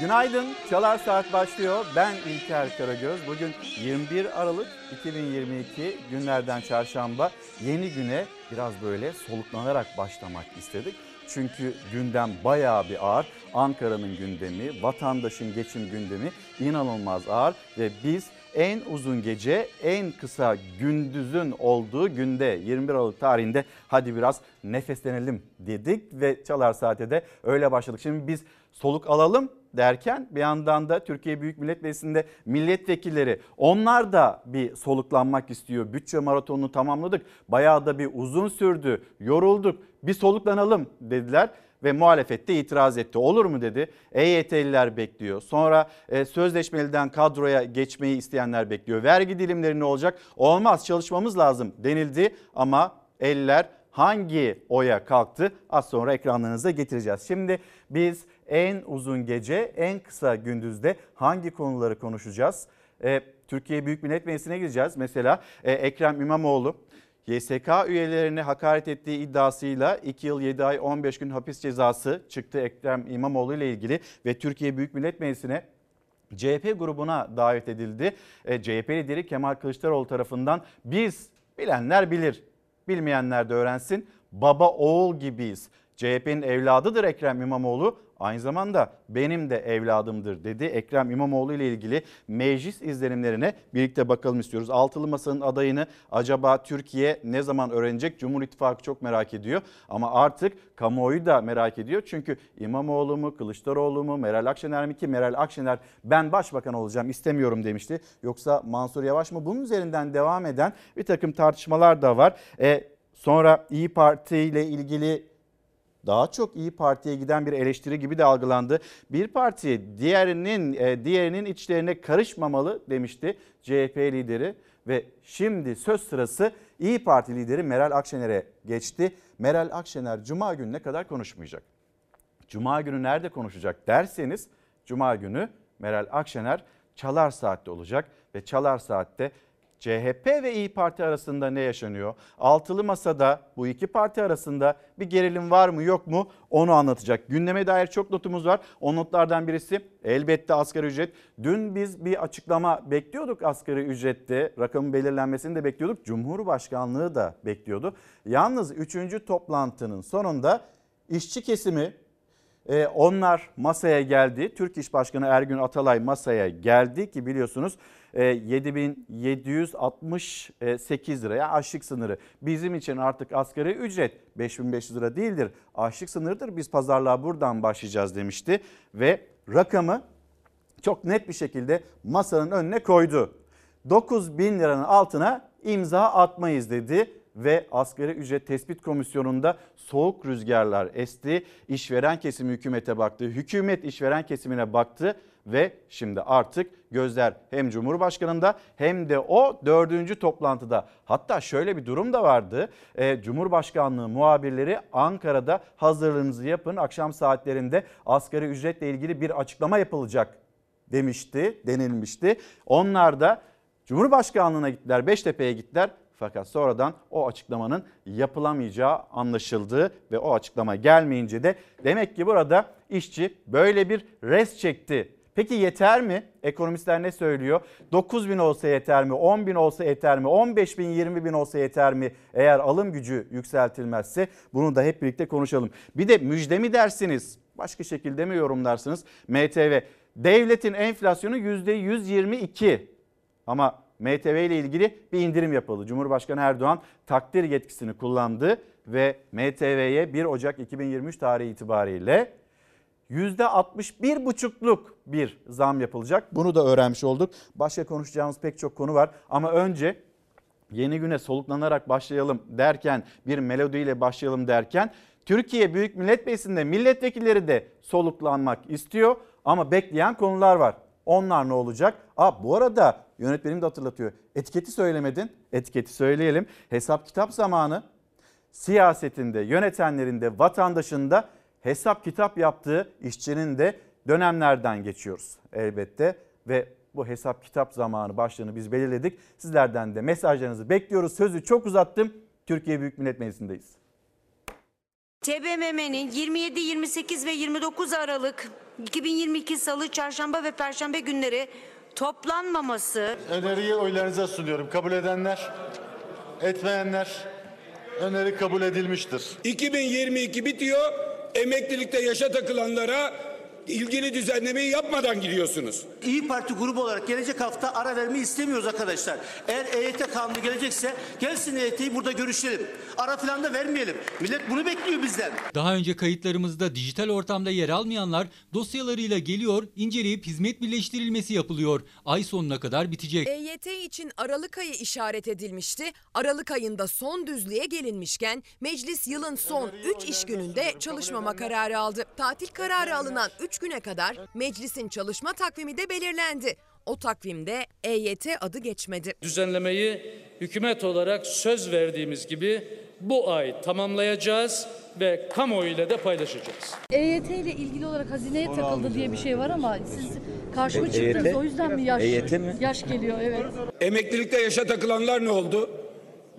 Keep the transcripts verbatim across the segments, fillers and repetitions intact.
Günaydın. Çalar Saat başlıyor. Ben İlker Karagöz. Bugün yirmi bir Aralık iki bin yirmi iki günlerden çarşamba. Yeni güne biraz böyle soluklanarak başlamak istedik. Çünkü gündem bayağı bir ağır. Ankara'nın gündemi, vatandaşın geçim gündemi inanılmaz ağır ve biz en uzun gece, en kısa gündüzün olduğu günde yirmi bir Aralık tarihinde hadi biraz nefeslenelim dedik ve Çalar Saat'e de öyle başladık. Şimdi biz soluk alalım derken bir yandan da Türkiye Büyük Millet Meclisi'nde milletvekilleri, onlar da bir soluklanmak istiyor. Bütçe maratonunu tamamladık, bayağı da bir uzun sürdü, yorulduk, bir soluklanalım dediler. Ve muhalefet de itiraz etti. Olur mu dedi. E Y T'liler bekliyor. Sonra e, sözleşmeliden kadroya geçmeyi isteyenler bekliyor. Vergi dilimleri ne olacak? Olmaz, çalışmamız lazım denildi. Ama eller hangi oya kalktı? Az sonra ekranlarınıza getireceğiz. Şimdi biz en uzun gece, en kısa gündüzde hangi konuları konuşacağız? E, Türkiye Büyük Millet Meclisi'ne gireceğiz. Mesela e, Ekrem İmamoğlu. Y S K üyelerine hakaret ettiği iddiasıyla iki yıl yedi ay on beş gün hapis cezası çıktı Ekrem İmamoğlu ile ilgili ve Türkiye Büyük Millet Meclisi'ne C H P grubuna davet edildi. E, C H P lideri Kemal Kılıçdaroğlu tarafından biz bilenler bilir, bilmeyenler de öğrensin, baba oğul gibiyiz. C H P'nin evladıdır Ekrem İmamoğlu, aynı zamanda benim de evladımdır dedi. Ekrem İmamoğlu ile ilgili meclis izlenimlerine birlikte bakalım istiyoruz. Altılı Masa'nın adayını acaba Türkiye ne zaman öğrenecek? Cumhur İttifakı çok merak ediyor ama artık kamuoyu da merak ediyor. Çünkü İmamoğlu mu, Kılıçdaroğlu mu, Meral Akşener mi ki? Meral Akşener ben başbakan olacağım istemiyorum demişti. Yoksa Mansur Yavaş mı? Bunun üzerinden devam eden bir takım tartışmalar da var. E, sonra İyi Parti ile ilgili... Daha çok İyi Parti'ye giden bir eleştiri gibi de algılandı. Bir parti diğerinin diğerinin içlerine karışmamalı demişti C H P lideri ve şimdi söz sırası İyi Parti lideri Meral Akşener'e geçti. Meral Akşener Cuma gününe kadar konuşmayacak. Cuma günü nerede konuşacak derseniz, Cuma günü Meral Akşener Çalar Saat'te olacak ve Çalar Saat'te C H P ve İyi Parti arasında ne yaşanıyor? Altılı Masa'da bu iki parti arasında bir gerilim var mı yok mu onu anlatacak. Gündeme dair çok notumuz var. O notlardan birisi elbette asgari ücret. Dün biz bir açıklama bekliyorduk asgari ücrette. Rakamın belirlenmesini de bekliyorduk. Cumhurbaşkanlığı da bekliyordu. Yalnız üçüncü toplantının sonunda işçi kesimi Ee, onlar masaya geldi. Türk İş Başkanı Ergün Atalay masaya geldi ki biliyorsunuz e, yedi bin yedi yüz altmış sekiz liraya yani açlık sınırı. Bizim için artık asgari ücret beş bin beş yüz lira değildir. Açlık sınırıdır. Biz pazarlığa buradan başlayacağız demişti ve rakamı çok net bir şekilde masanın önüne koydu. dokuz bin liranın altına imza atmayız dedi. Ve Asgari Ücret Tespit Komisyonu'nda soğuk rüzgarlar esti. İşveren kesimi hükümete baktı. Hükümet işveren kesimine baktı ve şimdi artık gözler hem Cumhurbaşkanı'nda hem de o dördüncü toplantıda. Hatta şöyle bir durum da vardı. E, Cumhurbaşkanlığı muhabirleri Ankara'da hazırlığınızı yapın. Akşam saatlerinde asgari ücretle ilgili bir açıklama yapılacak demişti, denilmişti. Onlar da Cumhurbaşkanlığına gittiler, Beştepe'ye gittiler. Fakat sonradan o açıklamanın yapılamayacağı anlaşıldı ve o açıklama gelmeyince de demek ki burada işçi böyle bir res çekti. Peki yeter mi? Ekonomistler ne söylüyor? dokuz bin olsa yeter mi? on bin olsa yeter mi? on beş bin, yirmi bin olsa yeter mi? Eğer alım gücü yükseltilmezse bunu da hep birlikte konuşalım. Bir de müjde mi dersiniz? Başka şekilde mi yorumlarsınız? M T V, devletin enflasyonu yüzde yüz yirmi iki ama... M T V ile ilgili bir indirim yapıldı. Cumhurbaşkanı Erdoğan takdir yetkisini kullandı ve M T V'ye bir Ocak iki bin yirmi üç tarihi itibariyle yüzde altmış bir buçukluk bir zam yapılacak. Bunu da öğrenmiş olduk. Başka konuşacağımız pek çok konu var ama önce yeni güne soluklanarak başlayalım derken, bir melodiyle başlayalım derken Türkiye Büyük Millet Meclisi'nde milletvekilleri de soluklanmak istiyor ama bekleyen konular var. Onlar ne olacak? Aa, bu arada yönetmenim de hatırlatıyor. Etiketi söylemedin. Etiketi söyleyelim. Hesap kitap zamanı. Siyasetinde, yönetenlerinde, vatandaşında hesap kitap yaptığı işçinin de dönemlerden geçiyoruz elbette. Ve bu hesap kitap zamanı başlığını biz belirledik. Sizlerden de mesajlarınızı bekliyoruz. Sözü çok uzattım. Türkiye Büyük Millet Meclisi'ndeyiz. T B M M'nin yirmi yedi, yirmi sekiz ve yirmi dokuz Aralık iki bin yirmi iki Salı, Çarşamba ve Perşembe günleri toplanmaması. Öneriyi oylarınıza sunuyorum. Kabul edenler, etmeyenler. Öneri kabul edilmiştir. iki bin yirmi iki bitiyor. Emeklilikte yaşa takılanlara ilgili düzenlemeyi yapmadan gidiyorsunuz. İYİ Parti grubu olarak gelecek hafta ara vermeyi istemiyoruz arkadaşlar. Eğer E Y T kanunu gelecekse gelsin, E Y T'yi burada görüşelim. Ara falan da vermeyelim. Millet bunu bekliyor bizden. Daha önce kayıtlarımızda dijital ortamda yer almayanlar dosyalarıyla geliyor, inceleyip hizmet birleştirilmesi yapılıyor. Ay sonuna kadar bitecek. E Y T için Aralık ayı işaret edilmişti. Aralık ayında son düzlüğe gelinmişken meclis yılın son üç iş gününde çalışmama kararı aldı. Tatil kararı alınan üç güne kadar meclisin çalışma takvimi de belirlendi. O takvimde E Y T adı geçmedi. Düzenlemeyi hükümet olarak söz verdiğimiz gibi bu ay tamamlayacağız ve kamuoyuyla da paylaşacağız. E Y T ile ilgili olarak hazineye onu takıldı diye bir şey var ama siz karşıma çıktınız. O yüzden mi yaş, E Y T mi? Yaş geliyor, evet. Emeklilikte yaşa takılanlar ne oldu?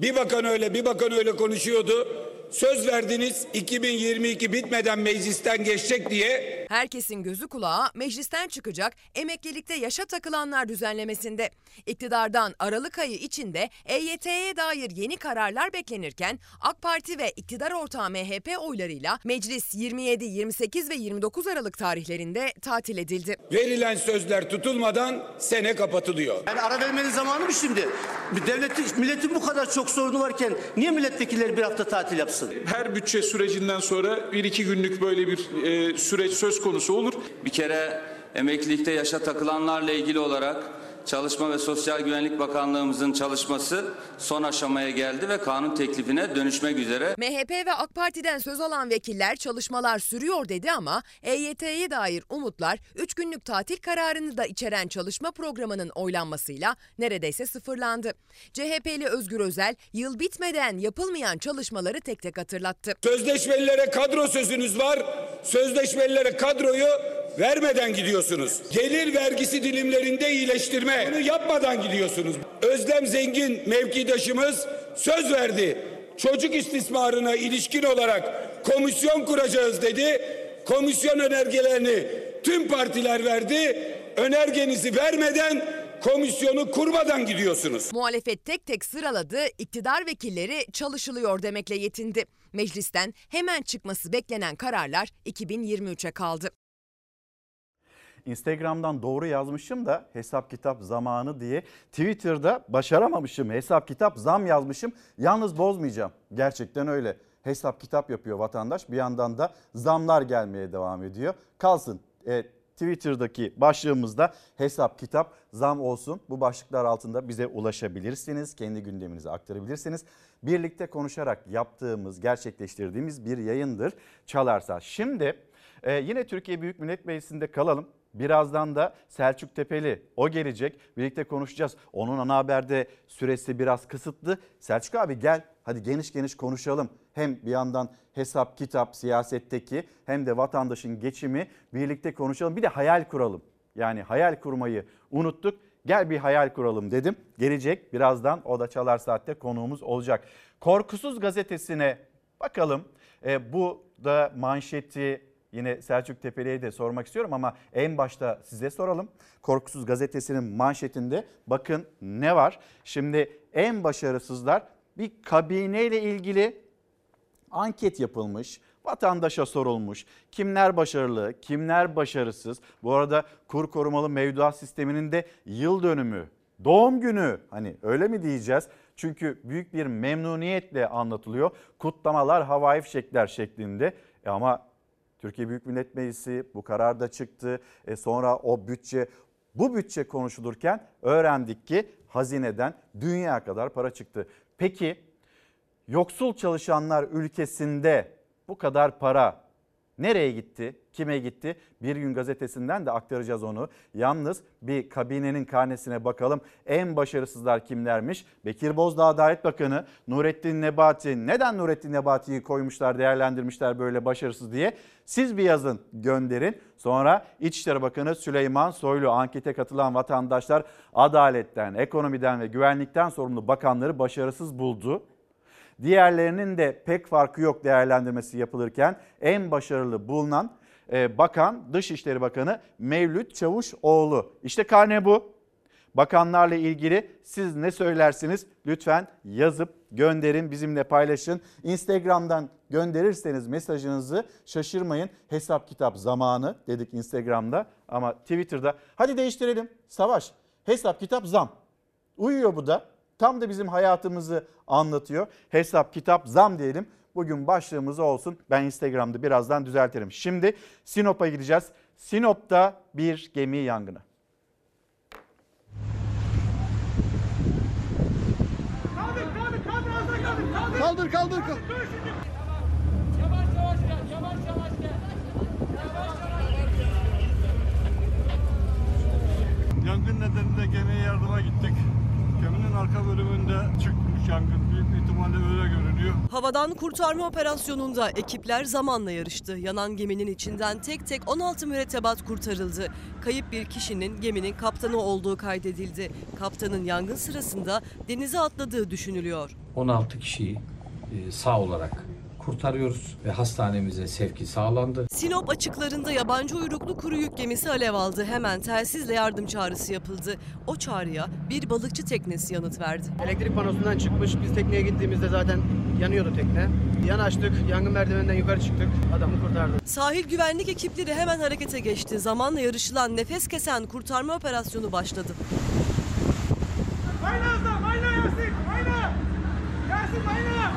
Bir bakan öyle, bir bakan öyle konuşuyordu. Söz verdiniz, iki bin yirmi iki bitmeden meclisten geçecek diye. Herkesin gözü kulağı meclisten çıkacak emeklilikte yaşa takılanlar düzenlemesinde. İktidardan Aralık ayı içinde E Y T'ye dair yeni kararlar beklenirken AK Parti ve iktidar ortağı M H P oylarıyla meclis yirmi yedi, yirmi sekiz ve yirmi dokuz Aralık tarihlerinde tatil edildi. Verilen sözler tutulmadan sene kapatılıyor. Yani ara vermenin zamanı mı şimdi? Devlet, milletin bu kadar çok sorunu varken niye milletvekilleri bir hafta tatil yapsın? Her bütçe sürecinden sonra bir iki günlük böyle bir e, süreç söz konusu olur. Bir kere emeklilikte yaşa takılanlarla ilgili olarak Çalışma ve Sosyal Güvenlik Bakanlığımızın çalışması son aşamaya geldi ve kanun teklifine dönüşmek üzere. M H P ve AK Parti'den söz alan vekiller çalışmalar sürüyor dedi ama E Y T'ye dair umutlar üç günlük tatil kararını da içeren çalışma programının oylanmasıyla neredeyse sıfırlandı. C H P'li Özgür Özel yıl bitmeden yapılmayan çalışmaları tek tek hatırlattı. Sözleşmelilere kadro sözünüz var. Sözleşmelilere kadroyu vermeden gidiyorsunuz. Gelir vergisi dilimlerinde iyileştirme. Bunu yapmadan gidiyorsunuz. Özlem Zengin mevkidaşımız söz verdi. Çocuk istismarına ilişkin olarak komisyon kuracağız dedi. Komisyon önergelerini tüm partiler verdi. Önergenizi vermeden, komisyonu kurmadan gidiyorsunuz. Muhalefet tek tek sıraladı, iktidar vekilleri çalışılıyor demekle yetindi. Meclisten hemen çıkması beklenen kararlar iki bin yirmi üçe kaldı. Instagram'dan doğru yazmışım da hesap kitap zamanı diye. Twitter'da başaramamışım, hesap kitap zam yazmışım. Yalnız bozmayacağım. Gerçekten öyle. Hesap kitap yapıyor vatandaş. Bir yandan da zamlar gelmeye devam ediyor. Kalsın. Evet. Twitter'daki başlığımızda hesap kitap zam olsun. Bu başlıklar altında bize ulaşabilirsiniz. Kendi gündeminizi aktarabilirsiniz. Birlikte konuşarak yaptığımız, gerçekleştirdiğimiz bir yayındır Çalarsa. Şimdi e, yine Türkiye Büyük Millet Meclisi'nde kalalım. Birazdan da Selçuk Tepeli, o gelecek. Birlikte konuşacağız. Onun ana haberde süresi biraz kısıtlı. Selçuk abi gel, hadi geniş geniş konuşalım. Hem bir yandan hesap kitap siyasetteki, hem de vatandaşın geçimi, birlikte konuşalım. Bir de hayal kuralım. Yani hayal kurmayı unuttuk. Gel bir hayal kuralım dedim. Gelecek birazdan, o da Çalar Saat'te konuğumuz olacak. Korkusuz gazetesine bakalım. E, bu da manşeti yine Selçuk Tepeli'ye de sormak istiyorum ama en başta size soralım. Korkusuz gazetesinin manşetinde bakın ne var. Şimdi en başarısızlar, bir kabineyle ilgili anket yapılmış, vatandaşa sorulmuş. Kimler başarılı, kimler başarısız? Bu arada kur korumalı mevduat sisteminin de yıl dönümü, doğum günü, hani öyle mi diyeceğiz? Çünkü büyük bir memnuniyetle anlatılıyor. Kutlamalar, havai fişekler şeklinde e ama Türkiye Büyük Millet Meclisi bu karar da çıktı. E sonra o bütçe, bu bütçe konuşulurken öğrendik ki hazineden dünya kadar para çıktı. Peki yoksul çalışanlar ülkesinde bu kadar para nereye gitti, kime gitti? Bir Gün gazetesinden de aktaracağız onu. Yalnız bir kabinenin karnesine bakalım. En başarısızlar kimlermiş? Bekir Bozdağ Adalet Bakanı, Nurettin Nebati. Neden Nurettin Nebati'yi koymuşlar, değerlendirmişler böyle başarısız diye? Siz bir yazın, gönderin. Sonra İçişleri Bakanı Süleyman Soylu. Ankete katılan vatandaşlar adaletten, ekonomiden ve güvenlikten sorumlu bakanları başarısız buldu. diğerlerinin de pek farkı yok değerlendirmesi yapılırken en başarılı bulunan bakan, Dışişleri Bakanı Mevlüt Çavuşoğlu. İşte karne bu. Bakanlarla ilgili siz ne söylersiniz? Lütfen yazıp gönderin, bizimle paylaşın. Instagram'dan gönderirseniz mesajınızı şaşırmayın. Hesap kitap zamanı dedik Instagram'da ama Twitter'da. Hadi değiştirelim. Savaş, hesap kitap zam. Uyuyor bu da. Tam da bizim hayatımızı anlatıyor. Hesap kitap zam diyelim. Bugün başlığımız olsun. Ben Instagram'da birazdan düzeltirim. Şimdi Sinop'a gideceğiz. Sinop'ta bir gemi yangını. Kaldır, kaldır, kaldır. Yavaş yavaş gel, yavaş yavaş gel. Yavaş yavaş gel. Yangın nedeniyle gemiye yardıma gittik. Geminin arka bölümünde çıkmış yangın. Büyük ihtimalle öyle görünüyor. Havadan kurtarma operasyonunda ekipler zamanla yarıştı. Yanan geminin içinden tek tek on altı mürettebat kurtarıldı. Kayıp bir kişinin geminin kaptanı olduğu kaydedildi. Kaptanın yangın sırasında denize atladığı düşünülüyor. on altı kişiyi sağ olarak kurtarıyoruz ve hastanemize sevki sağlandı. Sinop açıklarında yabancı uyruklu kuru yük gemisi alev aldı. Hemen telsizle yardım çağrısı yapıldı. O çağrıya bir balıkçı teknesi yanıt verdi. Elektrik panosundan çıkmış. Biz tekneye gittiğimizde zaten yanıyordu tekne. Yan açtık, yangın merdiveninden yukarı çıktık. Adamı kurtardık. Sahil güvenlik ekipleri hemen harekete geçti. Zamanla yarışılan nefes kesen kurtarma operasyonu başladı. Hayla azam, hayla yasin, hayla! Yasin, hayla!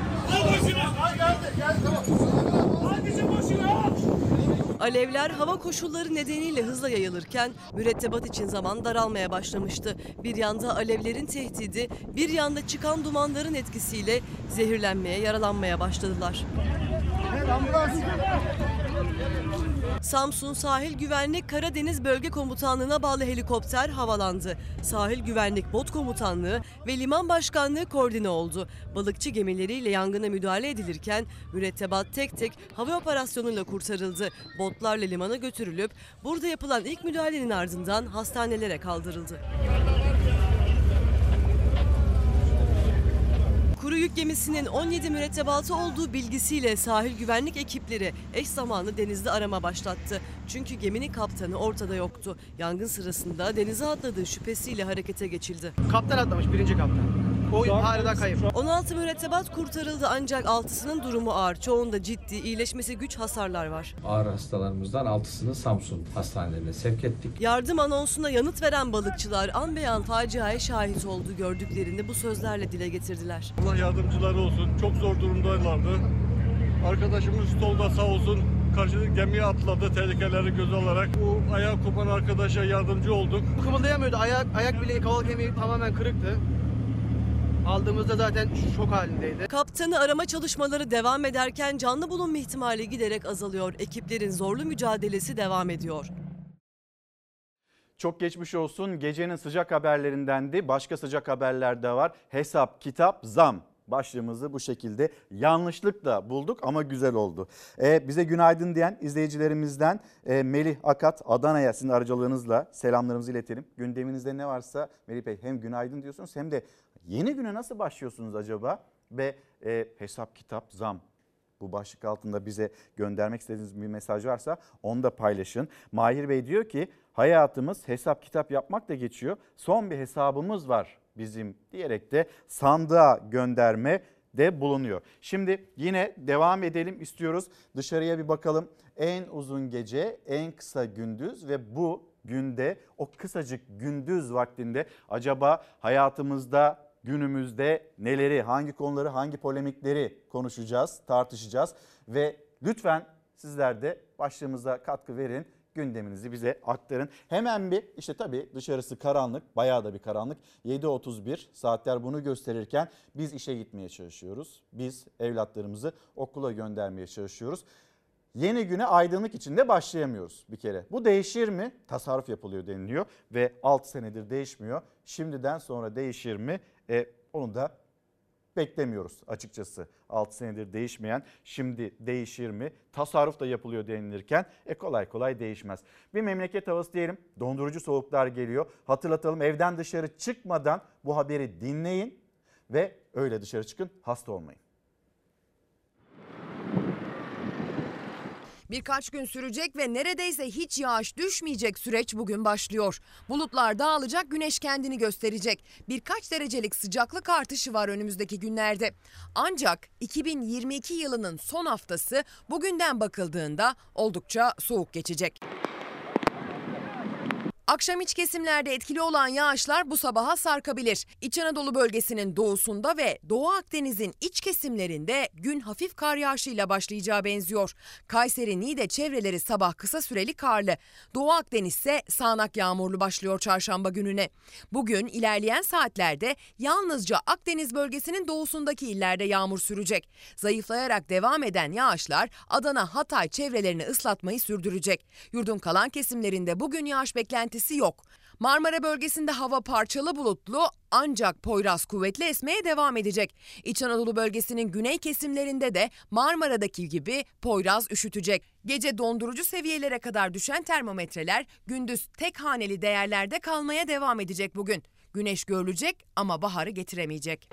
Alevler hava koşulları nedeniyle hızla yayılırken mürettebat için zaman daralmaya başlamıştı. Bir yanda alevlerin tehdidi, bir yanda çıkan dumanların etkisiyle zehirlenmeye, yaralanmaya başladılar. Samsun Sahil Güvenlik Karadeniz Bölge Komutanlığı'na bağlı helikopter havalandı. Sahil Güvenlik Bot Komutanlığı ve Liman Başkanlığı koordine oldu. Balıkçı gemileriyle yangına müdahale edilirken mürettebat tek tek hava operasyonuyla kurtarıldı. Botlarla limana götürülüp burada yapılan ilk müdahalenin ardından hastanelere kaldırıldı. Kuru yük gemisinin on yedi mürettebatı olduğu bilgisiyle sahil güvenlik ekipleri eş zamanlı denizde arama başlattı. Çünkü geminin kaptanı ortada yoktu. Yangın sırasında denize atladığı şüphesiyle harekete geçildi. Kaptan atlamış, birinci kaptan. O hala kayıp. on altı mürettebat kurtarıldı ancak altısının durumu ağır. Çoğunda ciddi, iyileşmesi güç hasarlar var. Ağır hastalarımızdan altısını Samsun hastanelerine sevk ettik. Yardım anonsuna yanıt veren balıkçılar an beyan faciaya şahit oldu. Gördüklerini bu sözlerle dile getirdiler. Allah yardımcıları olsun. Çok zor durumdaylardı. Arkadaşımız stolda sağ olsun karşı gemiye atladı tehlikeleri göz alarak. Bu ayağı kopan arkadaşa yardımcı olduk. Kımıldayamıyordu. Ayak, ayak bileği, kaval kemiği tamamen kırıktı. Aldığımızda zaten şok halindeydi. Kaptanı arama çalışmaları devam ederken canlı bulunma ihtimali giderek azalıyor. Ekiplerin zorlu mücadelesi devam ediyor. Çok geçmiş olsun. Gecenin sıcak haberlerindendi. Başka sıcak haberler de var. Hesap, kitap, zam. Başlığımızı bu şekilde yanlışlıkla bulduk ama güzel oldu. Ee, bize günaydın diyen izleyicilerimizden e, Melih Akat Adana'ya sizin aracılığınızla selamlarımızı iletelim. Gündeminizde ne varsa Melih Bey hem günaydın diyorsunuz hem de yeni güne nasıl başlıyorsunuz acaba? Ve e, hesap kitap zam. Bu başlık altında bize göndermek istediğiniz bir mesaj varsa onu da paylaşın. Mahir Bey diyor ki hayatımız hesap kitap yapmakla geçiyor. Son bir hesabımız var bizim diyerek de sandığa gönderme de bulunuyor. Şimdi yine devam edelim istiyoruz. Dışarıya bir bakalım. En uzun gece, en kısa gündüz ve bu günde, o kısacık gündüz vaktinde acaba hayatımızda, günümüzde neleri, hangi konuları, hangi polemikleri konuşacağız, tartışacağız ve lütfen sizler de başlığımıza katkı verin. Gündeminizi bize aktarın. Hemen bir işte tabii dışarısı karanlık, bayağı da bir karanlık. yedi otuz bir saatler bunu gösterirken biz işe gitmeye çalışıyoruz. Biz evlatlarımızı okula göndermeye çalışıyoruz. Yeni güne aydınlık içinde başlayamıyoruz bir kere. Bu değişir mi? Tasarruf yapılıyor deniliyor ve altı senedir değişmiyor. Şimdiden sonra değişir mi? E, onu da beklemiyoruz açıkçası. altı senedir değişmeyen şimdi değişir mi? Tasarruf da yapılıyor denilirken e kolay kolay değişmez. Bir memleket havası diyelim. Dondurucu soğuklar geliyor. Hatırlatalım, evden dışarı çıkmadan bu haberi dinleyin ve öyle dışarı çıkın, hasta olmayın. Birkaç gün sürecek ve neredeyse hiç yağış düşmeyecek süreç bugün başlıyor. Bulutlar dağılacak, güneş kendini gösterecek. Birkaç derecelik sıcaklık artışı var önümüzdeki günlerde. Ancak iki bin yirmi iki yılının son haftası bugünden bakıldığında oldukça soğuk geçecek. Akşam iç kesimlerde etkili olan yağışlar bu sabaha sarkabilir. İç Anadolu bölgesinin doğusunda ve Doğu Akdeniz'in iç kesimlerinde gün hafif kar yağışıyla başlayacağı benziyor. Kayseri, Niğde çevreleri sabah kısa süreli karlı. Doğu Akdeniz ise sağanak yağmurlu başlıyor çarşamba gününe. Bugün ilerleyen saatlerde yalnızca Akdeniz bölgesinin doğusundaki illerde yağmur sürecek. Zayıflayarak devam eden yağışlar Adana, Hatay çevrelerini ıslatmayı sürdürecek. Yurdun kalan kesimlerinde bugün yağış beklentisi yok. Marmara bölgesinde hava parçalı bulutlu ancak Poyraz kuvvetli esmeye devam edecek. İç Anadolu bölgesinin güney kesimlerinde de Marmara'daki gibi Poyraz üşütecek. Gece dondurucu seviyelere kadar düşen termometreler gündüz tek haneli değerlerde kalmaya devam edecek bugün. Güneş görülecek ama baharı getiremeyecek.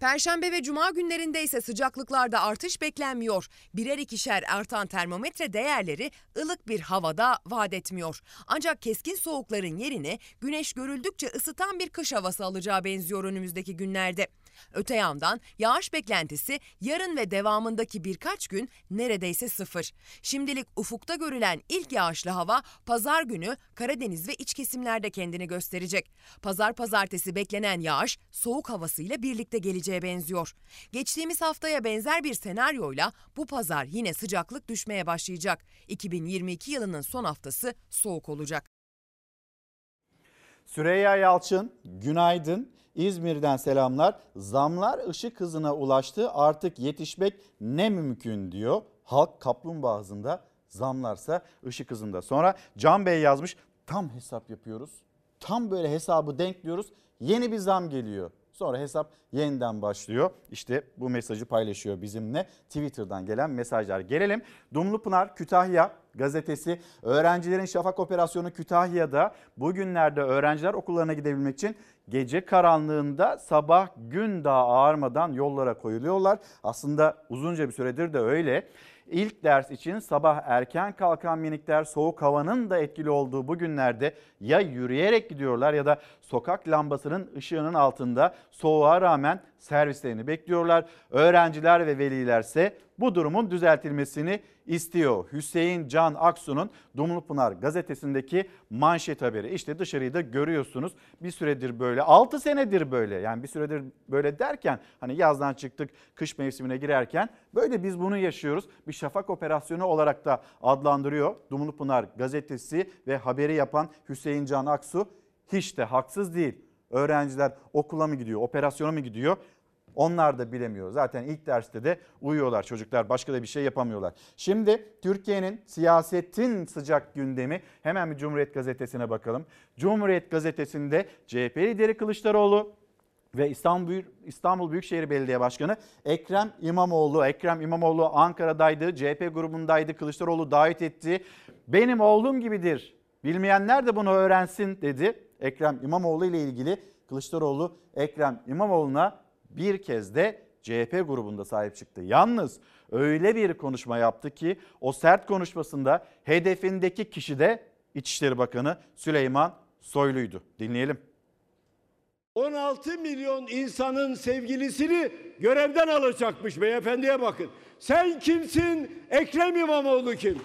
Perşembe ve Cuma günlerinde ise sıcaklıklarda artış beklenmiyor. Birer ikişer artan termometre değerleri ılık bir havada vaat etmiyor. Ancak keskin soğukların yerini güneş görüldükçe ısıtan bir kış havası alacağı benziyor önümüzdeki günlerde. Öte yandan yağış beklentisi yarın ve devamındaki birkaç gün neredeyse sıfır. Şimdilik ufukta görülen ilk yağışlı hava pazar günü Karadeniz ve iç kesimlerde kendini gösterecek. Pazar pazartesi beklenen yağış soğuk havasıyla birlikte geleceğe benziyor. Geçtiğimiz haftaya benzer bir senaryoyla bu pazar yine sıcaklık düşmeye başlayacak. iki bin yirmi iki yılının son haftası soğuk olacak. Süreyya Yalçın, günaydın. İzmir'den selamlar. Zamlar ışık hızına ulaştı. Artık yetişmek ne mümkün diyor. Halk kaplumbağa hızında, zamlarsa ışık hızında. Sonra Can Bey yazmış. Tam hesap yapıyoruz. Tam böyle hesabı denkliyoruz. Yeni bir zam geliyor. Sonra hesap yeniden başlıyor. İşte bu mesajı paylaşıyor bizimle. Twitter'dan gelen mesajlar. Gelelim. Dumlupınar Kütahya gazetesi. Öğrencilerin Şafak Operasyonu Kütahya'da. Bugünlerde öğrenciler okullarına gidebilmek için gece karanlığında sabah gün daha ağarmadan yollara koyuluyorlar. Aslında uzunca bir süredir de öyle. İlk ders için sabah erken kalkan minikler soğuk havanın da etkili olduğu bu günlerde ya yürüyerek gidiyorlar ya da sokak lambasının ışığının altında soğuğa rağmen servislerini bekliyorlar. Öğrenciler ve velilerse bu durumun düzeltilmesini istiyor. Hüseyin Can Aksu'nun Dumlupınar gazetesindeki manşet haberi. İşte dışarıyı da görüyorsunuz. Bir süredir böyle, altı senedir böyle. Yani bir süredir böyle derken hani yazdan çıktık, kış mevsimine girerken böyle biz bunu yaşıyoruz. Bir şafak operasyonu olarak da adlandırıyor Dumlupınar gazetesi ve haberi yapan Hüseyin Can Aksu. Hiç de haksız değil. Öğrenciler okula mı gidiyor, operasyona mı gidiyor? Onlar da bilemiyor. Zaten ilk derste de uyuyorlar çocuklar. Başka da bir şey yapamıyorlar. Şimdi Türkiye'nin siyasetin sıcak gündemi. Hemen bir Cumhuriyet Gazetesi'ne bakalım. Cumhuriyet Gazetesi'nde C H P lideri Kılıçdaroğlu ve İstanbul, İstanbul Büyükşehir Belediye Başkanı Ekrem İmamoğlu. Ekrem İmamoğlu Ankara'daydı, C H P grubundaydı. Kılıçdaroğlu davet etti. Benim oğlum gibidir. Bilmeyenler de bunu öğrensin dedi. Ekrem İmamoğlu ile ilgili Kılıçdaroğlu Ekrem İmamoğlu'na bir kez de C H P grubunda sahip çıktı. Yalnız öyle bir konuşma yaptı ki o sert konuşmasında hedefindeki kişi de İçişleri Bakanı Süleyman Soylu'ydu. Dinleyelim. on altı milyon insanın sevgilisini görevden alacakmış, beyefendiye bakın. Sen kimsin? Ekrem İmamoğlu kim?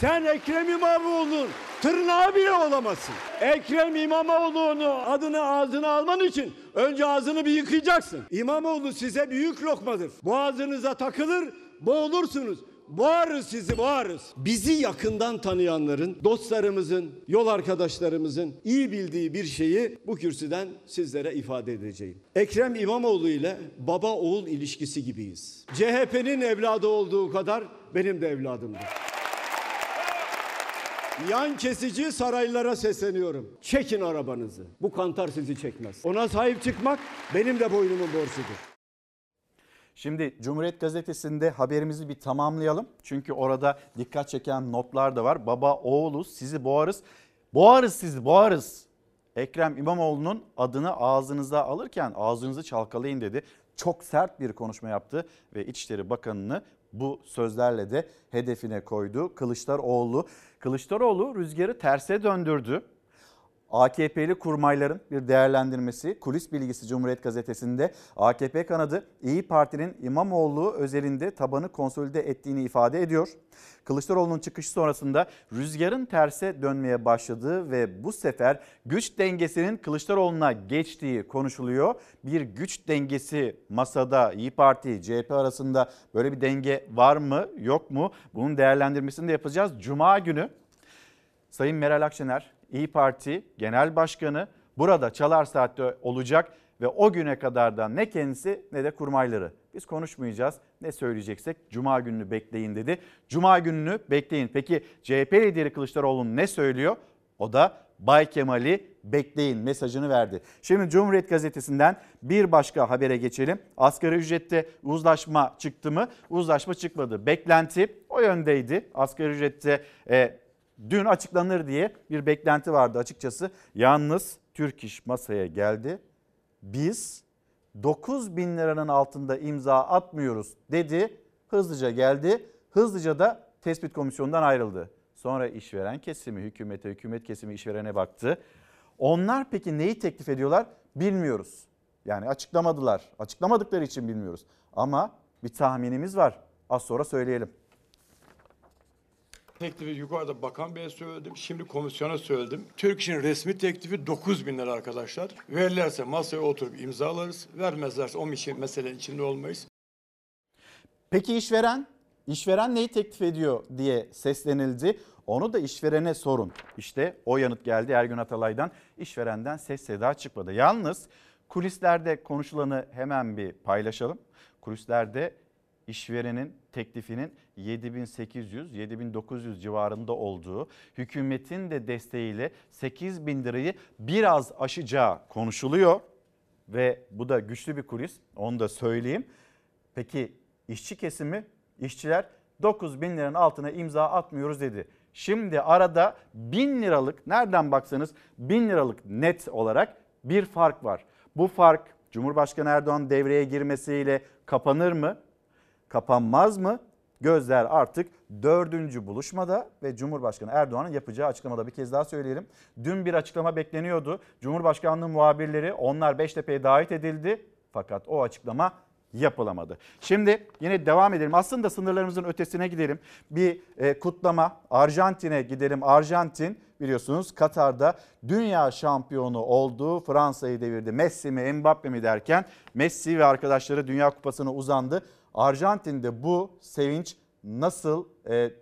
Sen Ekrem İmamoğlu'nun tırnağı bile olamazsın. Ekrem İmamoğlu'nun adını ağzına alman için önce ağzını bir yıkayacaksın. İmamoğlu size büyük lokmadır. Boğazınıza takılır, boğulursunuz. Boğarız sizi, boğarız. Bizi yakından tanıyanların, dostlarımızın, yol arkadaşlarımızın iyi bildiği bir şeyi bu kürsüden sizlere ifade edeceğim. Ekrem İmamoğlu ile baba-oğul ilişkisi gibiyiz. C H P'nin evladı olduğu kadar benim de evladımdır. Yan kesici saraylara sesleniyorum. Çekin arabanızı. Bu kantar sizi çekmez. Ona sahip çıkmak benim de boynumun borcudur. Şimdi Cumhuriyet Gazetesi'nde haberimizi bir tamamlayalım. Çünkü orada dikkat çeken notlar da var. Baba oğlu sizi boğarız. Boğarız sizi boğarız. Ekrem İmamoğlu'nun adını ağzınıza alırken ağzınızı çalkalayın dedi. Çok sert bir konuşma yaptı ve İçişleri Bakanı'nı bu sözlerle de hedefine koydu Kılıçdaroğlu. Kılıçdaroğlu rüzgarı terse döndürdü. A K P'li kurmayların bir değerlendirmesi, kulis bilgisi Cumhuriyet Gazetesi'nde A K P kanadı İyi Parti'nin İmamoğlu özelinde tabanı konsolide ettiğini ifade ediyor. Kılıçdaroğlu'nun çıkışı sonrasında rüzgarın terse dönmeye başladığı ve bu sefer güç dengesinin Kılıçdaroğlu'na geçtiği konuşuluyor. Bir güç dengesi masada, İyi Parti, C H P arasında böyle bir denge var mı, yok mu? Bunun değerlendirmesini de yapacağız. Cuma günü Sayın Meral Akşener, İYİ Parti Genel Başkanı burada Çalar Saat'te olacak ve o güne kadar da ne kendisi ne de kurmayları. Biz konuşmayacağız, ne söyleyeceksek Cuma gününü bekleyin dedi. Cuma gününü bekleyin. Peki C H P lideri Kılıçdaroğlu ne söylüyor? O da Bay Kemal'i bekleyin mesajını verdi. Şimdi Cumhuriyet Gazetesi'nden bir başka habere geçelim. Asgari ücrette uzlaşma çıktı mı? Uzlaşma çıkmadı. Beklenti o yöndeydi. Asgari ücrette e, dün açıklanır diye bir beklenti vardı açıkçası. Yalnız Türk İş masaya geldi. Biz dokuz bin liranın altında imza atmıyoruz dedi. Hızlıca geldi. Hızlıca da tespit komisyonundan ayrıldı. Sonra işveren kesimi hükümete, hükümet kesimi işverene baktı. Onlar peki neyi teklif ediyorlar? Bilmiyoruz. Yani açıklamadılar. Açıklamadıkları için bilmiyoruz. Ama bir tahminimiz var. Az sonra söyleyelim. Teklifi yukarıda Bakan Bey'e söyledim. Şimdi komisyona söyledim. Türk İş'in resmi teklifi dokuz bin lira arkadaşlar. Verirlerse masaya oturup imzalarız. Vermezlerse o meselenin içinde olmayız. Peki işveren? İşveren neyi teklif ediyor diye seslenildi. Onu da işverene sorun. İşte o yanıt geldi Ergün Atalay'dan. İşverenden ses seda çıkmadı. Yalnız kulislerde konuşulanı hemen bir paylaşalım. Kulislerde işverenin teklifinin yedi bin sekiz yüz yedi bin dokuz yüz civarında olduğu, hükümetin de desteğiyle sekiz bin lirayı biraz aşacağı konuşuluyor ve bu da güçlü bir kulis, onu da söyleyeyim. Peki işçi kesimi, işçiler dokuz bin liranın altına imza atmıyoruz dedi. Şimdi arada bin liralık, nereden baksanız bin liralık net olarak bir fark var. Bu fark Cumhurbaşkanı Erdoğan devreye girmesiyle kapanır mı? Kapanmaz mı? Gözler artık dördüncü buluşmada ve Cumhurbaşkanı Erdoğan'ın yapacağı açıklamada. Bir kez daha söyleyelim. Dün bir açıklama bekleniyordu. Cumhurbaşkanlığı muhabirleri, onlar Beştepe'ye davet edildi. Fakat o açıklama yapılamadı. Şimdi yine devam edelim. Aslında sınırlarımızın ötesine gidelim. Bir kutlama, Arjantin'e gidelim. Arjantin biliyorsunuz Katar'da dünya şampiyonu oldu. Fransa'yı devirdi. Messi mi Mbappé mi derken Messi ve arkadaşları Dünya Kupası'na uzandı. Arjantin'de bu sevinç nasıl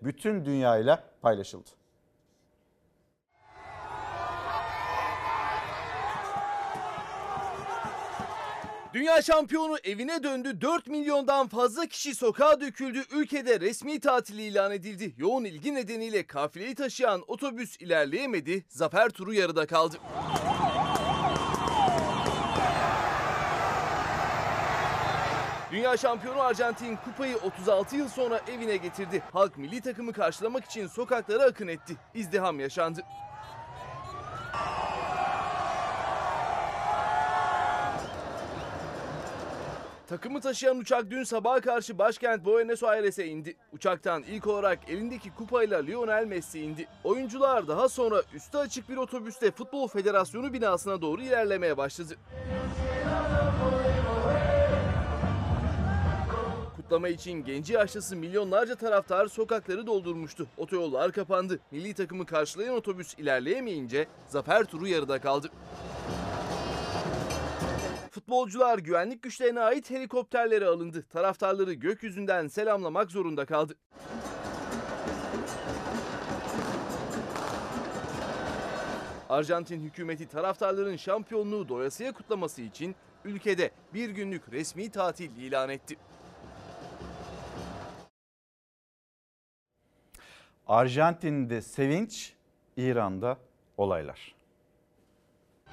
bütün dünyayla paylaşıldı? Dünya şampiyonu evine döndü, dört milyondan fazla kişi sokağa döküldü, ülkede resmi tatil ilan edildi. Yoğun ilgi nedeniyle kafileyi taşıyan otobüs ilerleyemedi, zafer turu yarıda kaldı. Dünya şampiyonu Arjantin kupayı otuz altı yıl sonra evine getirdi. Halk milli takımı karşılamak için sokaklara akın etti. İzdiham yaşandı. Takımı taşıyan uçak dün sabaha karşı başkent Buenos Aires'e indi. Uçaktan ilk olarak elindeki kupayla Lionel Messi indi. Oyuncular daha sonra üstü açık bir otobüste Futbol Federasyonu binasına doğru ilerlemeye başladı. Kutlama için genci yaşlısı milyonlarca taraftar sokakları doldurmuştu. Otoyollar kapandı. Milli takımı karşılayan otobüs ilerleyemeyince zafer turu yarıda kaldı. Futbolcular güvenlik güçlerine ait helikopterlere alındı. Taraftarları gökyüzünden selamlamak zorunda kaldı. Arjantin hükümeti taraftarların şampiyonluğu doyasıya kutlaması için ülkede bir günlük resmi tatil ilan etti. Arjantin'de sevinç, İran'da olaylar.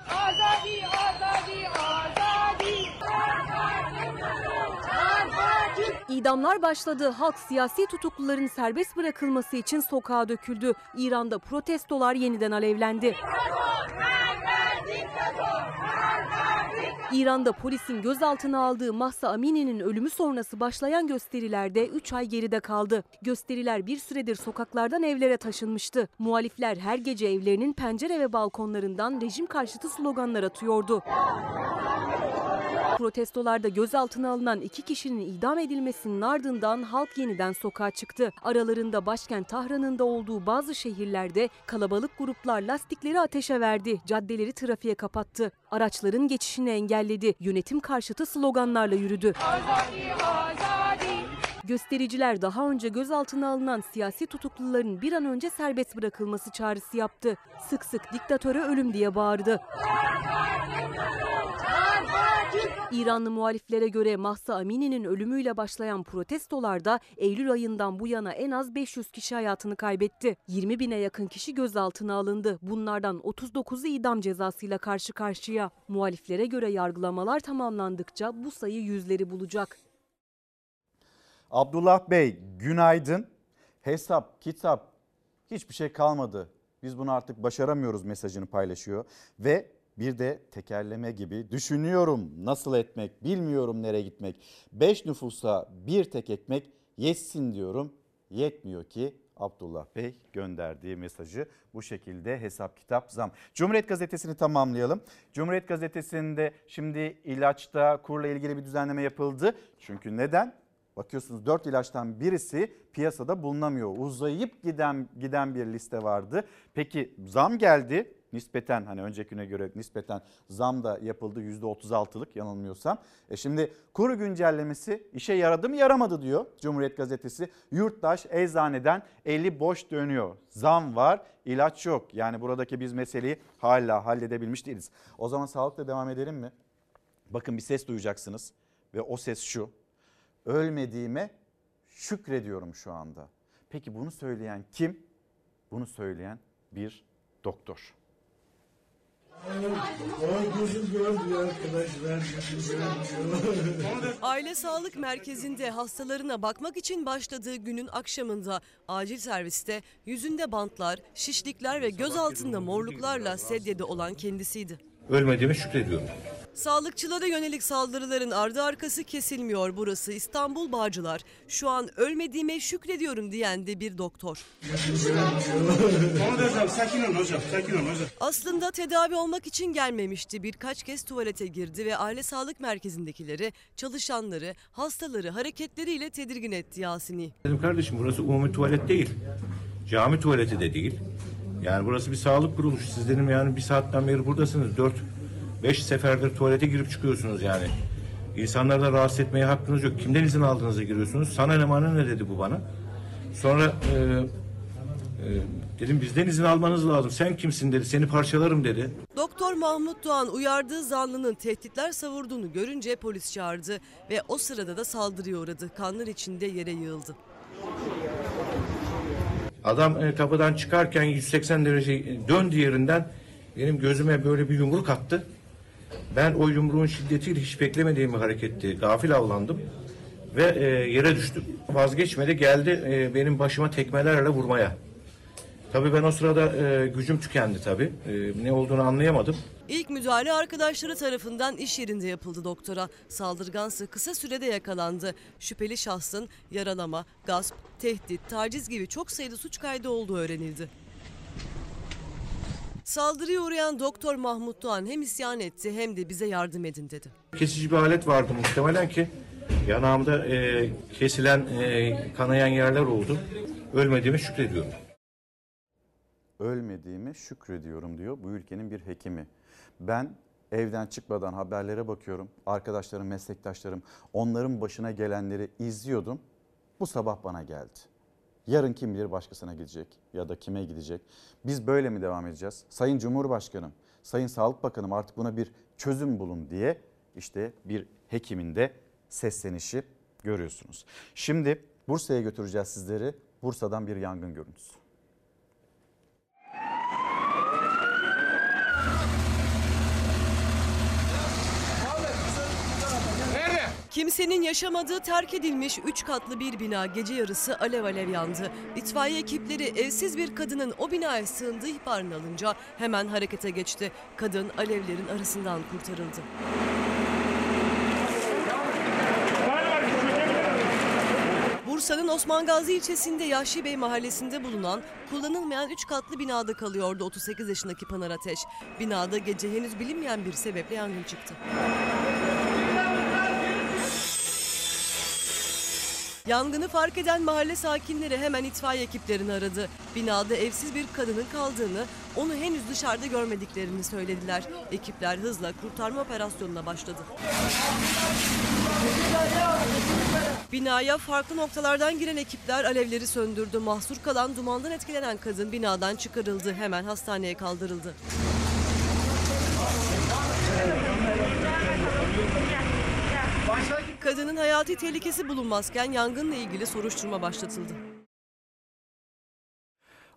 Azadi, azadi, azadi. İdamlar başladı. Halk siyasi tutukluların serbest bırakılması için sokağa döküldü. İran'da protestolar yeniden alevlendi. Diktatör, diktatör, diktatör, diktatör. İran'da polisin gözaltına aldığı Mahsa Amini'nin ölümü sonrası başlayan gösterilerde üç ay geride kaldı. Gösteriler bir süredir sokaklardan evlere taşınmıştı. Muhalifler her gece evlerinin pencere ve balkonlarından rejim karşıtı sloganlar atıyordu. Protestolarda gözaltına alınan iki kişinin idam edilmesinin ardından halk yeniden sokağa çıktı. Aralarında başkent Tahran'ın da olduğu bazı şehirlerde kalabalık gruplar lastikleri ateşe verdi, caddeleri trafiğe kapattı, araçların geçişini engelledi, yönetim karşıtı sloganlarla yürüdü. Azadi, azadi. Göstericiler daha önce gözaltına alınan siyasi tutukluların bir an önce serbest bırakılması çağrısı yaptı. Sık sık diktatöre ölüm diye bağırdı. İranlı muhaliflere göre Mahsa Amini'nin ölümüyle başlayan protestolarda Eylül ayından bu yana en az beş yüz kişi hayatını kaybetti. yirmi bine yakın kişi gözaltına alındı. Bunlardan otuz dokuzu idam cezasıyla karşı karşıya. Muhaliflere göre yargılamalar tamamlandıkça bu sayı yüzleri bulacak. Abdullah Bey, günaydın. Hesap, kitap, hiçbir şey kalmadı. Biz bunu artık başaramıyoruz mesajını paylaşıyor ve bir de tekerleme gibi düşünüyorum nasıl etmek, bilmiyorum nereye gitmek. Beş nüfusa bir tek ekmek yetsin diyorum. Yetmiyor ki. Abdullah Bey gönderdiği mesajı bu şekilde. Hesap, kitap, zam. Cumhuriyet Gazetesi'ni tamamlayalım. Cumhururiyet Gazetesi'nde şimdi ilaçta kurla ilgili bir düzenleme yapıldı. Çünkü neden? Bakıyorsunuz dört ilaçtan birisi piyasada bulunamıyor. Uzayıp giden giden bir liste vardı. Peki zam geldi. Nispeten hani önceki güne göre nispeten zam da yapıldı yüzde otuz altılık yanılmıyorsam. E şimdi kuru güncellemesi işe yaradı mı yaramadı diyor Cumhuriyet Gazetesi. Yurttaş eczaneden eli boş dönüyor. Zam var, ilaç yok. Yani buradaki biz meseleyi hala halledebilmiş değiliz. O zaman sağlıkla devam edelim mi? Bakın bir ses duyacaksınız ve o ses şu. Ölmediğime şükrediyorum şu anda. Peki bunu söyleyen kim? Bunu söyleyen bir doktor. Aile Sağlık Merkezi'nde hastalarına bakmak için başladığı günün akşamında acil serviste yüzünde bantlar, şişlikler ve göz altında morluklarla sedyede olan kendisiydi. Ölmediğime şükrediyorum. Sağlıkçılara yönelik saldırıların ardı arkası kesilmiyor. Burası İstanbul Bağcılar. Şu an ölmediğime şükrediyorum diyen de bir doktor. Sakin ol hocam, sakin ol hocam. Aslında tedavi olmak için gelmemişti. Birkaç kez tuvalete girdi ve aile sağlık merkezindekileri, çalışanları, hastaları hareketleriyle tedirgin etti Yasin'i. Dedim kardeşim burası umumi tuvalet değil, cami tuvaleti de değil. Yani burası bir sağlık kuruluşu. Siz dedim yani bir saatten beri buradasınız. Dört, beş seferdir tuvalete girip çıkıyorsunuz yani. İnsanları da rahatsız etmeye hakkınız yok. Kimden izin aldığınıza giriyorsunuz? Sana elemanı ne dedi bu bana? Sonra e, e, dedim bizden izin almanız lazım. Sen kimsin dedi. Seni parçalarım dedi. Doktor Mahmut Doğan uyardığı zanlının tehditler savurduğunu görünce polis çağırdı. Ve o sırada da saldırıya uğradı. Kanlar içinde yere yığıldı. Adam e, kapıdan çıkarken yüz seksen derece döndü yerinden. Benim gözüme böyle bir yumruk attı. Ben o yumruğun şiddetiyle hiç beklemediğim bir hareketti. Gafil avlandım ve e, yere düştüm. Vazgeçmedi geldi e, benim başıma tekmelerle vurmaya. Tabii ben o sırada e, gücüm tükendi tabii. E, ne olduğunu anlayamadım. İlk müdahale arkadaşları tarafından iş yerinde yapıldı doktora. Saldırgansı kısa sürede yakalandı. Şüpheli şahsın yaralama, gasp, tehdit, taciz gibi çok sayıda suç kaydı olduğu öğrenildi. Saldırıya uğrayan doktor Mahmut Doğan hem isyan etti hem de bize yardım edin dedi. Kesici bir alet vardı muhtemelen ki yanağımda e, kesilen, e, kanayan yerler oldu. Ölmediğime şükrediyorum. Ölmediğime şükrediyorum diyor bu ülkenin bir hekimi. Ben evden çıkmadan haberlere bakıyorum. Arkadaşlarım, meslektaşlarım, onların başına gelenleri izliyordum. Bu sabah bana geldi. Yarın kim bilir başkasına gidecek ya da kime gidecek. Biz böyle mi devam edeceğiz? Sayın Cumhurbaşkanım, Sayın Sağlık Bakanım artık buna bir çözüm bulun diye işte bir hekimin de seslenişi görüyorsunuz. Şimdi Bursa'ya götüreceğiz sizleri. Bursa'dan bir yangın görüntüsü. Kimsenin yaşamadığı terk edilmiş üç katlı bir bina gece yarısı alev alev yandı. İtfaiye ekipleri evsiz bir kadının o binaya sığındığı ihbarını alınca hemen harekete geçti. Kadın alevlerin arasından kurtarıldı. Bursa'nın Osman Gazi ilçesinde Yahşi Bey mahallesinde bulunan kullanılmayan üç katlı binada kalıyordu otuz sekiz yaşındaki Pınar Ateş. Binada gece henüz bilinmeyen bir sebeple yangın çıktı. Yangını fark eden mahalle sakinleri hemen itfaiye ekiplerini aradı. Binada evsiz bir kadının kaldığını, onu henüz dışarıda görmediklerini söylediler. Ekipler hızla kurtarma operasyonuna başladı. Binaya farklı noktalardan giren ekipler alevleri söndürdü. Mahsur kalan, dumandan etkilenen kadın binadan çıkarıldı. Hemen hastaneye kaldırıldı. Kadının hayati tehlikesi bulunmazken yangınla ilgili soruşturma başlatıldı.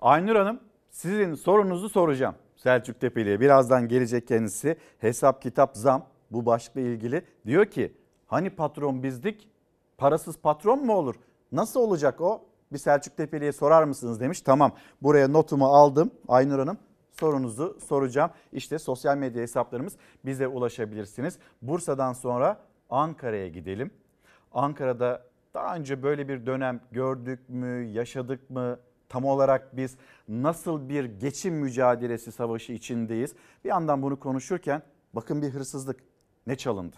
Aynur Hanım, sizin sorunuzu soracağım Selçuk Tepeli'ye. Birazdan gelecek kendisi. Hesap kitap zam, bu başlıkla ilgili. Diyor ki hani patron bizdik, parasız patron mu olur? Nasıl olacak o? Bir Selçuk Tepeli'ye sorar mısınız demiş. Tamam, buraya notumu aldım Aynur Hanım. Sorunuzu soracağım. İşte sosyal medya hesaplarımız, bize ulaşabilirsiniz. Bursa'dan sonra Ankara'ya gidelim. Ankara'da daha önce böyle bir dönem gördük mü, yaşadık mı? Tam olarak biz nasıl bir geçim mücadelesi, savaşı içindeyiz? Bir yandan bunu konuşurken bakın bir hırsızlık, ne çalındı?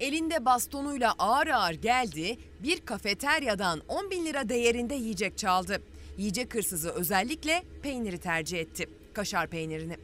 Elinde bastonuyla ağır ağır geldi, bir kafeteryadan on bin lira değerinde yiyecek çaldı. Yiyecek hırsızı özellikle peyniri tercih etti. Kaşar peynirini.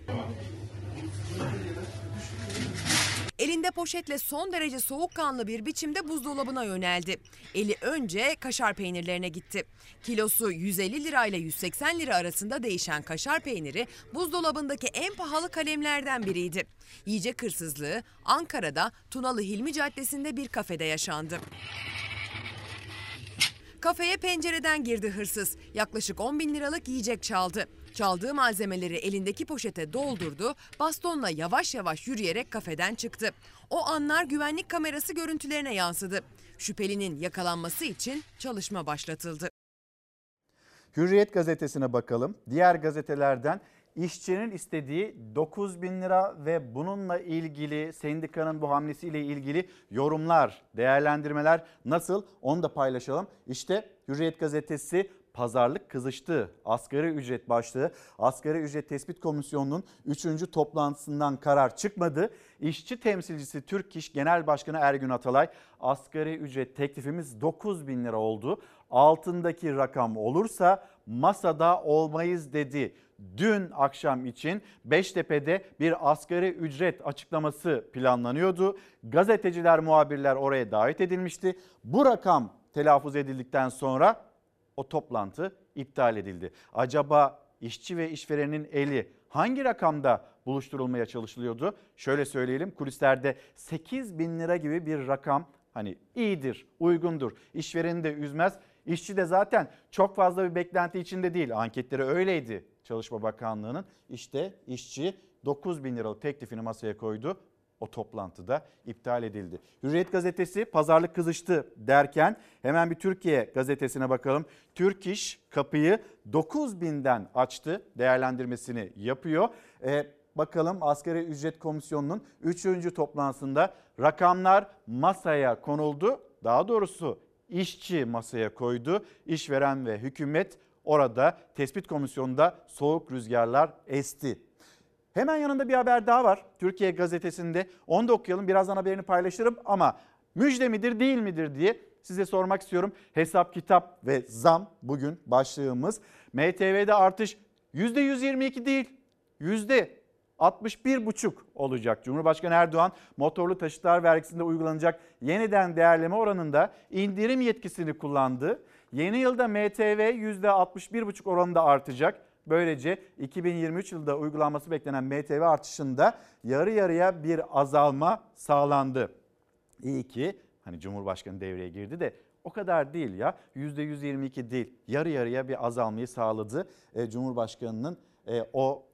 Elinde poşetle son derece soğukkanlı bir biçimde buzdolabına yöneldi. Eli önce kaşar peynirlerine gitti. Kilosu yüz elli lirayla yüz seksen lira arasında değişen kaşar peyniri buzdolabındaki en pahalı kalemlerden biriydi. Yiyecek hırsızlığı Ankara'da Tunalı Hilmi Caddesi'nde bir kafede yaşandı. Kafeye pencereden girdi hırsız. Yaklaşık on bin liralık yiyecek çaldı. Çaldığı malzemeleri elindeki poşete doldurdu, bastonla yavaş yavaş yürüyerek kafeden çıktı. O anlar güvenlik kamerası görüntülerine yansıdı. Şüphelinin yakalanması için çalışma başlatıldı. Hürriyet gazetesine bakalım. Diğer gazetelerden işçinin istediği dokuz bin lira ve bununla ilgili sendikanın bu hamlesiyle ilgili yorumlar, değerlendirmeler nasıl, onu da paylaşalım. İşte Hürriyet gazetesi. Pazarlık kızıştı. Asgari ücret başlığı. Asgari ücret tespit komisyonunun üçüncü toplantısından karar çıkmadı. İşçi temsilcisi Türk İş Genel Başkanı Ergün Atalay, asgari ücret teklifimiz dokuz bin lira oldu. Altındaki rakam olursa masada olmayız dedi. Dün akşam için Beştepe'de bir asgari ücret açıklaması planlanıyordu. Gazeteciler, muhabirler oraya davet edilmişti. Bu rakam telaffuz edildikten sonra o toplantı iptal edildi. Acaba işçi ve işverenin eli hangi rakamda buluşturulmaya çalışılıyordu? Şöyle söyleyelim, kulislerde sekiz bin lira gibi bir rakam hani iyidir, uygundur. İşvereni de üzmez. İşçi de zaten çok fazla bir beklenti içinde değil. Anketleri öyleydi Çalışma Bakanlığı'nın. İşte işçi dokuz bin liralık teklifini masaya koydu. O toplantıda iptal edildi. Hürriyet gazetesi pazarlık kızıştı derken hemen bir Türkiye gazetesine bakalım. Türk İş kapıyı dokuz binden açtı değerlendirmesini yapıyor. Ee, bakalım asgari ücret komisyonunun üçüncü toplantısında rakamlar masaya konuldu. Daha doğrusu işçi masaya koydu. İşveren ve hükümet orada, tespit komisyonunda soğuk rüzgarlar esti. Hemen yanında bir haber daha var Türkiye gazetesinde, onu da okuyalım, birazdan haberini paylaşırım ama müjde midir değil midir diye size sormak istiyorum. Hesap kitap ve zam bugün başlığımız. M T V'de artış yüzde yüz yirmi iki değil, yüzde altmış bir virgül beş olacak. Cumhurbaşkanı Erdoğan motorlu taşıtlar vergisinde uygulanacak yeniden değerleme oranında indirim yetkisini kullandı. Yeni yılda M T V yüzde altmış bir virgül beş oranında artacak. Böylece iki bin yirmi üç yılında uygulanması beklenen M T V artışında yarı yarıya bir azalma sağlandı. İyi ki hani Cumhurbaşkanı devreye girdi de o kadar değil ya, yüzde yüz yirmi iki değil, yarı yarıya bir azalmayı sağladı. E, Cumhurbaşkanı'nın e, o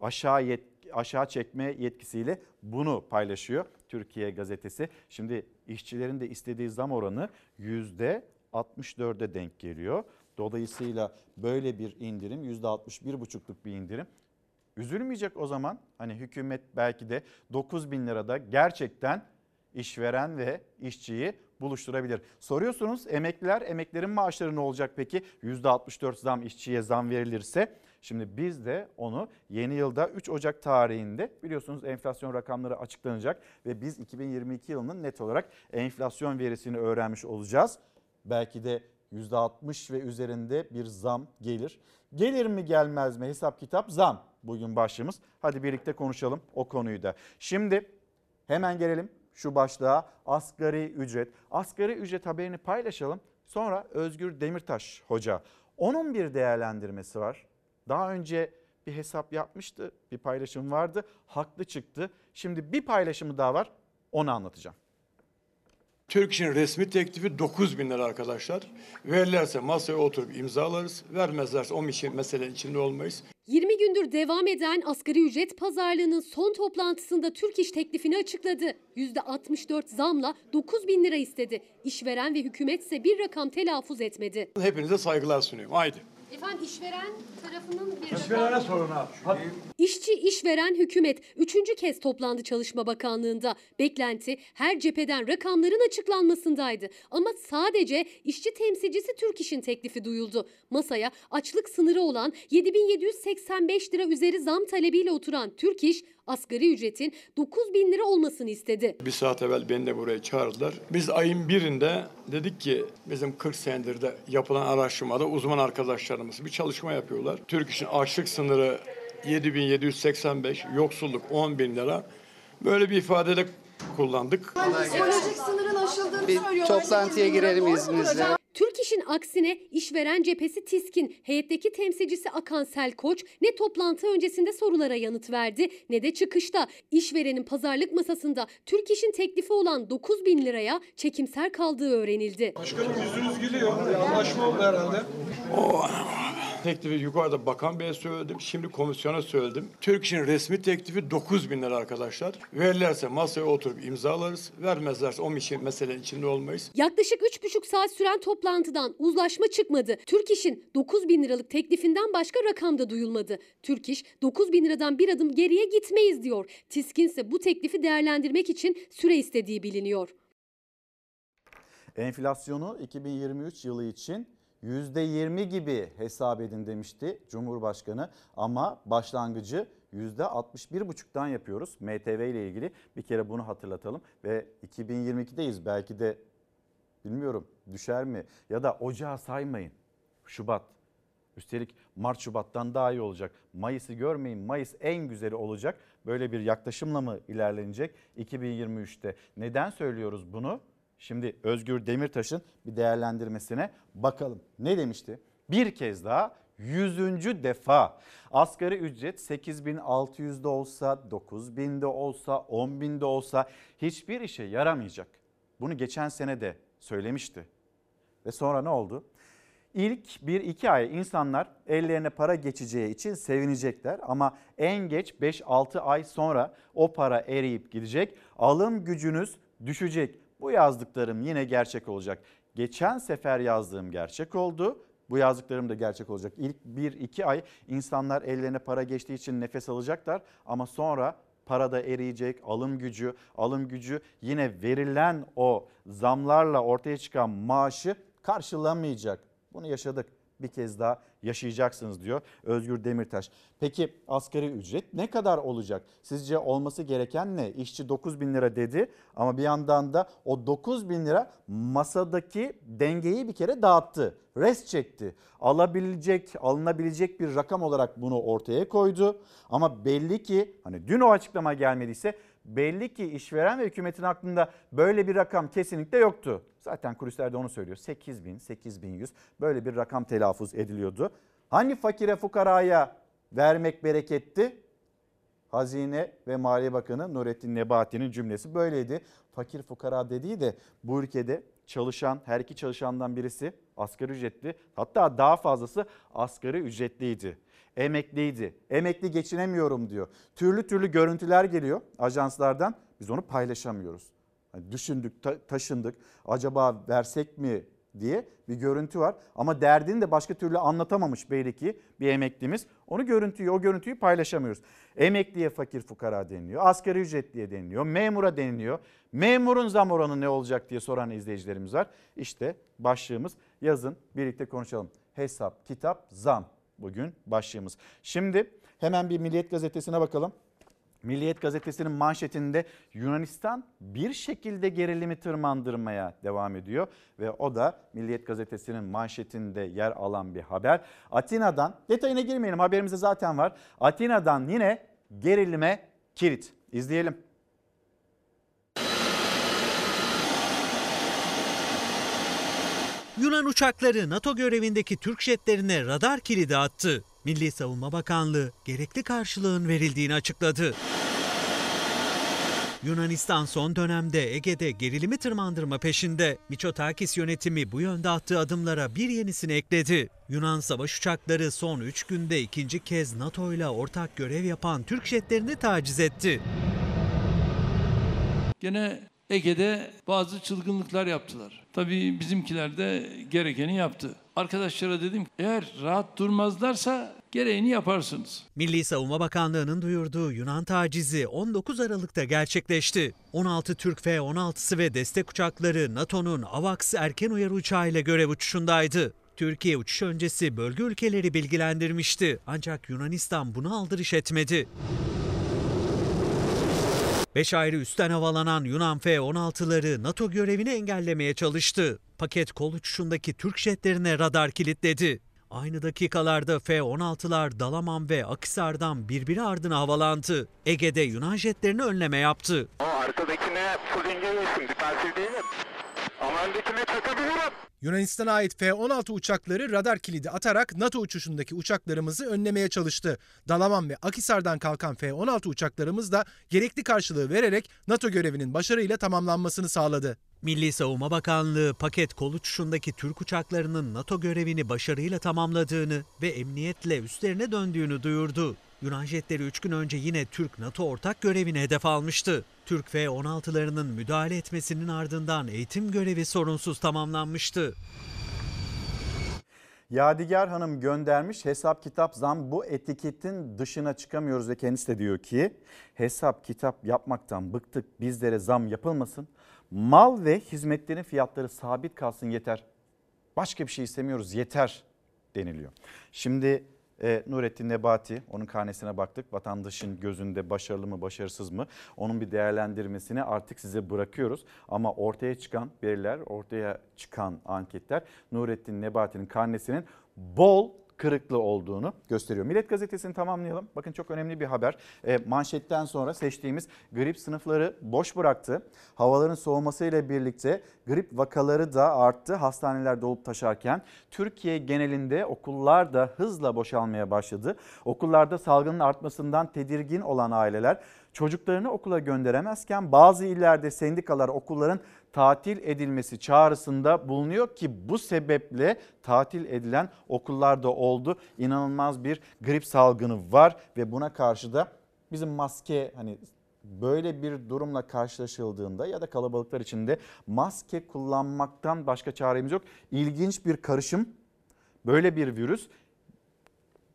aşağı yet, aşağı çekme yetkisiyle bunu paylaşıyor Türkiye gazetesi. Şimdi işçilerin de istediği zam oranı yüzde altmış dörde denk geliyor. Dolayısıyla böyle bir indirim, yüzde altmış bir virgül beş'lük bir indirim Üzülmeyecek o zaman. Hani hükümet belki de dokuz bin lirada gerçekten işveren ve işçiyi buluşturabilir. Soruyorsunuz emekliler, emeklilerin maaşları ne olacak peki? yüzde altmış dört zam, işçiye zam verilirse. Şimdi biz de onu yeni yılda üç Ocak tarihinde biliyorsunuz enflasyon rakamları açıklanacak ve biz iki bin yirmi iki yılının net olarak enflasyon verisini öğrenmiş olacağız. Belki de yüzde altmış ve üzerinde bir zam gelir. Gelir mi gelmez mi, hesap kitap zam bugün başlığımız. Hadi birlikte konuşalım o konuyu da. Şimdi hemen gelelim şu başlığa, asgari ücret. Asgari ücret haberini paylaşalım. Sonra Özgür Demirtaş hoca. Onun bir değerlendirmesi var. Daha önce bir hesap yapmıştı, bir paylaşım vardı, haklı çıktı. Şimdi bir paylaşımı daha var, onu anlatacağım. Türk İş'in resmi teklifi dokuz bin lira arkadaşlar. Verirlerse masaya oturup imzalarız, vermezlerse o meselenin içinde olmayız. yirmi gündür devam eden asgari ücret pazarlığının son toplantısında Türk İş teklifini açıkladı. yüzde altmış dört zamla dokuz bin lira istedi. İşveren ve hükümetse bir rakam telaffuz etmedi. Hepinize saygılar sunuyorum, haydi. Efendim işveren tarafının bir... İşverene sorun abi. Hadi. İşçi, işveren, hükümet üçüncü kez toplandı Çalışma Bakanlığı'nda. Beklenti her cepheden rakamların açıklanmasındaydı. Ama sadece işçi temsilcisi Türk İş'in teklifi duyuldu. Masaya açlık sınırı olan yedi bin yedi yüz seksen beş lira üzeri zam talebiyle oturan Türk İş, asgari ücretin dokuz bin lira olmasını istedi. Bir saat evvel beni de buraya çağırdılar. Biz ayın birinde dedik ki bizim kırk senedir de yapılan araştırmada uzman arkadaşlarımız bir çalışma yapıyorlar. Türk İş'in açlık sınırı yedi bin yedi yüz seksen beş, yoksulluk on bin lira. Böyle bir ifadede kullandık. Psikolojik sınırın aşıldığını söylüyorlar. Toplantıya girelim izninizle. Türk İş'in aksine işveren cephesi tiskin. Heyetteki temsilcisi Akan Selkoç ne toplantı öncesinde sorulara yanıt verdi ne de çıkışta. İşverenin pazarlık masasında Türk İş'in teklifi olan dokuz bin liraya çekimser kaldığı öğrenildi. Başkanım yüzünüz gülüyor. Anlaşma oldu herhalde. Oh. Teklifi yukarıda Bakan Bey'e söyledim. Şimdi komisyona söyledim. Türk İş'in resmi teklifi dokuz bin lira arkadaşlar. Verirlerse masaya oturup imzalarız. Vermezlerse o meselenin içinde olmayız. Yaklaşık üç buçuk saat süren toplantıdan uzlaşma çıkmadı. Türk İş'in dokuz bin liralık teklifinden başka rakam da duyulmadı. Türk İş dokuz bin liradan bir adım geriye gitmeyiz diyor. Tiskinse bu teklifi değerlendirmek için süre istediği biliniyor. Enflasyonu iki bin yirmi üç yılı için yüzde yirmi gibi hesap edin demişti Cumhurbaşkanı ama başlangıcı yüzde altmış bir buçuktan yapıyoruz. M T V ile ilgili bir kere bunu hatırlatalım ve iki bin yirmi ikideyiz, belki de bilmiyorum düşer mi ya da ocağı saymayın. Şubat, üstelik Mart Şubat'tan daha iyi olacak. Mayıs'ı görmeyin, Mayıs en güzeli olacak. Böyle bir yaklaşımla mı ilerlenecek iki bin yirmi üçte? Neden söylüyoruz bunu? Şimdi Özgür Demirtaş'ın bir değerlendirmesine bakalım. Ne demişti? Bir kez daha, yüzüncü defa asgari ücret sekiz bin altı yüzde olsa, dokuz binde olsa, on binde olsa hiçbir işe yaramayacak. Bunu geçen sene de söylemişti. Ve sonra ne oldu? İlk bir iki ay insanlar ellerine para geçeceği için sevinecekler ama en geç beş altı ay sonra o para eriyip gidecek. Alım gücünüz düşecek. Bu yazdıklarım yine gerçek olacak. Geçen sefer yazdığım gerçek oldu. Bu yazdıklarım da gerçek olacak. İlk bir iki ay insanlar ellerine para geçtiği için nefes alacaklar. Ama sonra para da eriyecek. Alım gücü, alım gücü yine verilen o zamlarla ortaya çıkan maaşı karşılamayacak. Bunu yaşadık. Bir kez daha yaşayacaksınız diyor Özgür Demirtaş. Peki asgari ücret ne kadar olacak? Sizce olması gereken ne? İşçi dokuz bin lira dedi ama bir yandan da o dokuz bin lira masadaki dengeyi bir kere dağıttı. Rest çekti. Alabilecek, alınabilecek bir rakam olarak bunu ortaya koydu. Ama belli ki hani dün o açıklama gelmediyse belli ki işveren ve hükümetin aklında böyle bir rakam kesinlikle yoktu. Zaten kulislerde onu söylüyor. sekiz bin, sekiz bin yüz böyle bir rakam telaffuz ediliyordu. Hani fakire fukaraya vermek bereketti? Hazine ve Maliye Bakanı Nurettin Nebati'nin cümlesi böyleydi. Fakir fukara dediği de bu ülkede çalışan, her iki çalışandan birisi asgari ücretli, hatta daha fazlası asgari ücretliydi. Emekliydi. Emekli geçinemiyorum diyor. Türlü türlü görüntüler geliyor ajanslardan. Biz onu paylaşamıyoruz. Hani düşündük, taşındık. Acaba versek mi diye bir görüntü var. Ama derdini de başka türlü anlatamamış belli ki bir emeklimiz. Onu görüntüyü, o görüntüyü paylaşamıyoruz. Emekliye fakir fukara deniliyor. Asgari ücretliye deniliyor. Memura deniliyor. Memurun zam oranı ne olacak diye soran izleyicilerimiz var. İşte başlığımız, yazın birlikte konuşalım. Hesap, kitap, zam bugün başlığımız. Şimdi hemen bir Milliyet Gazetesi'ne bakalım. Milliyet Gazetesi'nin manşetinde Yunanistan bir şekilde gerilimi tırmandırmaya devam ediyor. Ve o da Milliyet Gazetesi'nin manşetinde yer alan bir haber. Atina'dan, detayına girmeyelim, haberimizde zaten var. Atina'dan yine gerilime kilit. İzleyelim. Yunan uçakları NATO görevindeki Türk jetlerine radar kilidi attı. Milli Savunma Bakanlığı gerekli karşılığın verildiğini açıkladı. Yunanistan son dönemde Ege'de gerilimi tırmandırma peşinde. Mitsotakis yönetimi bu yönde attığı adımlara bir yenisini ekledi. Yunan savaş uçakları son üç günde ikinci kez NATO ile ortak görev yapan Türk jetlerini taciz etti. Gene Ege'de bazı çılgınlıklar yaptılar. Tabii bizimkiler de gerekeni yaptı. Arkadaşlara dedim ki eğer rahat durmazlarsa gereğini yaparsınız. Milli Savunma Bakanlığı'nın duyurduğu Yunan tacizi on dokuz Aralık'ta gerçekleşti. on altı Türk F on altısı ve destek uçakları NATO'nun AWACS erken uyarı uçağıyla görev uçuşundaydı. Türkiye uçuş öncesi bölge ülkeleri bilgilendirmişti. Ancak Yunanistan buna aldırış etmedi. Beş ayrı üstten havalanan Yunan F on altıları NATO görevini engellemeye çalıştı. Paket kol uçuşundaki Türk jetlerine radar kilitledi. Aynı dakikalarda F on altılar Dalaman ve Akhisar'dan birbiri ardına havalandı. Ege'de Yunan jetlerini önleme yaptı. O arkadakine fulinge yesin, dipersiz değil mi? Ama öndekine çakabilirim. Yunanistan'a ait F on altı uçakları radar kilidi atarak NATO uçuşundaki uçaklarımızı önlemeye çalıştı. Dalaman ve Akhisar'dan kalkan F on altı uçaklarımız da gerekli karşılığı vererek NATO görevinin başarıyla tamamlanmasını sağladı. Milli Savunma Bakanlığı paket kol uçuşundaki Türk uçaklarının NATO görevini başarıyla tamamladığını ve emniyetle üstlerine döndüğünü duyurdu. Yunan jetleri üç gün önce yine Türk-NATO ortak görevini hedef almıştı. Türk F on altılarının müdahale etmesinin ardından eğitim görevi sorunsuz tamamlanmıştı. Yadigar Hanım göndermiş, hesap kitap zam bu etiketin dışına çıkamıyoruz ve kendisi de diyor ki hesap kitap yapmaktan bıktık, bizlere zam yapılmasın, mal ve hizmetlerin fiyatları sabit kalsın yeter, başka bir şey istemiyoruz yeter deniliyor. Şimdi E, Nurettin Nebati, onun karnesine baktık. Vatandaşın gözünde başarılı mı başarısız mı? Onun bir değerlendirmesini artık size bırakıyoruz. Ama ortaya çıkan veriler, ortaya çıkan anketler Nurettin Nebati'nin karnesinin bol kırıklı olduğunu gösteriyor. Millet Gazetesi'ni tamamlayalım. Bakın çok önemli bir haber. E, manşetten sonra seçtiğimiz grip sınıfları boş bıraktı. Havaların soğumasıyla birlikte grip vakaları da arttı. Hastaneler dolup taşarken Türkiye genelinde okullar da hızla boşalmaya başladı. Okullarda salgının artmasından tedirgin olan aileler çocuklarını okula gönderemezken bazı illerde sendikalar okulların tatil edilmesi çağrısında bulunuyor ki bu sebeple tatil edilen okullar da oldu. İnanılmaz bir grip salgını var ve buna karşı da bizim maske, hani böyle bir durumla karşılaşıldığında ya da kalabalıklar içinde maske kullanmaktan başka çaremiz yok. İlginç bir karışım, böyle bir virüs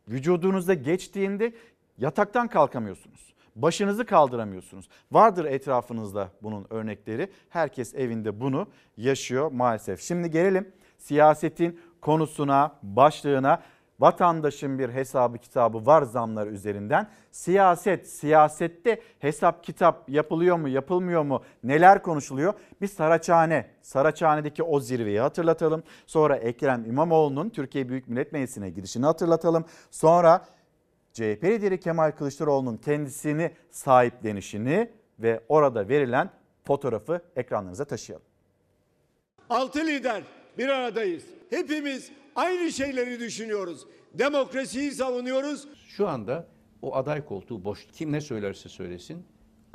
vücudunuzda geçtiğinde yataktan kalkamıyorsunuz. Başınızı kaldıramıyorsunuz. Vardır etrafınızda bunun örnekleri. Herkes evinde bunu yaşıyor maalesef. Şimdi gelelim siyasetin konusuna, başlığına. Vatandaşın bir hesabı kitabı var zamlar üzerinden. Siyaset, siyasette hesap kitap yapılıyor mu, yapılmıyor mu, neler konuşuluyor? Bir Saraçhane, Saraçhane'deki o zirveyi hatırlatalım. Sonra Ekrem İmamoğlu'nun Türkiye Büyük Millet Meclisi'ne girişini hatırlatalım. Sonra C H P lideri Kemal Kılıçdaroğlu'nun kendisini sahiplenişini ve orada verilen fotoğrafı ekranlarınıza taşıyalım. Altı lider bir aradayız. Hepimiz aynı şeyleri düşünüyoruz. Demokrasiyi savunuyoruz. Şu anda o aday koltuğu boş. Kim ne söylerse söylesin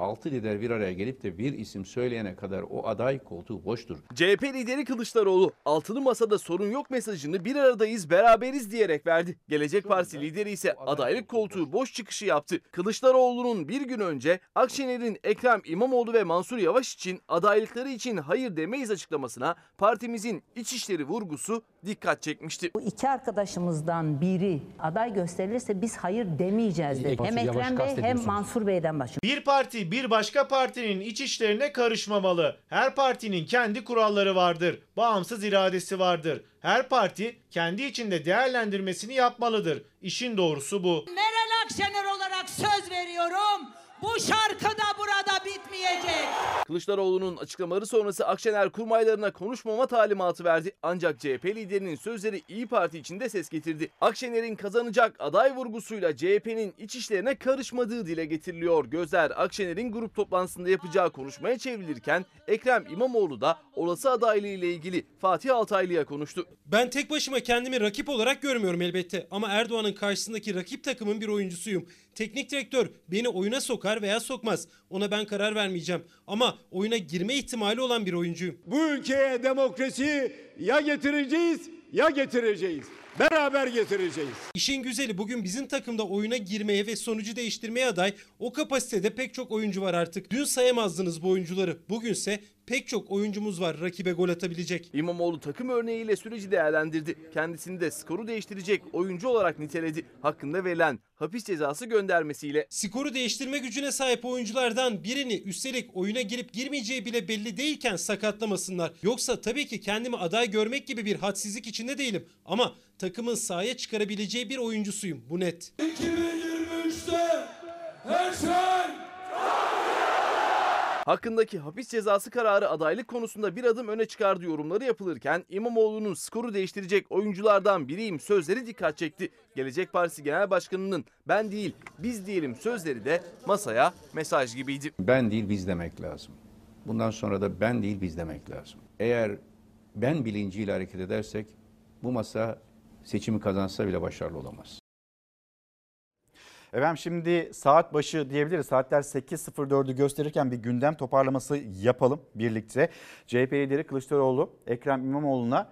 altı lider bir araya gelip de bir isim söyleyene kadar o aday koltuğu boştur. C H P lideri Kılıçdaroğlu, altılı masada sorun yok mesajını bir aradayız, beraberiz diyerek verdi. Gelecek Partisi lideri ise adaylık koltuğu boş çıkışı yaptı. Kılıçdaroğlu'nun bir gün önce Akşener'in Ekrem İmamoğlu ve Mansur Yavaş için adaylıkları için hayır demeyiz açıklamasına partimizin İçişleri vurgusu dikkat çekmişti. Bu iki arkadaşımızdan biri aday gösterilirse biz hayır demeyeceğiz dedi. Hem Ekrem Bey hem Mansur Bey'den başlıyor. Bir parti bir başka partinin iç işlerine karışmamalı. Her partinin kendi kuralları vardır. Bağımsız iradesi vardır. Her parti kendi içinde değerlendirmesini yapmalıdır. İşin doğrusu bu. Meral Akşener olarak söz veriyorum. Bu şarkı da burada bitmeyecek. Kılıçdaroğlu'nun açıklamaları sonrası Akşener kurmaylarına konuşmama talimatı verdi. Ancak C H P liderinin sözleri İyi Parti için de ses getirdi. Akşener'in kazanacak aday vurgusuyla C H P'nin iç işlerine karışmadığı dile getiriliyor. Gözler Akşener'in grup toplantısında yapacağı konuşmaya çevrilirken Ekrem İmamoğlu da olası adaylığı ile ilgili Fatih Altaylı'ya konuştu. Ben tek başıma kendimi rakip olarak görmüyorum elbette ama Erdoğan'ın karşısındaki rakip takımın bir oyuncusuyum. Teknik direktör beni oyuna sokar veya sokmaz. Ona ben karar vermeyeceğim. Ama oyuna girme ihtimali olan bir oyuncuyum. Bu ülkeye demokrasiyi ya getireceğiz ya getireceğiz. Beraber getireceğiz. İşin güzeli bugün bizim takımda oyuna girmeye ve sonucu değiştirmeye aday o kapasitede pek çok oyuncu var artık. Dün sayamazdınız bu oyuncuları. Bugünse pek çok oyuncumuz var rakibe gol atabilecek. İmamoğlu takım örneğiyle süreci değerlendirdi. Kendisini de skoru değiştirecek oyuncu olarak niteledi. Hakkında verilen hapis cezası göndermesiyle. Skoru değiştirme gücüne sahip oyunculardan birini üstelik oyuna girip girmeyeceği bile belli değilken sakatlamasınlar. Yoksa tabii ki kendimi aday görmek gibi bir hadsizlik içinde değilim. Ama takımın sahaya çıkarabileceği bir oyuncusuyum. Bu net. iki bin yirmi üçte her şey... Hakkındaki hapis cezası kararı adaylık konusunda bir adım öne çıkardığı yorumları yapılırken İmamoğlu'nun skoru değiştirecek oyunculardan biriyim sözleri dikkat çekti. Gelecek Partisi Genel Başkanı'nın ben değil biz diyelim sözleri de masaya mesaj gibiydi. Ben değil biz demek lazım. Bundan sonra da ben değil biz demek lazım. Eğer ben bilinciyle hareket edersek bu masa seçimi kazansa bile başarılı olamaz. Efendim şimdi saat başı diyebiliriz. Saatler sekiz sıfır dördü gösterirken bir gündem toparlaması yapalım birlikte. C H P lideri Kılıçdaroğlu, Ekrem İmamoğlu'na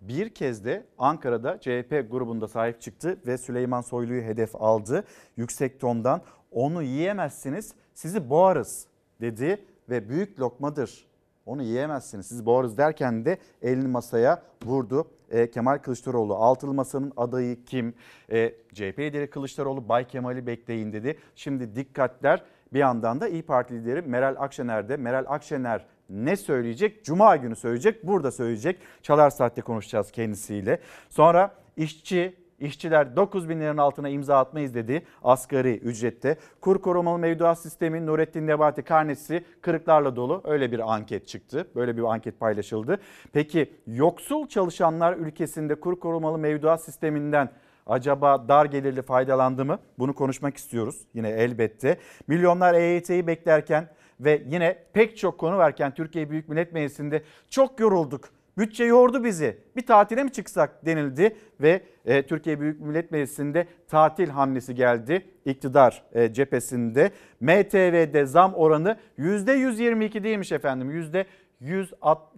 bir kez de Ankara'da C H P grubunda sahip çıktı ve Süleyman Soylu'yu hedef aldı. Yüksek tondan onu yiyemezsiniz, sizi boğarız dedi ve büyük lokmadır. Onu yiyemezsiniz, sizi boğarız derken de elini masaya vurdu. Kemal Kılıçdaroğlu, altılı masanın adayı kim? E, C H P lideri Kılıçdaroğlu, Bay Kemal'i bekleyin dedi. Şimdi dikkatler bir yandan da İYİ Parti lideri Meral Akşener'de. Meral Akşener ne söyleyecek? Cuma günü söyleyecek, burada söyleyecek. Çalar Saat'te konuşacağız kendisiyle. Sonra işçi, işçiler dokuz bin liranın altına imza atmayız dedi asgari ücrette. Kur korumalı mevduat sistemi, Nurettin Nebati karnesi kırıklarla dolu. Öyle bir anket çıktı. Böyle bir anket paylaşıldı. Peki yoksul çalışanlar ülkesinde kur korumalı mevduat sisteminden acaba dar gelirli faydalandı mı? Bunu konuşmak istiyoruz yine elbette. Milyonlar E Y T'yi beklerken ve yine pek çok konu varken Türkiye Büyük Millet Meclisi'nde çok yorulduk. Bütçe yordu bizi. Bir tatile mi çıksak denildi ve e, Türkiye Büyük Millet Meclisi'nde tatil hamlesi geldi. İktidar e, cephesinde M T V'de zam oranı yüzde yüz yirmi iki değilmiş efendim.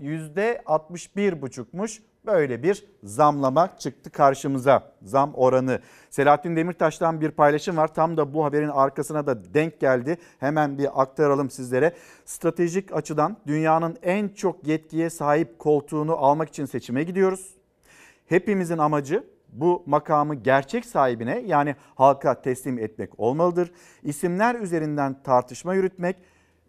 yüzde altmış bir buçukmuş. Böyle bir zamlama çıktı karşımıza. Zam oranı. Selahattin Demirtaş'tan bir paylaşım var. Tam da bu haberin arkasına da denk geldi. Hemen bir aktaralım sizlere. Stratejik açıdan dünyanın en çok yetkiye sahip koltuğunu almak için seçime gidiyoruz. Hepimizin amacı bu makamı gerçek sahibine yani halka teslim etmek olmalıdır. İsimler üzerinden tartışma yürütmek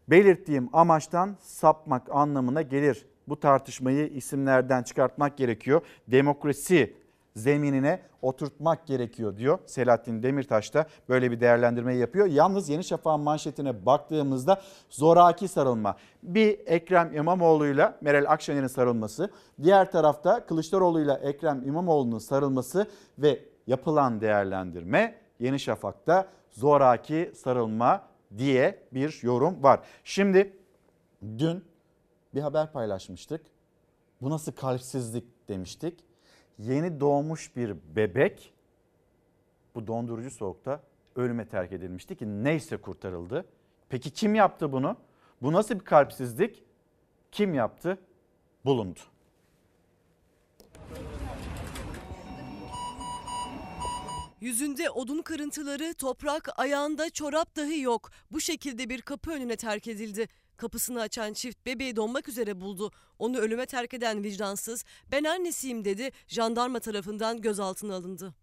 belirttiğim amaçtan sapmak anlamına gelir. Bu tartışmayı isimlerden çıkartmak gerekiyor. Demokrasi zeminine oturtmak gerekiyor diyor. Selahattin Demirtaş da böyle bir değerlendirmeyi yapıyor. Yalnız Yeni Şafak'ın manşetine baktığımızda zoraki sarılma. Bir Ekrem İmamoğlu'yla Meral Akşener'in sarılması, diğer tarafta Kılıçdaroğlu'yla Ekrem İmamoğlu'nun sarılması ve yapılan değerlendirme Yeni Şafak'ta zoraki sarılma diye bir yorum var. Şimdi dün bir haber paylaşmıştık. Bu nasıl kalpsizlik demiştik. Yeni doğmuş bir bebek bu dondurucu soğukta ölüme terk edilmişti ki neyse kurtarıldı. Peki kim yaptı bunu? Bu nasıl bir kalpsizlik? Kim yaptı? Bulundu. Yüzünde odun kırıntıları, toprak, ayağında çorap dahi yok. Bu şekilde bir kapı önüne terk edildi. Kapısını açan çift bebeği donmak üzere buldu. Onu ölüme terk eden vicdansız, ben annesiyim dedi, jandarma tarafından gözaltına alındı.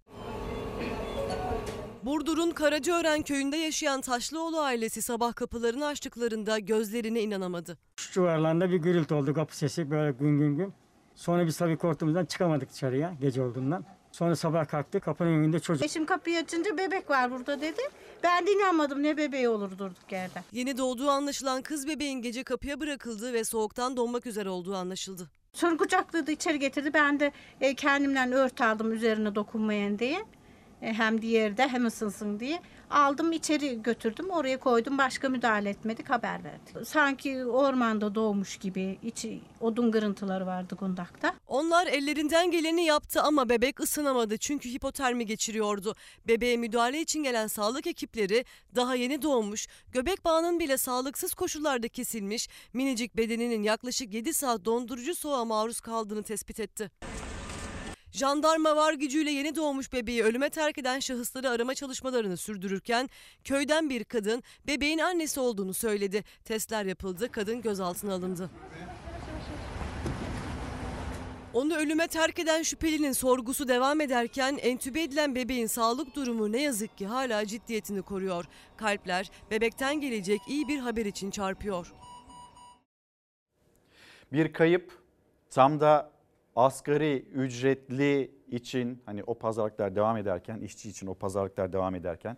Burdur'un Karacaören köyünde yaşayan Taşlıoğlu ailesi sabah kapılarını açtıklarında gözlerine inanamadı. Şu civarlarında bir gürültü oldu, kapı sesi böyle gün gün gün. Sonra biz tabii korktuğumuzdan çıkamadık dışarıya, gece olduğundan. Sonra sabah kalktı, kapının önünde çocuk. Eşim kapıyı açınca bebek var burada dedi. Ben de inanmadım, ne bebeği olur durduk yerde. Yeni doğduğu anlaşılan kız bebeğin gece kapıya bırakıldığı ve soğuktan donmak üzere olduğu anlaşıldı. Sonra kucakladı, içeri getirdi. Ben de kendimden örtü aldım üzerine dokunmayan diye. Hem diğerde hem ısınsın diye. Aldım içeri götürdüm, oraya koydum, başka müdahale etmedik, haber verdik. Sanki ormanda doğmuş gibi, içi odun kırıntıları vardı kundakta. Onlar ellerinden geleni yaptı ama bebek ısınamadı çünkü hipotermi geçiriyordu. Bebeğe müdahale için gelen sağlık ekipleri daha yeni doğmuş, göbek bağının bile sağlıksız koşullarda kesilmiş, minicik bedeninin yaklaşık yedi saat dondurucu soğuğa maruz kaldığını tespit etti. Jandarma var gücüyle yeni doğmuş bebeği ölüme terk eden şahısları arama çalışmalarını sürdürürken köyden bir kadın bebeğin annesi olduğunu söyledi. Testler yapıldı, kadın gözaltına alındı. Onu ölüme terk eden şüphelinin sorgusu devam ederken entübe edilen bebeğin sağlık durumu ne yazık ki hala ciddiyetini koruyor. Kalpler bebekten gelecek iyi bir haber için çarpıyor. Bir kayıp tam da asgari ücretli için, hani o pazarlıklar devam ederken, işçi için o pazarlıklar devam ederken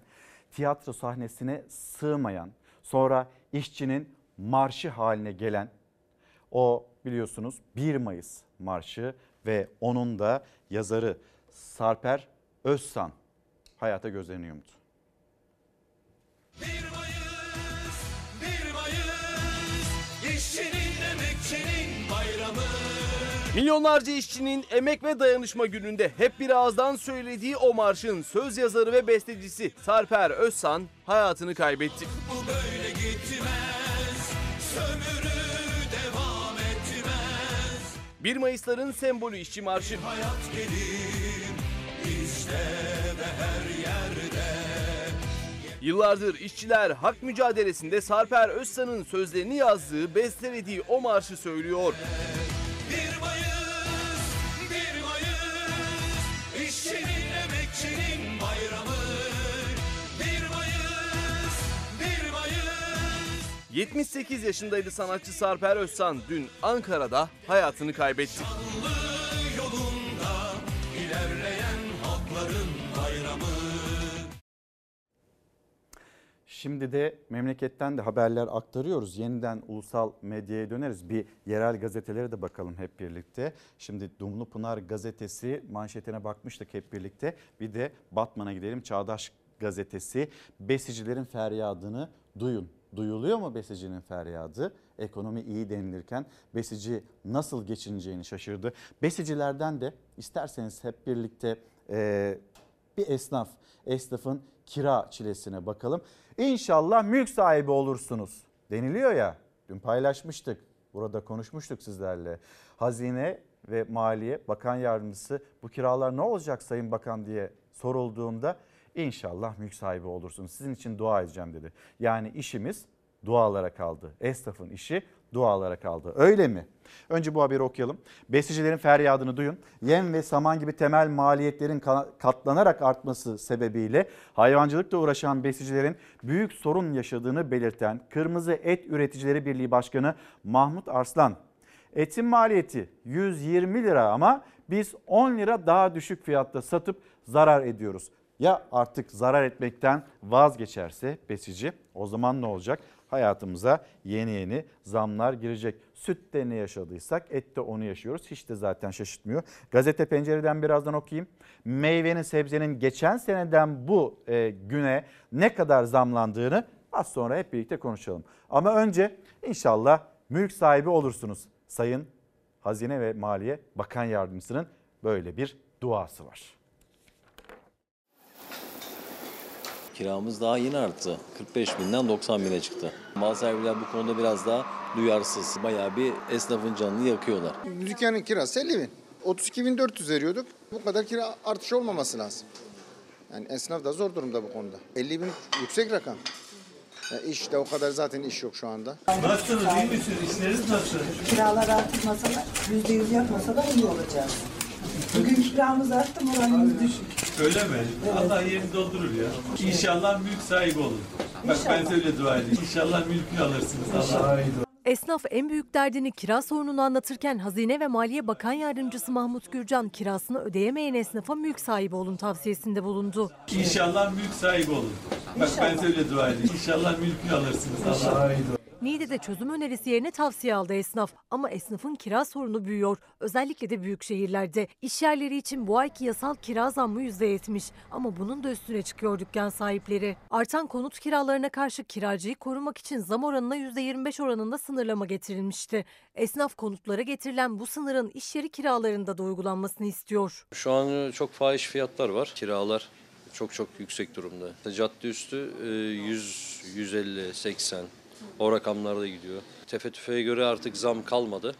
tiyatro sahnesine sığmayan, sonra işçinin marşı haline gelen o biliyorsunuz bir Mayıs marşı ve onun da yazarı Sarper Öztan hayata gözlerini yumdu. bir Mayıs, bir Mayıs, işçinin emekçinin bayramı. Milyonlarca işçinin emek ve dayanışma gününde hep bir ağızdan söylediği o marşın söz yazarı ve bestecisi Sarper Özsan hayatını kaybetti. Bu böyle gitmez, sömürü devam etmez. bir Mayısların sembolü işçi marşı. Bir hayat gelir işte ve her yerde. Yıllardır işçiler hak mücadelesinde Sarper Özsan'ın sözlerini yazdığı, bestelediği o marşı söylüyor. yetmiş sekiz yaşındaydı sanatçı Sarper Öztan, dün Ankara'da hayatını kaybetti. Yolunda, şimdi de memleketten de haberler aktarıyoruz. Yeniden ulusal medyaya döneriz. Bir yerel gazetelere de bakalım hep birlikte. Şimdi Dumlupınar gazetesi manşetine bakmıştık hep birlikte. Bir de Batman'a gidelim. Çağdaş gazetesi besicilerin feryadını duyun. Duyuluyor mu besicinin feryadı? Ekonomi iyi denilirken besici nasıl geçineceğini şaşırdı. Besicilerden de isterseniz hep birlikte e, bir esnaf, esnafın kira çilesine bakalım. İnşallah mülk sahibi olursunuz deniliyor ya. Dün paylaşmıştık, burada konuşmuştuk sizlerle. Hazine ve Maliye Bakan Yardımcısı bu kiralar ne olacak Sayın Bakan diye sorulduğunda... İnşallah mülk sahibi olursunuz. Sizin için dua edeceğim dedi. Yani işimiz dualara kaldı. Esnafın işi dualara kaldı. Öyle mi? Önce bu haberi okuyalım. Besicilerin feryadını duyun. Yem ve saman gibi temel maliyetlerin katlanarak artması sebebiyle hayvancılıkla uğraşan besicilerin büyük sorun yaşadığını belirten Kırmızı Et Üreticileri Birliği Başkanı Mahmut Arslan, etin maliyeti yüz yirmi lira ama biz on lira daha düşük fiyatta satıp zarar ediyoruz. Ya artık zarar etmekten vazgeçerse besici, o zaman ne olacak? Hayatımıza yeni yeni zamlar girecek. Sütte ne yaşadıysak ette onu yaşıyoruz. Hiç de zaten şaşırtmıyor. Gazete Pencere'den birazdan okuyayım. Meyvenin, sebzenin geçen seneden bu güne ne kadar zamlandığını az sonra hep birlikte konuşalım. Ama önce inşallah mülk sahibi olursunuz. Sayın Hazine ve Maliye Bakan Yardımcısının böyle bir duası var. Kiramız daha yeni arttı. kırk beş binden doksan bine çıktı. Mal sahipler bu konuda biraz daha duyarsız. Bayağı bir esnafın canını yakıyorlar. Dükkanın kirası elli bin. otuz iki bin dört yüz veriyorduk. Bu kadar kira artışı olmaması lazım. Yani esnaf da zor durumda bu konuda. elli bin yüksek rakam. Ya iş de o kadar zaten iş yok şu anda. Nasılsınız, iyi misiniz? İşleriniz nasıl? Kiralar artmasa da yüzde yüz yapmasa da iyi olacağız. Bugün kiramız arttı, moralimiz düşük. Öyle mi? Evet. Allah yerini doldurur ya. İnşallah mülk sahibi olur. Bak ben söyle dua edeyim. İnşallah mülkünü alırsınız. Allah'a iyi. Esnaf en büyük derdini kira sorununu anlatırken Hazine ve Maliye Bakan Yardımcısı Mahmut Gürcan kirasını ödeyemeyen esnafa mülk sahibi olun tavsiyesinde bulundu. İnşallah mülk sahibi olun. Bak ben söyle dua edeyim. İnşallah mülkünü alırsınız. Allah'a iyi. Niğde'de çözüm önerisi yerine tavsiye aldı esnaf. Ama esnafın kira sorunu büyüyor. Özellikle de büyük şehirlerde. İş yerleri için bu ayki yasal kira zammı yüzde yetmiş. Ama bunun da üstüne çıkıyor dükkan sahipleri. Artan konut kiralarına karşı kiracıyı korumak için zam oranına yüzde yirmi beş oranında sınırlama getirilmişti. Esnaf konutlara getirilen bu sınırın iş yeri kiralarında da uygulanmasını istiyor. Şu an çok fahiş fiyatlar var. Kiralar çok çok yüksek durumda. Cadde üstü yüz, yüz elli, seksen. O rakamlarda gidiyor. Tefe tüfeğe göre artık zam kalmadı.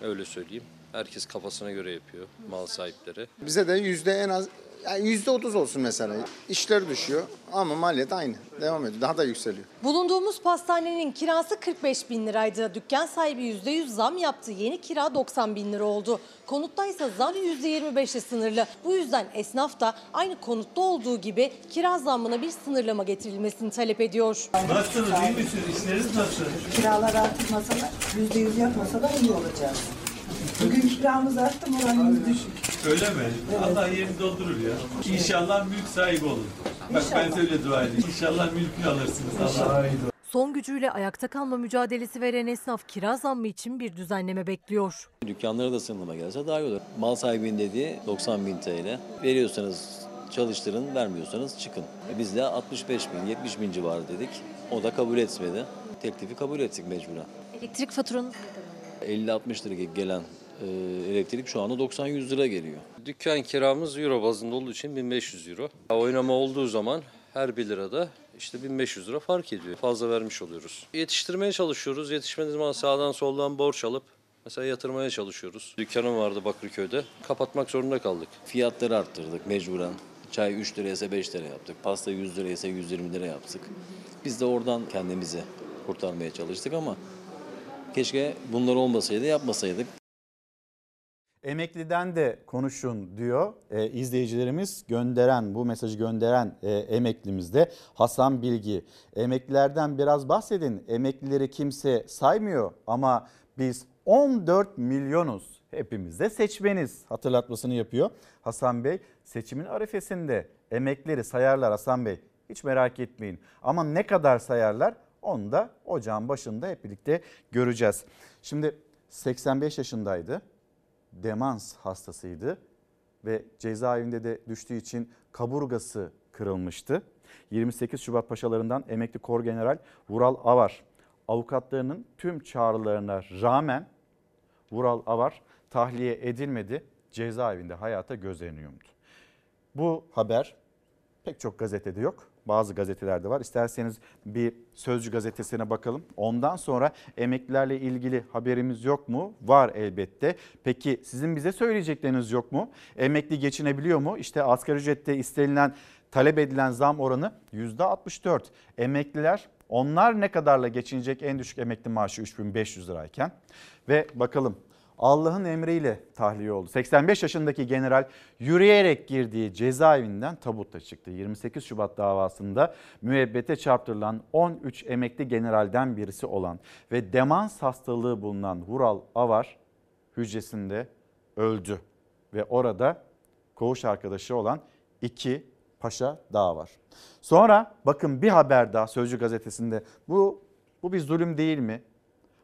Öyle söyleyeyim. Herkes kafasına göre yapıyor mal sahipleri. Bize de yüzde en az yani yüzde otuz olsun mesela. İşler düşüyor ama maliyet aynı. Devam ediyor. Daha da yükseliyor. Bulunduğumuz pastanenin kirası kırk beş bin liraydı. Dükkan sahibi yüzde yüz zam yaptı. Yeni kira doksan bin lira oldu. Konuttaysa zam yüzde yirmi beşle sınırlı. Bu yüzden esnaf da aynı konutta olduğu gibi kira zammına bir sınırlama getirilmesini talep ediyor. Nasılsınız? İyi misiniz? İşleriniz nasıl? Kiralar artmasa da yüzde yüz yapmasa da iyi olacağız. Bugün kiramız arttı, moralimiz düşük. Öyle mi? Evet. Allah yerini doldurur ya. İnşallah mülk sahibi olun. Bak ben söyle dua edeyim. İnşallah mülkünü alırsınız. Allah'a iyi. Son gücüyle ayakta kalma mücadelesi veren esnaf kira zammı için bir düzenleme bekliyor. Dükkanlara da sınırlama gelse daha iyi olur. Mal sahibinin dediği doksan bin T L. Veriyorsanız çalıştırın, vermiyorsanız çıkın. E biz de altmış beş bin, yetmiş bin civarı dedik. O da kabul etmedi. Teklifi kabul ettik mecburen. Elektrik faturanız elli altmış lira gelen e, elektrik şu anda doksan yüz lira geliyor. Dükkan kiramız euro bazında olduğu için bin beş yüz euro. Oynama olduğu zaman her bir lirada işte bin beş yüz lira fark ediyor. Fazla vermiş oluyoruz. Yetiştirmeye çalışıyoruz. Yetişmediği zaman sağdan soldan borç alıp mesela yatırmaya çalışıyoruz. Dükkanım vardı Bakırköy'de. Kapatmak zorunda kaldık. Fiyatları arttırdık mecburen. Çay üç liraysa beş lira yaptık. Pasta yüz liraysa yüz yirmi lira yaptık. Biz de oradan kendimizi kurtarmaya çalıştık ama keşke bunlar olmasaydı, yapmasaydık. Emekliden de konuşun diyor e, izleyicilerimiz, gönderen bu mesajı gönderen e, emeklimiz de Hasan Bilgi. Emeklilerden biraz bahsedin, emeklileri kimse saymıyor ama biz on dört milyonuz, hepimiz de seçmeniz hatırlatmasını yapıyor. Hasan Bey, seçimin arifesinde emeklileri sayarlar Hasan Bey, hiç merak etmeyin ama ne kadar sayarlar? Onu da ocağın başında hep birlikte göreceğiz. Şimdi seksen beş yaşındaydı, demans hastasıydı ve cezaevinde de düştüğü için kaburgası kırılmıştı. yirmi sekiz Şubat paşalarından emekli Kor General Vural Avar, avukatlarının tüm çağrılarına rağmen Vural Avar tahliye edilmedi, cezaevinde hayata gözlerini yumdu. Bu haber pek çok gazetede yok. Bazı gazetelerde var. İsterseniz bir Sözcü gazetesine bakalım. Ondan sonra emeklilerle ilgili haberimiz yok mu? Var elbette. Peki sizin bize söyleyecekleriniz yok mu? Emekli geçinebiliyor mu? İşte asgari ücrette istenilen, talep edilen zam oranı yüzde altmış dört. Emekliler, onlar ne kadarla geçinecek? En düşük emekli maaşı üç bin beş yüz lirayken. Ve bakalım, Allah'ın emriyle tahliye oldu. seksen beş yaşındaki general yürüyerek girdiği cezaevinden tabutla çıktı. yirmi sekiz Şubat davasında müebbete çarptırılan on üç emekli generalden birisi olan ve demans hastalığı bulunan Vural Avar hücresinde öldü. Ve orada koğuş arkadaşı olan iki paşa daha var. Sonra bakın bir haber daha Sözcü gazetesinde. Bu, bu bir zulüm değil mi?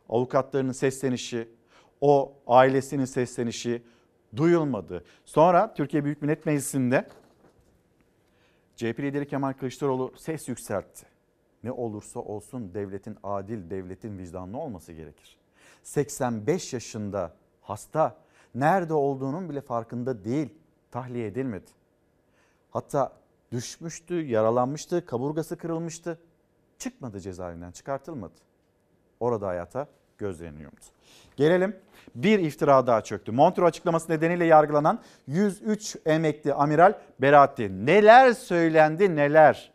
Avukatlarının seslenişi, o ailesinin seslenişi duyulmadı. Sonra Türkiye Büyük Millet Meclisi'nde C H P lideri Kemal Kılıçdaroğlu ses yükseltti. Ne olursa olsun devletin adil, devletin vicdanlı olması gerekir. seksen beş yaşında hasta, nerede olduğunun bile farkında değil, tahliye edilmedi. Hatta düşmüştü, yaralanmıştı, kaburgası kırılmıştı. Çıkmadı, cezaevinden çıkartılmadı. Orada hayata gözlerini yumdu. Gelelim, bir iftira daha çöktü. Montreux açıklaması nedeniyle yargılanan yüz üç emekli amiral beraat etti. Neler söylendi, neler.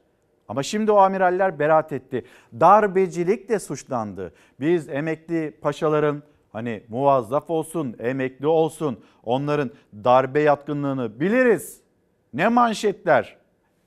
Ama şimdi o amiraller beraat etti. Darbecilikle suçlandı. Biz emekli paşaların, hani muvazzaf olsun, emekli olsun, onların darbe yatkınlığını biliriz. Ne manşetler.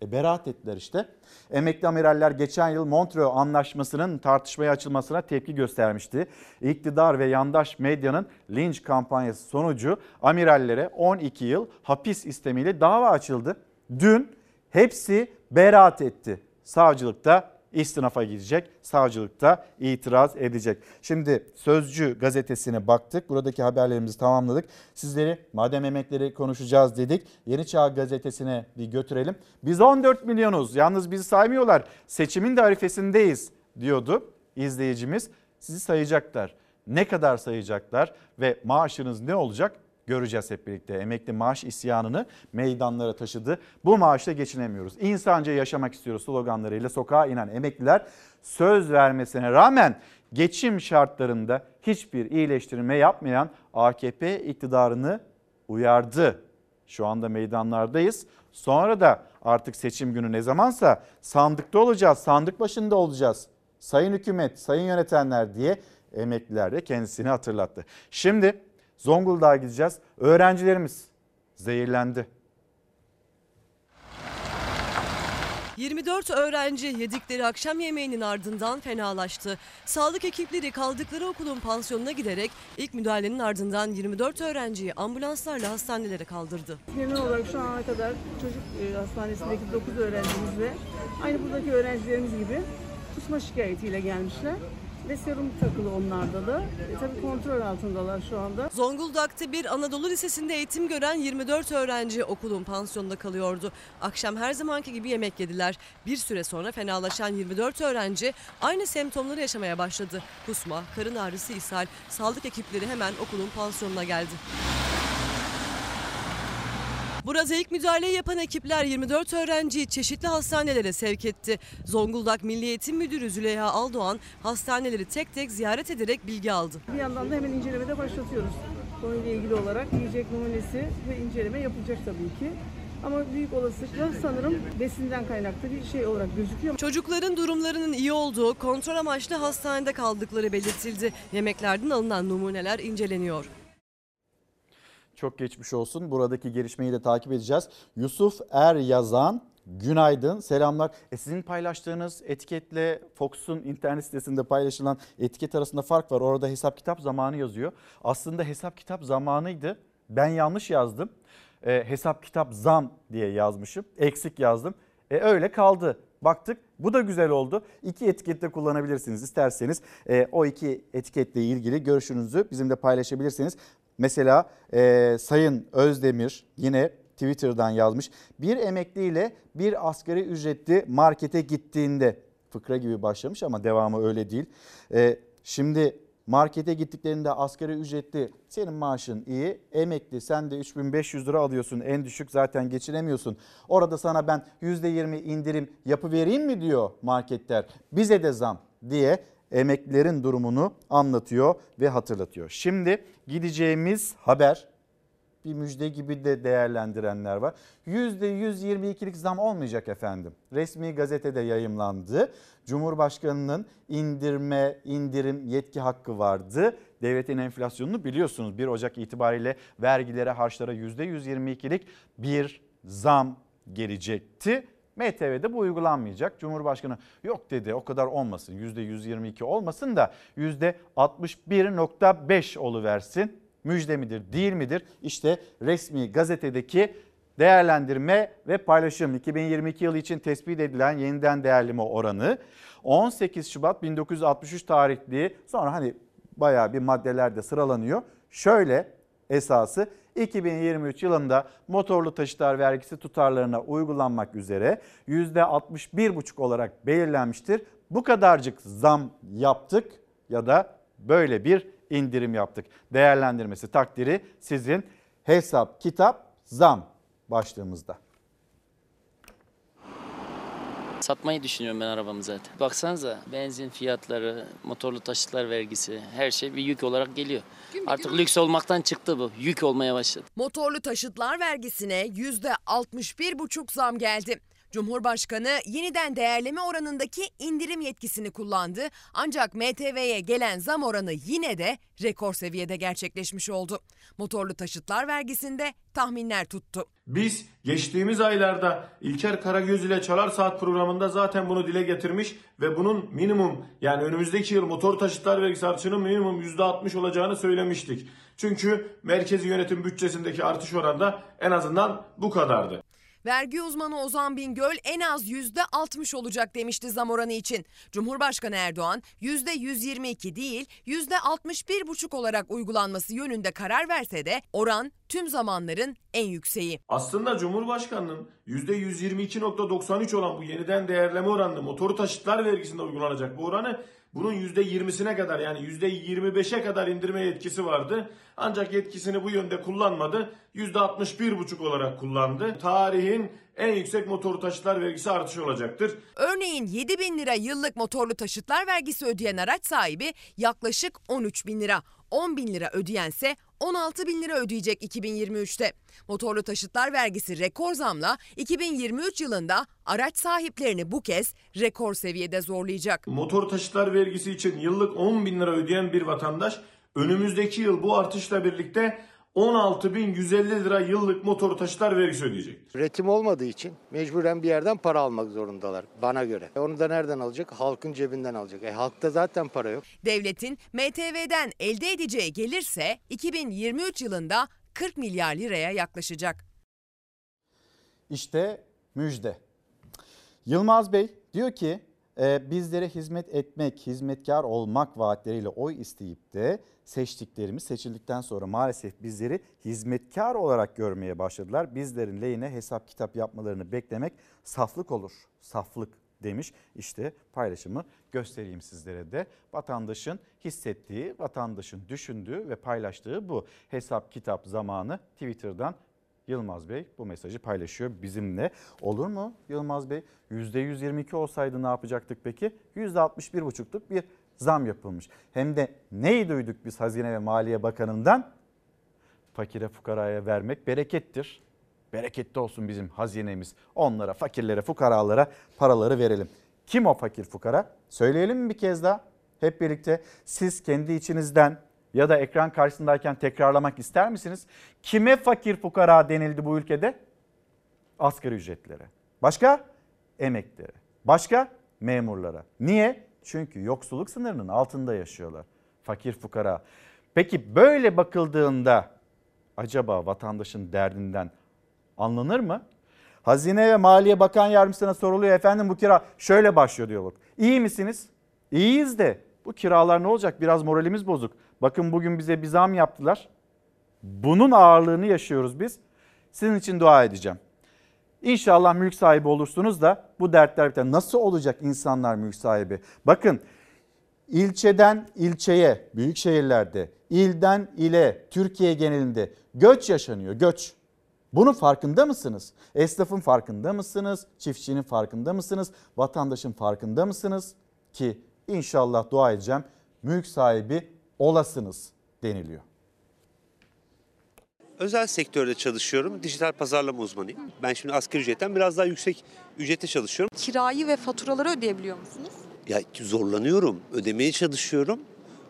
E, beraat ettiler işte. Emekli amiraller geçen yıl Montreux Anlaşması'nın tartışmaya açılmasına tepki göstermişti. İktidar ve yandaş medyanın linç kampanyası sonucu amirallere on iki yıl hapis istemiyle dava açıldı. Dün hepsi beraat etti. Savcılıkta istinafa gidecek, savcılıkta itiraz edecek. Şimdi Sözcü gazetesine baktık. Buradaki haberlerimizi tamamladık. Sizleri madem emekleri konuşacağız dedik, Yeni Çağ gazetesine bir götürelim. Biz on dört milyonuz, yalnız bizi saymıyorlar, seçimin de arifesindeyiz diyordu izleyicimiz. Sizi sayacaklar. Ne kadar sayacaklar ve maaşınız ne olacak? Göreceğiz hep birlikte. Emekli maaş isyanını meydanlara taşıdı. Bu maaşla geçinemiyoruz, İnsanca yaşamak istiyoruz sloganlarıyla sokağa inen emekliler söz vermesine rağmen geçim şartlarında hiçbir iyileştirme yapmayan A K P iktidarını uyardı. Şu anda meydanlardayız. Sonra da artık seçim günü ne zamansa sandıkta olacağız, sandık başında olacağız. Sayın hükümet, sayın yönetenler diye emekliler de kendisini hatırlattı. Şimdi Zonguldak'a gideceğiz. Öğrencilerimiz zehirlendi. yirmi dört öğrenci yedikleri akşam yemeğinin ardından fenalaştı. Sağlık ekipleri kaldıkları okulun pansiyonuna giderek ilk müdahalenin ardından yirmi dört öğrenciyi ambulanslarla hastanelere kaldırdı. Genel olarak şu ana kadar çocuk hastanesindeki dokuz öğrencimiz ve aynı buradaki öğrencilerimiz gibi kusma şikayetiyle gelmişler. Ve serum takılı onlarda da. E, tabii kontrol altındalar şu anda. Zonguldak'ta bir Anadolu Lisesi'nde eğitim gören yirmi dört öğrenci okulun pansiyonunda kalıyordu. Akşam her zamanki gibi yemek yediler. Bir süre sonra fenalaşan yirmi dört öğrenci aynı semptomları yaşamaya başladı. Kusma, karın ağrısı, ishal. Sağlık ekipleri hemen okulun pansiyonuna geldi. Burada ilk müdahaleyi yapan ekipler yirmi dört öğrenciyi çeşitli hastanelere sevk etti. Zonguldak Milli Eğitim Müdürü Züleyha Aldoğan hastaneleri tek tek ziyaret ederek bilgi aldı. Bir yandan da hemen incelemede başlatıyoruz. Konuyla ilgili olarak yiyecek numunesi ve inceleme yapılacak tabii ki. Ama büyük olasılıkla sanırım besinden kaynaklı bir şey olarak gözüküyor. Çocukların durumlarının iyi olduğu, kontrol amaçlı hastanede kaldıkları belirtildi. Yemeklerden alınan numuneler inceleniyor. Çok geçmiş olsun. Buradaki gelişmeyi de takip edeceğiz. Yusuf Er Yazan, günaydın, selamlar. E sizin paylaştığınız etiketle Fox'un internet sitesinde paylaşılan etiket arasında fark var. Orada hesap kitap zamanı yazıyor. Aslında hesap kitap zamanıydı. Ben yanlış yazdım. E, hesap kitap zam diye yazmışım. Eksik yazdım. E, öyle kaldı. Baktık, bu da güzel oldu. İki etikette kullanabilirsiniz isterseniz. E, o iki etiketle ilgili görüşünüzü bizimle paylaşabilirsiniz. Mesela e, Sayın Özdemir yine Twitter'dan yazmış. Bir emekliyle bir asgari ücretli markete gittiğinde, fıkra gibi başlamış ama devamı öyle değil. E, şimdi markete gittiklerinde asgari ücretli, senin maaşın iyi, emekli, sen de üç bin beş yüz lira alıyorsun, en düşük, zaten geçinemiyorsun. Orada sana ben yüzde yirmi indirim yapıvereyim mi diyor marketler, bize de zam diye emeklilerin durumunu anlatıyor ve hatırlatıyor. Şimdi gideceğimiz haber, bir müjde gibi de değerlendirenler var. yüzde yüz yirmi ikilik zam olmayacak efendim. Resmi gazetede yayımlandı. Cumhurbaşkanının indirme, indirim yetki hakkı vardı. Devletin enflasyonunu biliyorsunuz, bir Ocak itibariyle vergilere, harçlara yüzde yüz yirmi ikilik bir zam gelecekti. M T V'de bu uygulanmayacak. Cumhurbaşkanı yok dedi, o kadar olmasın, yüzde yüz yirmi iki olmasın da yüzde altmış bir nokta beş oluversin. Müjde midir değil midir? İşte resmi gazetedeki değerlendirme ve paylaşım. iki bin yirmi iki yılı için tespit edilen yeniden değerleme oranı on sekiz Şubat bin dokuz yüz altmış üç tarihli, sonra hani bayağı bir maddelerde sıralanıyor. Şöyle esası, iki bin yirmi üç yılında motorlu taşıtlar vergisi tutarlarına uygulanmak üzere yüzde altmış bir buçuk olarak belirlenmiştir. Bu kadarcık zam yaptık ya da böyle bir indirim yaptık. Değerlendirmesi, takdiri sizin. Hesap, kitap, zam başlığımızda. satmayı düşünüyorum ben arabamı zaten. Baksanıza benzin fiyatları, motorlu taşıtlar vergisi, her şey bir yük olarak geliyor. Gün Artık gün lüks mi? olmaktan çıktı bu, yük olmaya başladı. Motorlu taşıtlar vergisine yüzde altmış bir buçuk zam geldi. Cumhurbaşkanı yeniden değerleme oranındaki indirim yetkisini kullandı. Ancak M T V'ye gelen zam oranı yine de rekor seviyede gerçekleşmiş oldu. Motorlu taşıtlar vergisinde tahminler tuttu. Biz geçtiğimiz aylarda İlker Karagöz ile Çalar Saat programında zaten bunu dile getirmiş ve bunun minimum, yani önümüzdeki yıl motor taşıtlar vergisi artışının minimum yüzde altmış olacağını söylemiştik. Çünkü merkezi yönetim bütçesindeki artış oranı da en azından bu kadardı. Vergi uzmanı Ozan Bingöl en az yüzde altmış olacak demişti zam oranı için. Cumhurbaşkanı Erdoğan yüzde yüz yirmi iki değil yüzde altmış bir buçuk olarak uygulanması yönünde karar verse de oran tüm zamanların en yükseği. Aslında Cumhurbaşkanı'nın yüzde yüz yirmi iki nokta doksan üç olan bu yeniden değerleme oranını, motor taşıtlar vergisinde uygulanacak bu oranı, bunun yüzde yirmisine kadar, yani yüzde yirmi beşe kadar indirme yetkisi vardı. Ancak yetkisini bu yönde kullanmadı. yüzde altmış bir buçuk olarak kullandı. Tarihin en yüksek motorlu taşıtlar vergisi artışı olacaktır. Örneğin yedi bin lira yıllık motorlu taşıtlar vergisi ödeyen araç sahibi yaklaşık on üç bin lira. on bin lira ödeyense on altı bin lira ödeyecek iki bin yirmi üçte. Motorlu taşıtlar vergisi rekor zamla iki bin yirmi üç yılında araç sahiplerini bu kez rekor seviyede zorlayacak. Motor taşıtlar vergisi için yıllık on bin lira ödeyen bir vatandaş önümüzdeki yıl bu artışla birlikte on altı bin yüz elli lira yıllık motor taşıtlar vergisi ödeyecek. Üretim olmadığı için mecburen bir yerden para almak zorundalar bana göre. Onu da nereden alacak? Halkın cebinden alacak. E halkta zaten para yok. Devletin M T V'den elde edeceği gelirse iki bin yirmi üç yılında kırk milyar liraya yaklaşacak. İşte müjde. Yılmaz Bey diyor ki e, bizlere hizmet etmek, hizmetkar olmak vaatleriyle oy isteyip de seçtiklerimiz seçildikten sonra maalesef bizleri hizmetkar olarak görmeye başladılar. Bizlerin lehine hesap kitap yapmalarını beklemek saflık olur, saflık demiş. İşte paylaşımı göstereyim sizlere de. Vatandaşın hissettiği, vatandaşın düşündüğü ve paylaştığı bu. Hesap kitap zamanı. Twitter'dan Yılmaz Bey bu mesajı paylaşıyor bizimle. Olur mu Yılmaz Bey? yüzde yüz yirmi iki olsaydı ne yapacaktık peki? yüzde altmış bir buçukluk bir zam yapılmış. Hem de neyi duyduk biz Hazine ve Maliye Bakanı'ndan? Fakire fukaraya vermek berekettir. Bereketli olsun bizim hazinemiz. Onlara, fakirlere, fukaralara paraları verelim. Kim o fakir fukara? Söyleyelim mi bir kez daha? Hep birlikte siz kendi içinizden ya da ekran karşısındayken tekrarlamak ister misiniz? Kime fakir fukara denildi bu ülkede? Asgari ücretlere. Başka? Emeklilere. Başka? Memurlara. Niye? Çünkü yoksulluk sınırının altında yaşıyorlar. Fakir fukara. Peki böyle bakıldığında acaba vatandaşın derdinden anlanır mı? Hazine ve Maliye Bakan Yardımcısına soruluyor, efendim bu kira şöyle başlıyor diyor. İyi misiniz? İyiyiz de bu kiralar ne olacak? Biraz moralimiz bozuk. Bakın bugün bize bir zam yaptılar. Bunun ağırlığını yaşıyoruz biz. Sizin için dua edeceğim. İnşallah mülk sahibi olursunuz da bu dertler biter. Nasıl olacak insanlar mülk sahibi? Bakın ilçeden ilçeye, büyük şehirlerde, ilden ile, Türkiye genelinde göç yaşanıyor, göç. Bunun farkında mısınız? Esnafın farkında mısınız? Çiftçinin farkında mısınız? Vatandaşın farkında mısınız? Ki inşallah dua edeceğim mülk sahibi olasınız deniliyor. Özel sektörde çalışıyorum. Dijital pazarlama uzmanıyım. Ben şimdi asgari ücretten biraz daha yüksek ücrete çalışıyorum. Kirayı ve faturaları ödeyebiliyor musunuz? Ya zorlanıyorum. Ödemeye çalışıyorum.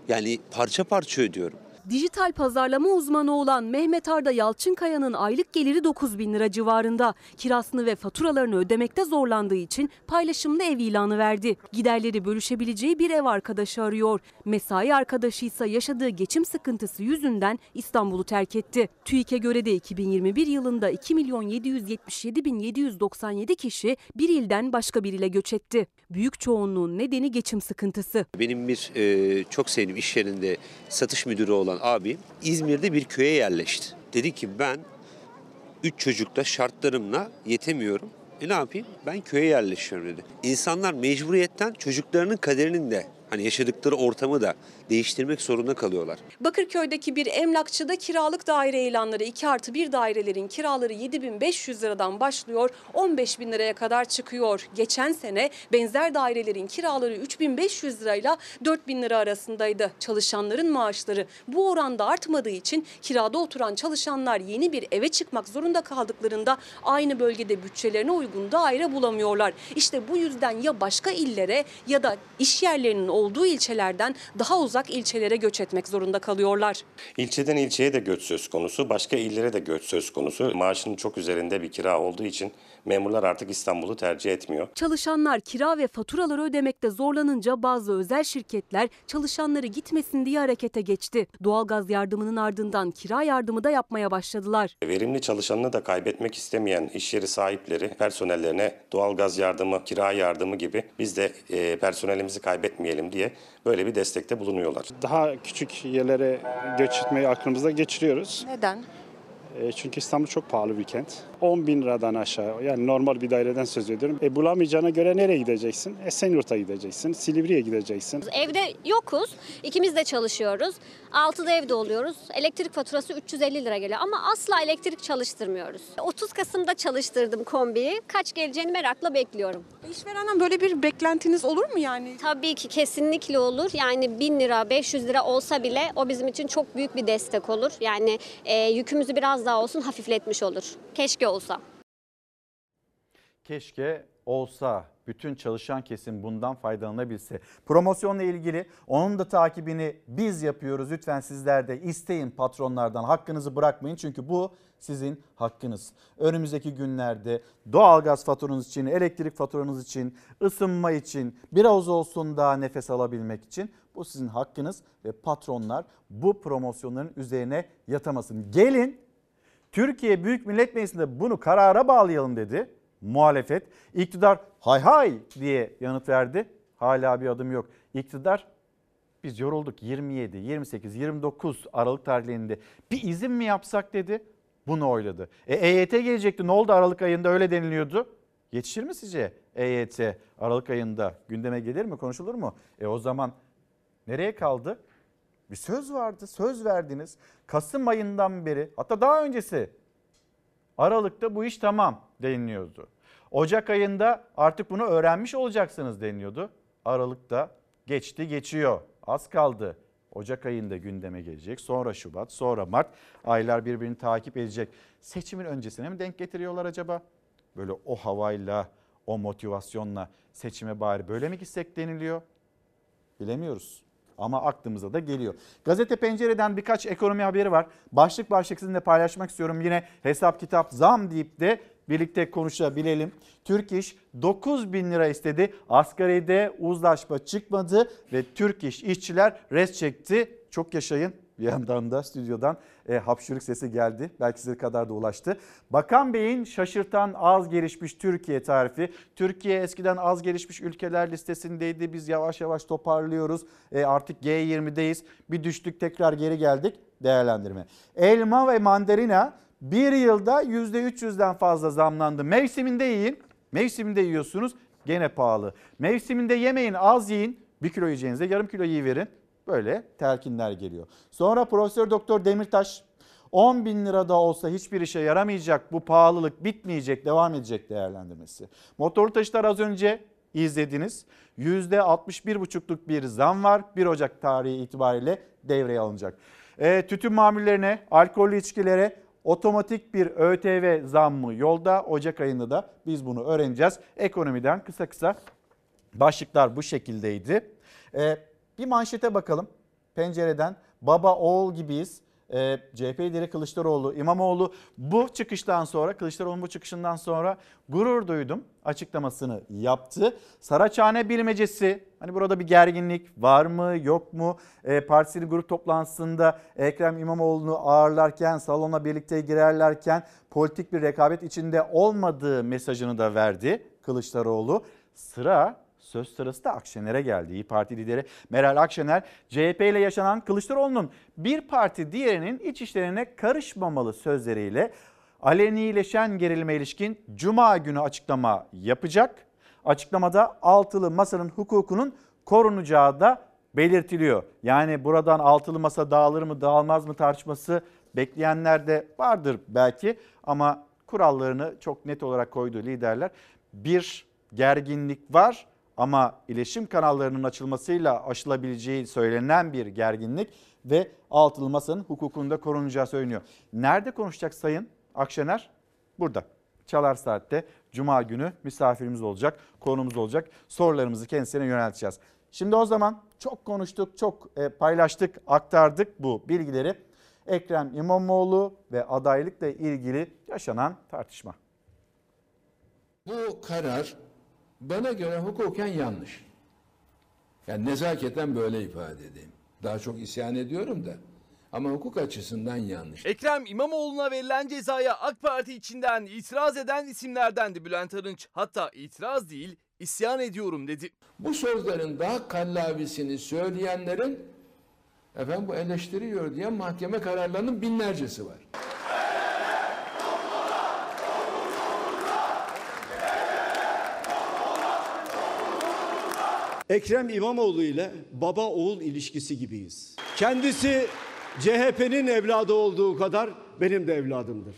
Yani parça parça ödüyorum. Dijital pazarlama uzmanı olan Mehmet Arda Yalçınkaya'nın aylık geliri dokuz bin lira civarında. Kirasını ve faturalarını ödemekte zorlandığı için paylaşımda ev ilanı verdi. Giderleri bölüşebileceği bir ev arkadaşı arıyor. Mesai arkadaşıysa yaşadığı geçim sıkıntısı yüzünden İstanbul'u terk etti. TÜİK'e göre de iki bin yirmi bir yılında iki milyon yedi yüz yetmiş yedi bin yedi yüz doksan yedi kişi bir ilden başka bir ile göç etti. Büyük çoğunluğun nedeni geçim sıkıntısı. Benim bir e, çok sevdiğim iş yerinde satış müdürü olan abim İzmir'de bir köye yerleşti. Dedi ki ben üç çocukla şartlarımla yetemiyorum. E ne yapayım? Ben köye yerleşiyorum dedi. İnsanlar mecburiyetten çocuklarının kaderinin de, hani yaşadıkları ortamı da değiştirmek zorunda kalıyorlar. Bakırköy'deki bir emlakçıda kiralık daire ilanları iki artı bir dairelerin kiraları yedi bin beş yüz liradan başlıyor, on beş bin liraya kadar çıkıyor. Geçen sene benzer dairelerin kiraları üç bin beş yüz lirayla dört bin lira arasındaydı. Çalışanların maaşları bu oranda artmadığı için kirada oturan çalışanlar yeni bir eve çıkmak zorunda kaldıklarında aynı bölgede bütçelerine uygun daire bulamıyorlar. İşte bu yüzden ya başka illere ya da iş yerlerinin olduğu ilçelerden daha uzak ilçelere göç etmek zorunda kalıyorlar. İlçeden ilçeye de göç söz konusu, başka illere de göç söz konusu. Maaşının çok üzerinde bir kira olduğu için memurlar artık İstanbul'u tercih etmiyor. Çalışanlar kira ve faturaları ödemekte zorlanınca bazı özel şirketler çalışanları gitmesin diye harekete geçti. Doğalgaz yardımının ardından kira yardımı da yapmaya başladılar. Verimli çalışanını da kaybetmek istemeyen iş yeri sahipleri personellerine doğalgaz yardımı, kira yardımı gibi biz de e, personelimizi kaybetmeyelim diye böyle bir destekte bulunuyorlar. Daha küçük yerlere göç etmeyi aklımızda geçiriyoruz. Neden? Çünkü İstanbul çok pahalı bir kent. on bin liradan aşağı, yani normal bir daireden söz ediyorum. E, bulamayacağına göre nereye gideceksin? Esenyurt'a gideceksin, Silivri'ye gideceksin. Evde yokuz, ikimiz de çalışıyoruz. altıda evde oluyoruz. Elektrik faturası üç yüz elli lira geliyor ama asla elektrik çalıştırmıyoruz. otuz Kasım'da çalıştırdım kombiyi. Kaç geleceğini merakla bekliyorum. İşverenden böyle bir beklentiniz olur mu yani? Tabii ki kesinlikle olur. Yani bin lira, beş yüz lira olsa bile o bizim için çok büyük bir destek olur. Yani e, yükümüzü biraz daha olsun hafifletmiş olur. Keşke olsa. Keşke olsa. Bütün çalışan kesim bundan faydalanabilse. Promosyonla ilgili onun da takibini biz yapıyoruz. Lütfen sizler de isteyin patronlardan, hakkınızı bırakmayın. Çünkü bu sizin hakkınız. Önümüzdeki günlerde doğalgaz faturanız için, elektrik faturanız için, ısınma için, biraz olsun daha nefes alabilmek için bu sizin hakkınız ve patronlar bu promosyonların üzerine yatamasın. Gelin Türkiye Büyük Millet Meclisi'nde bunu karara bağlayalım dedi muhalefet. İktidar hay hay diye yanıt verdi. Hala bir adım yok. İktidar biz yorulduk, yirmi yedi, yirmi sekiz, yirmi dokuz Aralık tarihlerinde bir izin mi yapsak dedi. Bunu oyladı. E, E Y T gelecekti, ne oldu Aralık ayında öyle deniliyordu. Yetişir mi sizce E Y T Aralık ayında gündeme gelir mi, konuşulur mu? E o zaman nereye kaldı? Bir söz vardı, söz verdiniz. Kasım ayından beri, hatta daha öncesi Aralık'ta bu iş tamam deniliyordu. Ocak ayında artık bunu öğrenmiş olacaksınız deniliyordu. Aralık'ta geçti geçiyor, az kaldı. Ocak ayında gündeme gelecek, sonra Şubat, sonra Mart, aylar birbirini takip edecek. Seçimin öncesine mi denk getiriyorlar acaba? Böyle o havayla, o motivasyonla seçime bari böyle mi gitsek deniliyor? Bilemiyoruz. Ama aklımıza da geliyor. Gazete Pencere'den birkaç ekonomi haberi var. Başlık başlık sizinle paylaşmak istiyorum. Yine hesap kitap zam deyip de birlikte konuşabilelim. Türk İş dokuz bin lira istedi. Asgari'de uzlaşma çıkmadı ve Türk İş işçiler res çekti. Çok yaşayın. Bir yandan da stüdyodan e, hapşırık sesi geldi. Belki size kadar da ulaştı. Bakan Bey'in şaşırtan az gelişmiş Türkiye tarifi. Türkiye eskiden az gelişmiş ülkeler listesindeydi. Biz yavaş yavaş toparlıyoruz. E, artık G yirmi'deyiz. Bir düştük, tekrar geri geldik. Değerlendirme. Elma ve mandalina bir yılda yüzde üç yüzden fazla zamlandı. Mevsiminde yiyin. Mevsiminde yiyorsunuz. Gene pahalı. Mevsiminde yemeyin, az yiyin. Bir kilo yiyeceğinize yarım kilo yiyiverin. Böyle telkinler geliyor. Sonra Profesör Doktor Demirtaş on bin lira da olsa hiçbir işe yaramayacak, bu pahalılık bitmeyecek, devam edecek değerlendirmesi. Motorlu taşıtlar az önce izlediniz. yüzde altmış bir buçukluk bir zam var. bir Ocak tarihi itibariyle devreye alınacak. E, tütün mamullerine, alkollü içkilere otomatik bir Ö T V zammı yolda. Ocak ayında da biz bunu öğreneceğiz. Ekonomiden kısa kısa başlıklar bu şekildeydi. Evet. Bir manşete bakalım. Pencereden baba oğul gibiyiz. E, C H P lideri Kılıçdaroğlu, İmamoğlu bu çıkıştan sonra, Kılıçdaroğlu'nun bu çıkışından sonra gurur duydum açıklamasını yaptı. Saraçhane bilmecesi, hani burada bir gerginlik var mı yok mu? E, partisinin grup toplantısında Ekrem İmamoğlu'nu ağırlarken, salona birlikte girerlerken politik bir rekabet içinde olmadığı mesajını da verdi Kılıçdaroğlu. Sıra... Söz sırası da Akşener'e geldi. İYİ Parti lideri Meral Akşener, C H P ile yaşanan Kılıçdaroğlu'nun bir parti diğerinin iç işlerine karışmamalı sözleriyle alenileşen gerilime ilişkin Cuma günü açıklama yapacak. Açıklamada altılı masanın hukukunun korunacağı da belirtiliyor. Yani buradan altılı masa dağılır mı dağılmaz mı tartışması bekleyenler de vardır belki, ama kurallarını çok net olarak koydu liderler. Bir gerginlik var ama iletişim kanallarının açılmasıyla aşılabileceği söylenen bir gerginlik ve altılı masanın hukukunda korunacağı söyleniyor. Nerede konuşacak Sayın Akşener? Burada. Çalar Saat'te Cuma günü misafirimiz olacak, konumuz olacak. Sorularımızı kendisine yönelteceğiz. Şimdi o zaman çok konuştuk, çok paylaştık, aktardık bu bilgileri. Ekrem İmamoğlu ve adaylıkla ilgili yaşanan tartışma. Bu karar bana göre hukuken yanlış. Yani nezaketen böyle ifade edeyim. Daha çok isyan ediyorum da. Ama hukuk açısından yanlış. Ekrem İmamoğlu'na verilen cezaya AK Parti içinden itiraz eden isimlerdendi Bülent Arınç. Hatta itiraz değil, isyan ediyorum dedi. Bu sözlerin daha kallavisini söyleyenlerin efendim bu eleştiriyor diye mahkeme kararlarının binlercesi var. Ekrem İmamoğlu ile baba oğul ilişkisi gibiyiz. Kendisi C H P'nin evladı olduğu kadar benim de evladımdır.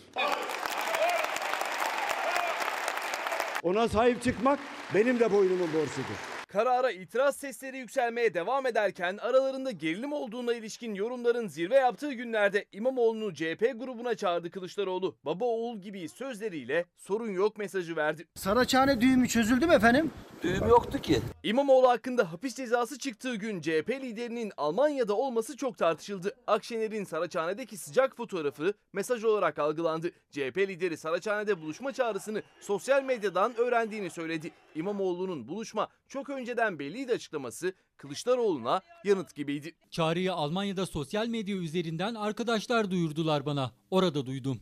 Ona sahip çıkmak benim de boynumun borcudur. Karara itiraz sesleri yükselmeye devam ederken aralarında gerilim olduğuna ilişkin yorumların zirve yaptığı günlerde İmamoğlu'nu C H P grubuna çağırdı Kılıçdaroğlu. Baba oğul gibi sözleriyle sorun yok mesajı verdi. Saraçhane düğümü çözüldü mü efendim? Düğüm yoktu ki. İmamoğlu hakkında hapis cezası çıktığı gün C H P liderinin Almanya'da olması çok tartışıldı. Akşener'in Saraçhane'deki sıcak fotoğrafı mesaj olarak algılandı. C H P lideri Saraçhane'de buluşma çağrısını sosyal medyadan öğrendiğini söyledi. İmamoğlu'nun buluşma çok önceden belliydi açıklaması Kılıçdaroğlu'na yanıt gibiydi. Çağrıyı Almanya'da sosyal medya üzerinden arkadaşlar duyurdular bana. Orada duydum.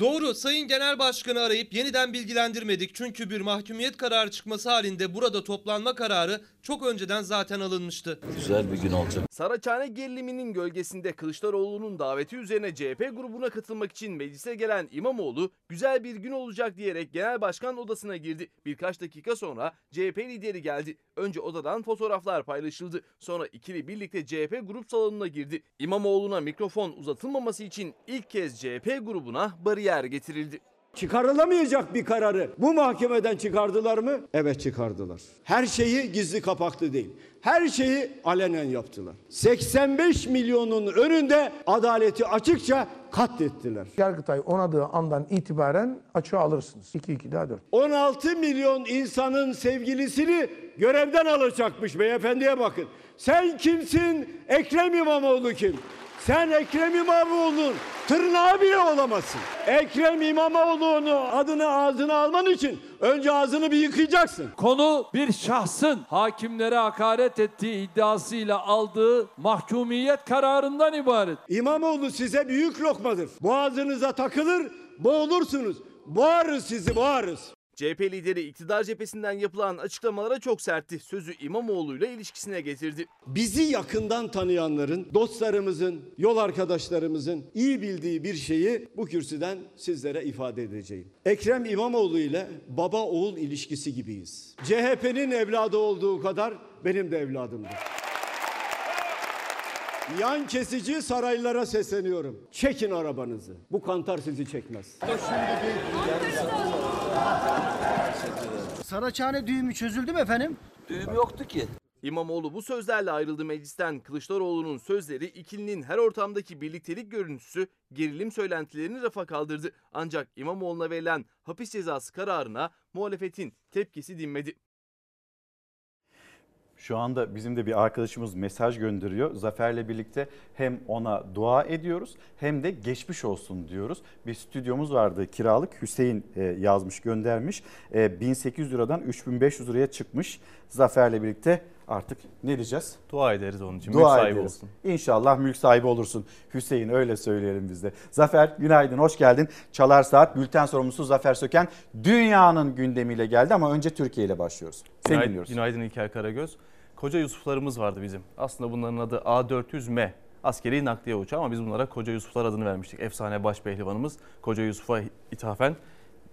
Doğru, Sayın Genel Başkan'ı arayıp yeniden bilgilendirmedik. Çünkü bir mahkumiyet kararı çıkması halinde burada toplanma kararı çok önceden zaten alınmıştı. Güzel bir gün olacak. Saraçhane geriliminin gölgesinde Kılıçdaroğlu'nun daveti üzerine C H P grubuna katılmak için meclise gelen İmamoğlu güzel bir gün olacak diyerek Genel Başkan odasına girdi. Birkaç dakika sonra C H P lideri geldi. Önce odadan fotoğraflar paylaşıldı. Sonra ikili birlikte C H P grup salonuna girdi. İmamoğlu'na mikrofon uzatılmaması için ilk kez C H P grubuna bariyer getirildi. Çıkarılamayacak bir kararı bu mahkemeden çıkardılar mı? Evet, çıkardılar. Her şeyi gizli kapaklı değil. Her şeyi alenen yaptılar. seksen beş milyonun önünde adaleti açıkça katlettiler. Yargıtay onadığı andan itibaren açığa alırsınız. iki iki daha dört. on altı milyon insanın sevgilisini görevden alacakmış, beyefendiye bakın. Sen kimsin? Ekrem İmamoğlu kim? Sen Ekrem İmamoğlu'nun tırnağı bile olamazsın. Ekrem İmamoğlu'nun adını ağzına alman için önce ağzını bir yıkayacaksın. Konu bir şahsın hakimlere hakaret ettiği iddiasıyla aldığı mahkumiyet kararından ibaret. İmamoğlu size büyük lokmadır. Boğazınıza takılır, boğulursunuz. Boğarız sizi, boğarız. C H P lideri iktidar cephesinden yapılan açıklamalara çok sertti. Sözü İmamoğlu'yla ilişkisine getirdi. Bizi yakından tanıyanların, dostlarımızın, yol arkadaşlarımızın iyi bildiği bir şeyi bu kürsüden sizlere ifade edeceğim. Ekrem İmamoğlu ile baba oğul ilişkisi gibiyiz. C H P'nin evladı olduğu kadar benim de evladımdır. Yan kesici saraylara sesleniyorum. Çekin arabanızı. Bu kantar sizi çekmez. Saraçhane düğümü çözüldü mü efendim? Düğüm yoktu ki. İmamoğlu bu sözlerle ayrıldı meclisten. Kılıçdaroğlu'nun sözleri ikilinin her ortamdaki birliktelik görüntüsü gerilim söylentilerini rafa kaldırdı. Ancak İmamoğlu'na verilen hapis cezası kararına muhalefetin tepkisi dinmedi. Şu anda bizim de bir arkadaşımız mesaj gönderiyor. Zafer'le birlikte hem ona dua ediyoruz hem de geçmiş olsun diyoruz. Bir stüdyomuz vardı kiralık. Hüseyin yazmış, göndermiş. bin sekiz yüz liradan üç bin beş yüz liraya çıkmış. Zafer'le birlikte artık ne diyeceğiz? Dua ederiz onun için. Dua mülk sahibi ederiz. Olsun. İnşallah mülk sahibi olursun. Hüseyin, öyle söyleyelim biz de. Zafer, günaydın, hoş geldin. Çalar Saat bülten sorumlusu Zafer Söken dünyanın gündemiyle geldi ama önce Türkiye ile başlıyoruz. Seni günaydın, dinliyoruz. Günaydın İlker Karagöz. Koca Yusuflarımız vardı bizim. Aslında bunların adı A dört yüz M. Askeri nakliye uçağı ama biz bunlara Koca Yusuflar adını vermiştik. Efsane başpehlivanımız Koca Yusuf'a ithafen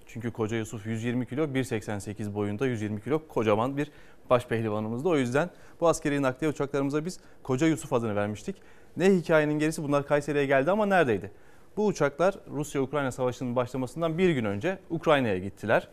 Çünkü Koca Yusuf yüz yirmi kilo, bir seksen sekiz boyunda, yüz yirmi kilo kocaman bir baş pehlivanımızdı. O yüzden bu askeri nakliye uçaklarımıza biz Koca Yusuf adını vermiştik. Ne hikayenin gerisi, bunlar Kayseri'ye geldi ama neredeydi? Bu uçaklar Rusya-Ukrayna savaşının başlamasından bir gün önce Ukrayna'ya gittiler.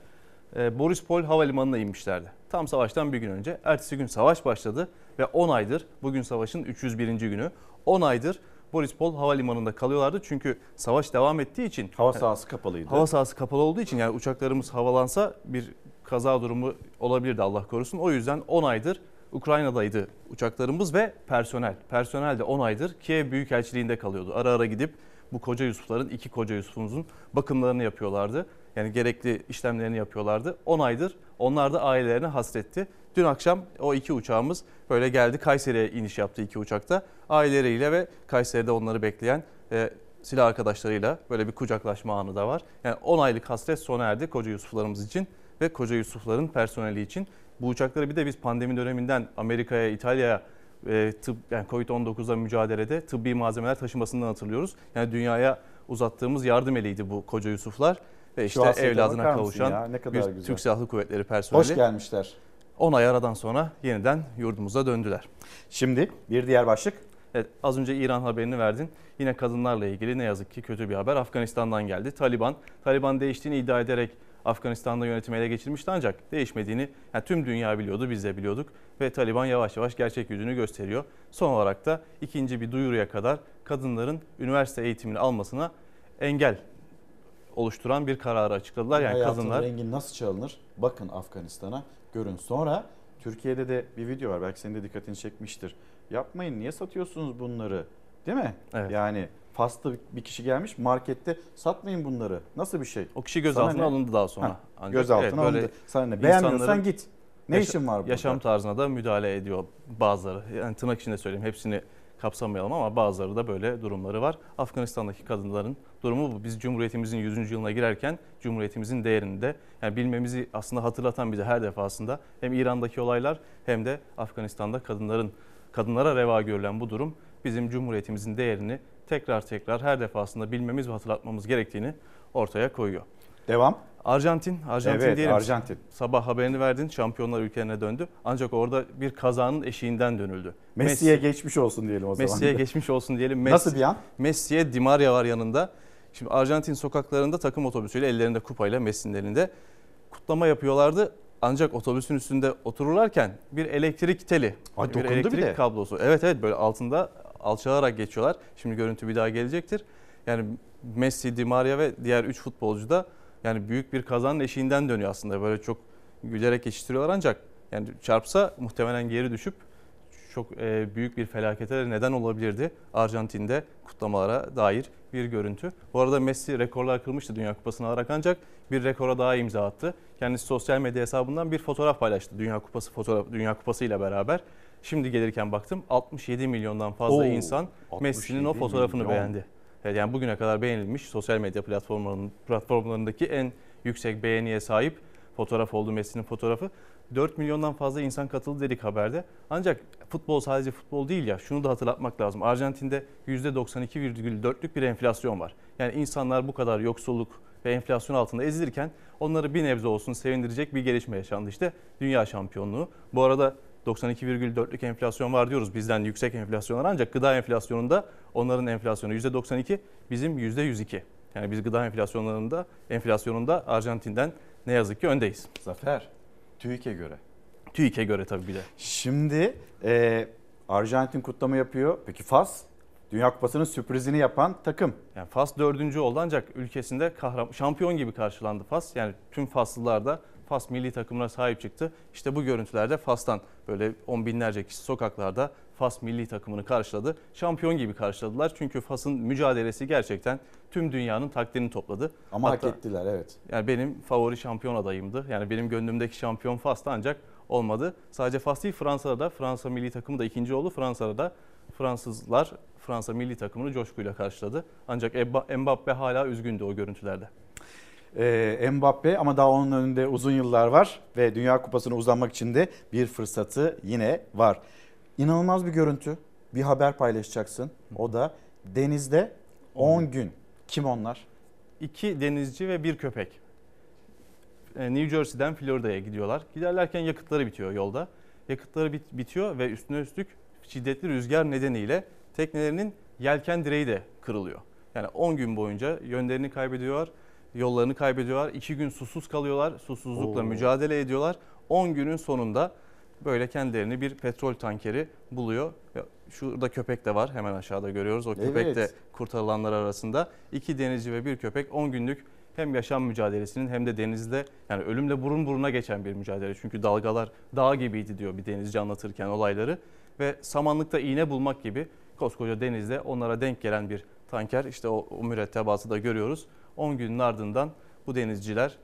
Borispol Havalimanı'na inmişlerdi. Tam savaştan bir gün önce. Ertesi gün savaş başladı ve on aydır, bugün savaşın üç yüz birinci günü, on aydır Borispol Havalimanı'nda kalıyorlardı. Çünkü savaş devam ettiği için. Hava sahası kapalıydı. Hava sahası kapalı olduğu için, yani uçaklarımız havalansa bir kaza durumu olabilirdi Allah korusun. O yüzden on aydır Ukrayna'daydı uçaklarımız ve personel. Personel de on aydır Kiev Büyükelçiliği'nde kalıyordu. Ara ara gidip bu Koca Yusuf'ların, iki Koca Yusuf'umuzun bakımlarını yapıyorlardı. Yani gerekli işlemlerini yapıyorlardı. on aydır onlar da ailelerine hasretti. Dün akşam o iki uçağımız böyle geldi. Kayseri'ye iniş yaptı iki uçakta. Aileleriyle ve Kayseri'de onları bekleyen e, silah arkadaşlarıyla böyle bir kucaklaşma anı da var. Yani on aylık hasret sona erdi Koca Yusuf'larımız için ve Koca Yusuf'ların personeli için. Bu uçakları bir de biz pandemi döneminden Amerika'ya, İtalya'ya, e, tıp, yani kovid on dokuzla mücadelede tıbbi malzemeler taşımasından hatırlıyoruz. Yani dünyaya uzattığımız yardım eliydi bu Koca Yusuf'lar. Ve işte evladına kavuşan bir güzel Türk Silahlı Kuvvetleri personeli. Hoş gelmişler. on ay aradan sonra yeniden yurdumuza döndüler. Şimdi bir diğer başlık. Evet, az önce İran haberini verdin. Yine kadınlarla ilgili ne yazık ki kötü bir haber Afganistan'dan geldi. Taliban, Taliban değiştiğini iddia ederek Afganistan'da yönetimi ele geçirmişti ancak değişmediğini, yani tüm dünya biliyordu, biz de biliyorduk. Ve Taliban yavaş yavaş gerçek yüzünü gösteriyor. Son olarak da ikinci bir duyuruya kadar kadınların üniversite eğitimini almasına engel oluşturan bir kararı açıkladılar. Yani hayatın kadınlar rengi nasıl çalınır? Bakın Afganistan'a, görün. Sonra Türkiye'de de bir video var. Belki senin de dikkatini çekmiştir. Yapmayın, niye satıyorsunuz bunları? Değil mi? Evet. Yani Fas'ta bir kişi gelmiş markette, satmayın bunları. Nasıl bir şey? O kişi gözaltına alındı daha sonra. Ha, gözaltına evet, alındı. Sana ne? Beğenmiyorsan git. Ne yaşa, işin var burada? Yaşam tarzına da müdahale ediyor bazıları. Yani tırnak içinde söyleyeyim, hepsini kapsamayalım ama bazıları da böyle durumları var. Afganistan'daki kadınların durumu bu. Biz Cumhuriyetimizin yüzüncü yılına girerken Cumhuriyetimizin değerini de yani bilmemizi aslında hatırlatan bize her defasında hem İran'daki olaylar hem de Afganistan'da kadınların kadınlara reva görülen bu durum bizim Cumhuriyetimizin değerini tekrar tekrar her defasında bilmemiz ve hatırlatmamız gerektiğini ortaya koyuyor. Devam. Arjantin, Arjantin evet, diyelim. Arjantin. Sabah haberini verdin, şampiyonlar ülkelerine döndü. Ancak orada bir kazanın eşiğinden dönüldü. Messi'ye Messi, geçmiş olsun diyelim o zaman. Messi'ye geçmiş olsun diyelim. Messi, nasıl bir an? Messi'ye Di María var yanında. Şimdi Arjantin sokaklarında takım otobüsüyle, ellerinde kupayla, Messi'nin elinde kutlama yapıyorlardı. Ancak otobüsün üstünde otururlarken bir elektrik teli, ay, bir elektrik bile kablosu. Evet evet, böyle altında alçalarak geçiyorlar. Şimdi görüntü bir daha gelecektir. Yani Messi, Di María ve diğer üç futbolcu da yani büyük bir kazanın eşiğinden dönüyor aslında. Böyle çok gülerek geçiştiriyorlar ancak yani çarpsa muhtemelen geri düşüp çok büyük bir felakete neden olabilirdi. Arjantin'de kutlamalara dair bir görüntü. Bu arada Messi rekorlar kırmıştı Dünya Kupası'nı alarak ancak bir rekora daha imza attı. Kendisi sosyal medya hesabından bir fotoğraf paylaştı Dünya Kupası fotoğraf Dünya Kupası ile beraber. Şimdi gelirken baktım altmış yedi milyondan fazla Oo, insan Messi'nin o fotoğrafını milyon. beğendi. Evet, yani bugüne kadar beğenilmiş sosyal medya platformlarının, platformlarındaki en yüksek beğeniye sahip fotoğraf oldu Messi'nin fotoğrafı. dört milyondan fazla insan katıldı dedik haberde. Ancak futbol sadece futbol değil ya, şunu da hatırlatmak lazım. Arjantin'de yüzde doksan iki virgül dörtlük bir enflasyon var. Yani insanlar bu kadar yoksulluk ve enflasyon altında ezilirken onları bir nebze olsun sevindirecek bir gelişme yaşandı. İşte dünya şampiyonluğu. Bu arada doksan iki virgül dörtlük enflasyon var diyoruz, bizden yüksek enflasyonlar, ancak gıda enflasyonunda onların enflasyonu yüzde doksan iki, bizim yüzde yüz iki. Yani biz gıda enflasyonlarında enflasyonunda Arjantin'den ne yazık ki öndeyiz. Zafer, TÜİK'e göre. TÜİK'e göre tabii bir de. Şimdi e, Arjantin kutlama yapıyor. Peki Fas? Dünya Kupası'nın sürprizini yapan takım. Yani Fas dördüncü oldu ancak ülkesinde kahraman, şampiyon gibi karşılandı Fas. Yani tüm Faslılar da Fas milli takımına sahip çıktı. İşte bu görüntülerde Fas'tan böyle on binlerce kişi sokaklarda Fas milli takımını karşıladı. Şampiyon gibi karşıladılar çünkü Fas'ın mücadelesi gerçekten tüm dünyanın takdirini topladı. Ama hatta hak ettiler, evet. Yani benim favori şampiyon adayımdı. Yani benim gönlümdeki şampiyon Fas'ta ancak olmadı. Sadece Fas değil, Fransa'da da Fransa milli takımı da ikinci oldu. Fransa'da da Fransızlar Fransa milli takımını coşkuyla karşıladı. Ancak Mbappé hala üzgündü o görüntülerde. Ee, Mbappé ama daha onun önünde uzun yıllar var ve Dünya Kupası'na uzanmak için de bir fırsatı yine var. İnanılmaz bir görüntü, bir haber paylaşacaksın. O da denizde on gün. Kim onlar? İki denizci ve bir köpek. New Jersey'den Florida'ya gidiyorlar. Giderlerken yakıtları bitiyor yolda. Yakıtları bit- bitiyor ve üstüne üstlük şiddetli rüzgar nedeniyle teknelerinin yelken direği de kırılıyor. Yani on gün boyunca yönlerini kaybediyorlar, yollarını kaybediyorlar. iki gün susuz kalıyorlar, susuzlukla Oo. mücadele ediyorlar. on günün sonunda böyle kendilerini bir petrol tankeri buluyor. Şurada köpek de var, hemen aşağıda görüyoruz. O köpek evet. de kurtarılanlar arasında. iki denizci ve bir köpek on günlük hem yaşam mücadelesinin hem de denizde, yani ölümle burun buruna geçen bir mücadele. Çünkü dalgalar dağ gibiydi diyor bir denizci anlatırken olayları. Ve samanlıkta iğne bulmak gibi koskoca denizde onlara denk gelen bir tanker. İşte o, o mürettebatı da görüyoruz. on günün ardından bu denizciler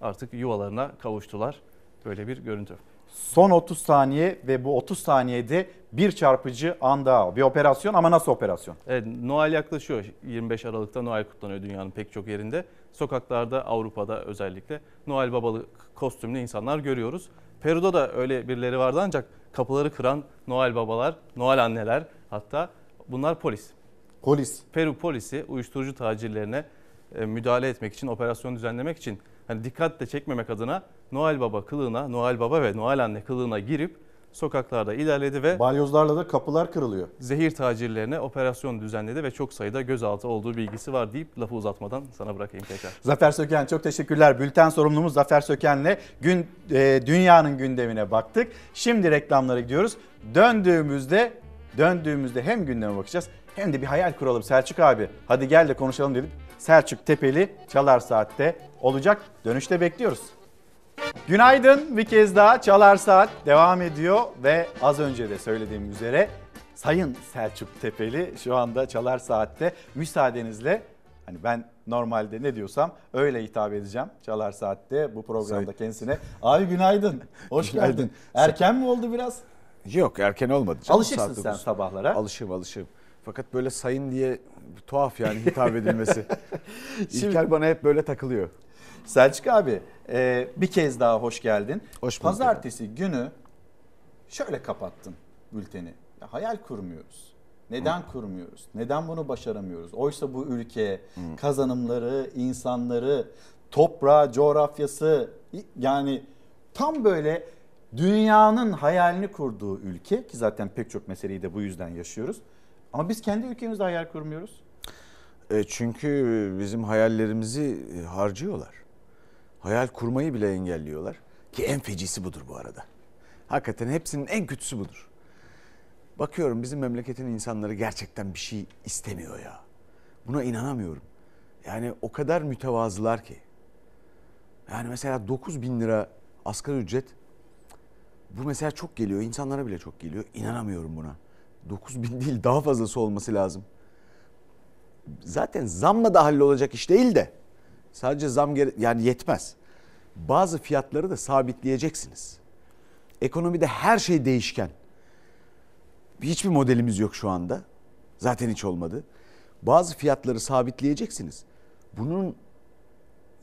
artık yuvalarına kavuştular. Böyle bir görüntü. Son otuz saniye ve bu otuz saniyede bir çarpıcı an daha. Bir operasyon ama nasıl operasyon? Evet, Noel yaklaşıyor. yirmi beş Aralık'ta Noel kutlanıyor dünyanın pek çok yerinde. Sokaklarda, Avrupa'da özellikle Noel babalı kostümlü insanlar görüyoruz. Peru'da da öyle birileri vardı ancak kapıları kıran Noel babalar, Noel anneler, hatta bunlar polis. Polis. Peru polisi uyuşturucu tacirlerine müdahale etmek için, operasyon düzenlemek için, hani dikkat de çekmemek adına Noel Baba kılığına, Noel Baba ve Noel Anne kılığına girip sokaklarda ilerledi ve balyozlarla da kapılar kırılıyor. Zehir tacirlerine operasyon düzenledi ve çok sayıda gözaltı olduğu bilgisi var deyip lafı uzatmadan sana bırakayım tekrar. Zafer Söken, çok teşekkürler. Bülten sorumlumuz Zafer Söken'le gün e, dünyanın gündemine baktık. Şimdi reklamlara gidiyoruz. Döndüğümüzde döndüğümüzde hem gündeme bakacağız hem de bir hayal kuralım. Selçuk abi hadi gel de konuşalım dedim. Selçuk Tepeli Çalar Saat'te olacak. Dönüşte bekliyoruz. Günaydın, bir kez daha Çalar Saat devam ediyor ve az önce de söylediğim üzere Sayın Selçuk Tepeli şu anda Çalar Saat'te. Müsaadenizle, hani ben normalde ne diyorsam öyle hitap edeceğim Çalar Saat'te bu programda kendisine. Abi günaydın, hoş günaydın. Geldin. Erken mi oldu biraz? Yok, erken olmadı. Canım. Alışırsın Saat sen dokuz. Sabahlara. Alışım alışım. Fakat böyle sayın diye tuhaf yani hitap edilmesi. Şimdi, İlker bana hep böyle takılıyor. Selçuk abi e, bir kez daha hoş geldin. Hoş bulduk. Pazartesi abi. Günü şöyle kapattın bülteni. Ya, hayal kurmuyoruz. Neden Hı. kurmuyoruz? Neden bunu başaramıyoruz? Oysa bu ülke Hı. kazanımları, insanları, toprağı, coğrafyası, yani tam böyle dünyanın hayalini kurduğu ülke ki zaten pek çok meseleyi de bu yüzden yaşıyoruz. Ama biz kendi ülkemizde hayal kurmuyoruz. E çünkü bizim hayallerimizi harcıyorlar. Hayal kurmayı bile engelliyorlar. Ki en fecisi budur bu arada. Hakikaten hepsinin en kötüsü budur. Bakıyorum bizim memleketin insanları gerçekten bir şey istemiyor ya. Buna inanamıyorum. Yani o kadar mütevazılar ki. Yani mesela dokuz bin lira asgari ücret. Bu mesela çok geliyor. İnsanlara bile çok geliyor. İnanamıyorum buna. dokuz bin değil, daha fazlası olması lazım. Zaten zamla da hallolacak iş değil de sadece zam gere- yani yetmez. Bazı fiyatları da sabitleyeceksiniz. Ekonomide her şey değişken. Hiçbir modelimiz yok şu anda. Zaten hiç olmadı. Bazı fiyatları sabitleyeceksiniz. Bunun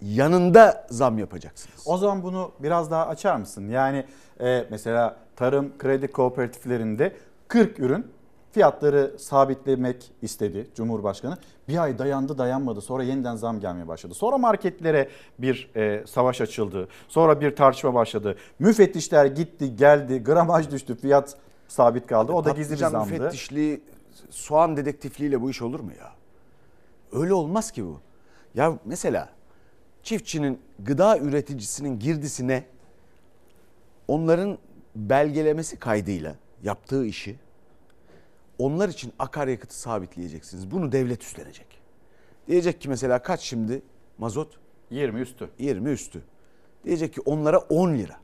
yanında zam yapacaksınız. O zaman bunu biraz daha açar mısın? Yani e, mesela tarım kredi kooperatiflerinde kırk ürün fiyatları sabitlemek istedi Cumhurbaşkanı. Bir ay dayandı, dayanmadı. Sonra yeniden zam gelmeye başladı. Sonra marketlere bir e, savaş açıldı. Sonra bir tartışma başladı. Müfettişler gitti, geldi, gramaj düştü, fiyat sabit kaldı. O da gizli bir zamdı. Müfettişliği, soğan dedektifliğiyle bu iş olur mu ya? Öyle olmaz ki bu. Ya mesela çiftçinin, gıda üreticisinin girdisine onların belgelemesi kaydıyla yaptığı işi, onlar için akaryakıtı sabitleyeceksiniz. Bunu devlet üstlenecek. Diyecek ki mesela kaç şimdi mazot? yirmi üstü. yirmi üstü. Diyecek ki onlara on lira.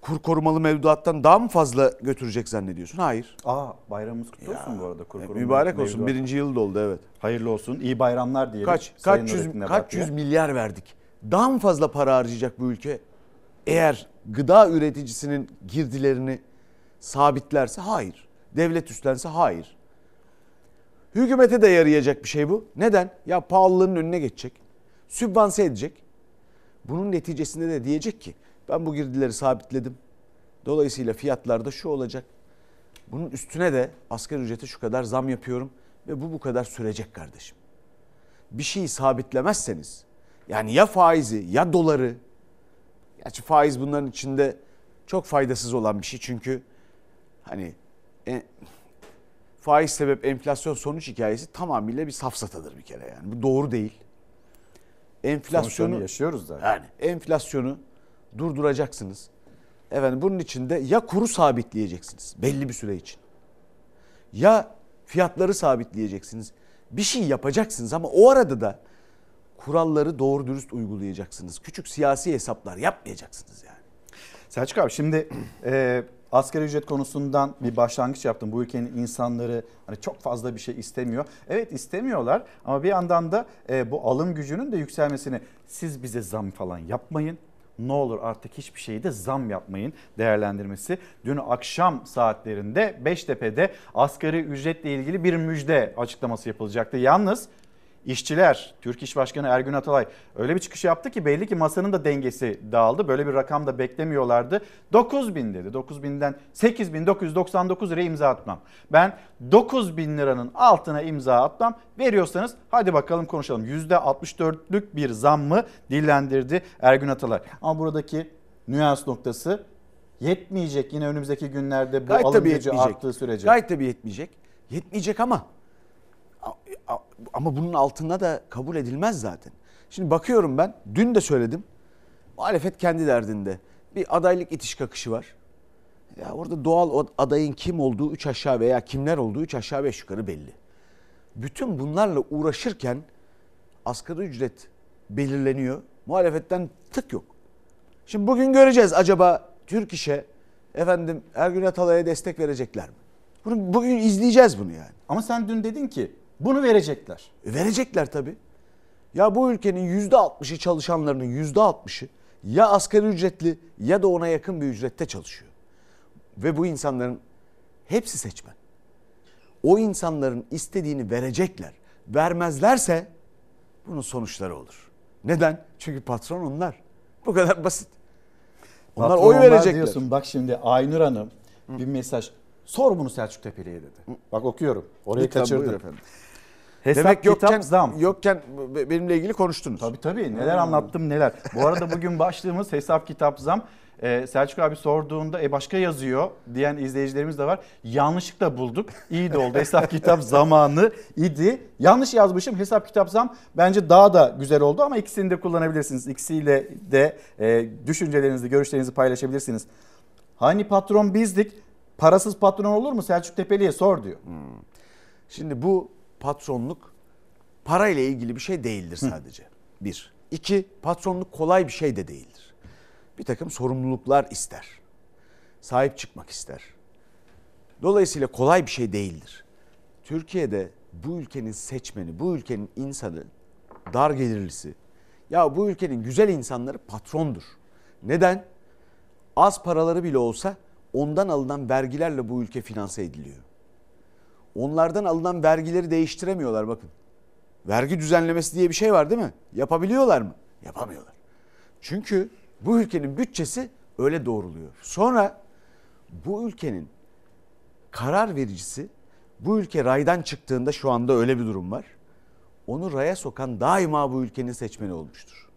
Kur korumalı mevduattan daha mı fazla götürecek zannediyorsun? Hayır. Aa, bayramımız kutlu olsun ya, bu arada. Kur korumalı mübarek olsun. Mevduat. Birinci yıl doldu, evet. Hayırlı olsun. İyi bayramlar diyelim. Kaç, kaç, yüz, kaç yüz milyar verdik. Daha mı fazla para harcayacak bu ülke? Eğer gıda üreticisinin girdilerini sabitlerse hayır. Devlet üstlense hayır. Hükümete de yarayacak bir şey bu. Neden? Ya pahalılığın önüne geçecek. Sübvanse edecek. Bunun neticesinde de diyecek ki ben bu girdileri sabitledim. Dolayısıyla fiyatlarda şu olacak. Bunun üstüne de asgari ücrete şu kadar zam yapıyorum ve bu bu kadar sürecek kardeşim. Bir şeyi sabitlemezseniz Yani ya faizi ya doları. Gerçi faiz bunların içinde çok faydasız olan bir şey. Çünkü hani e, faiz sebep enflasyon sonuç hikayesi tamamıyla bir safsatadır bir kere yani. Bu doğru değil. Enflasyonu yaşıyoruz zaten. Yani enflasyonu durduracaksınız. Efendim bunun için de ya kuru sabitleyeceksiniz belli bir süre için. Ya fiyatları sabitleyeceksiniz. Bir şey yapacaksınız ama o arada da kuralları doğru dürüst uygulayacaksınız. Küçük siyasi hesaplar yapmayacaksınız yani. Selçuk abi şimdi e, asgari ücret konusundan bir başlangıç yaptım. Bu ülkenin insanları hani çok fazla bir şey istemiyor. Evet istemiyorlar ama bir yandan da e, bu alım gücünün de yükselmesini siz bize zam falan yapmayın. Ne olur artık hiçbir şeyi de zam yapmayın değerlendirmesi. Dün akşam saatlerinde Beştepe'de asgari ücretle ilgili bir müjde açıklaması yapılacaktı. Yalnız işçiler, Türk İş Başkanı Ergün Atalay öyle bir çıkış yaptı ki belli ki masanın da dengesi dağıldı. Böyle bir rakam da beklemiyorlardı. dokuz bin dedi. dokuz binden sekiz bin dokuz yüz doksan dokuz liraya imza atmam. Ben dokuz bin liranın altına imza atmam. Veriyorsanız hadi bakalım konuşalım. yüzde altmış dörtlük bir zam mı dillendirdi Ergün Atalay. Ama buradaki nüans noktası yetmeyecek. Yine önümüzdeki günlerde bu gayet alım gücü arttığı sürece. Gayet tabii yetmeyecek. Yetmeyecek ama. Ama bunun altında da kabul edilmez zaten. Şimdi bakıyorum ben, dün de söyledim. Muhalefet kendi derdinde. Bir adaylık itiş kakışı var. Ya orada doğal adayın kim olduğu üç aşağı veya kimler olduğu üç aşağı beş yukarı belli. Bütün bunlarla uğraşırken asgari ücret belirleniyor. Muhalefetten tık yok. Şimdi bugün göreceğiz acaba Türk İş'e efendim Ergün Atalay'a destek verecekler mi? Bunu, bugün izleyeceğiz bunu yani. Ama sen dün dedin ki bunu verecekler. E verecekler tabii. Ya bu ülkenin yüzde altmışı çalışanlarının yüzde altmışı ya asgari ücretli ya da ona yakın bir ücrette çalışıyor. Ve bu insanların hepsi seçmen. O insanların istediğini verecekler. Vermezlerse bunun sonuçları olur. Neden? Çünkü patron onlar. Bu kadar basit. Onlar patron oy verecekler. Onlar diyorsun. Bak şimdi Aynur Hanım Hı. bir mesaj. Sor bunu Selçuk Tepeli'ye dedi. Hı. Bak okuyorum. Orayı kaçırdım. Hesap, demek yokken, kitap, zam. Yokken benimle ilgili konuştunuz. Tabii tabii neler hmm. anlattım neler. Bu arada bugün başlığımız hesap, kitap, zam. Ee, Selçuk abi sorduğunda e başka yazıyor diyen izleyicilerimiz de var. Yanlışlıkla bulduk. İyi de oldu. Hesap, kitap zamanı idi. Yanlış yazmışım. Hesap, kitap, zam bence daha da güzel oldu ama ikisini de kullanabilirsiniz. İkisiyle de e, düşüncelerinizi, görüşlerinizi paylaşabilirsiniz. Hani patron bizdik. Parasız patron olur mu? Selçuk Tepeli'ye sor diyor. Hmm. Şimdi bu patronluk parayla ilgili bir şey değildir sadece. Hı. Bir. İki, patronluk kolay bir şey de değildir. Bir takım sorumluluklar ister. Sahip çıkmak ister. Dolayısıyla kolay bir şey değildir. Türkiye'de bu ülkenin seçmeni, bu ülkenin insanı, dar gelirlisi, ya bu ülkenin güzel insanları patrondur. Neden? Az paraları bile olsa ondan alınan vergilerle bu ülke finanse ediliyor. Onlardan alınan vergileri değiştiremiyorlar bakın. Vergi düzenlemesi diye bir şey var değil mi? Yapabiliyorlar mı? Yapamıyorlar. Çünkü bu ülkenin bütçesi öyle doğruluyor. Sonra bu ülkenin karar vericisi bu ülke raydan çıktığında şu anda öyle bir durum var. Onu raya sokan daima bu ülkenin seçmeni olmuştur.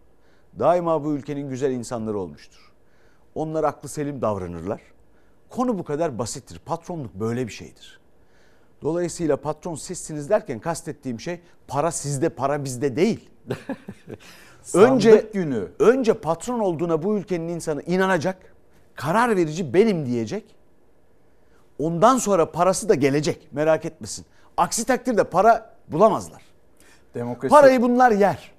Daima bu ülkenin güzel insanları olmuştur. Onlar aklı selim davranırlar. Konu bu kadar basittir. Patronluk böyle bir şeydir. Dolayısıyla patron sizsiniz derken kastettiğim şey para sizde, para bizde değil. önce günü, önce patron olduğuna bu ülkenin insanı inanacak, karar verici benim diyecek. Ondan sonra parası da gelecek. Merak etmesin. Aksi takdirde para bulamazlar. Demokrasi... Parayı bunlar yer.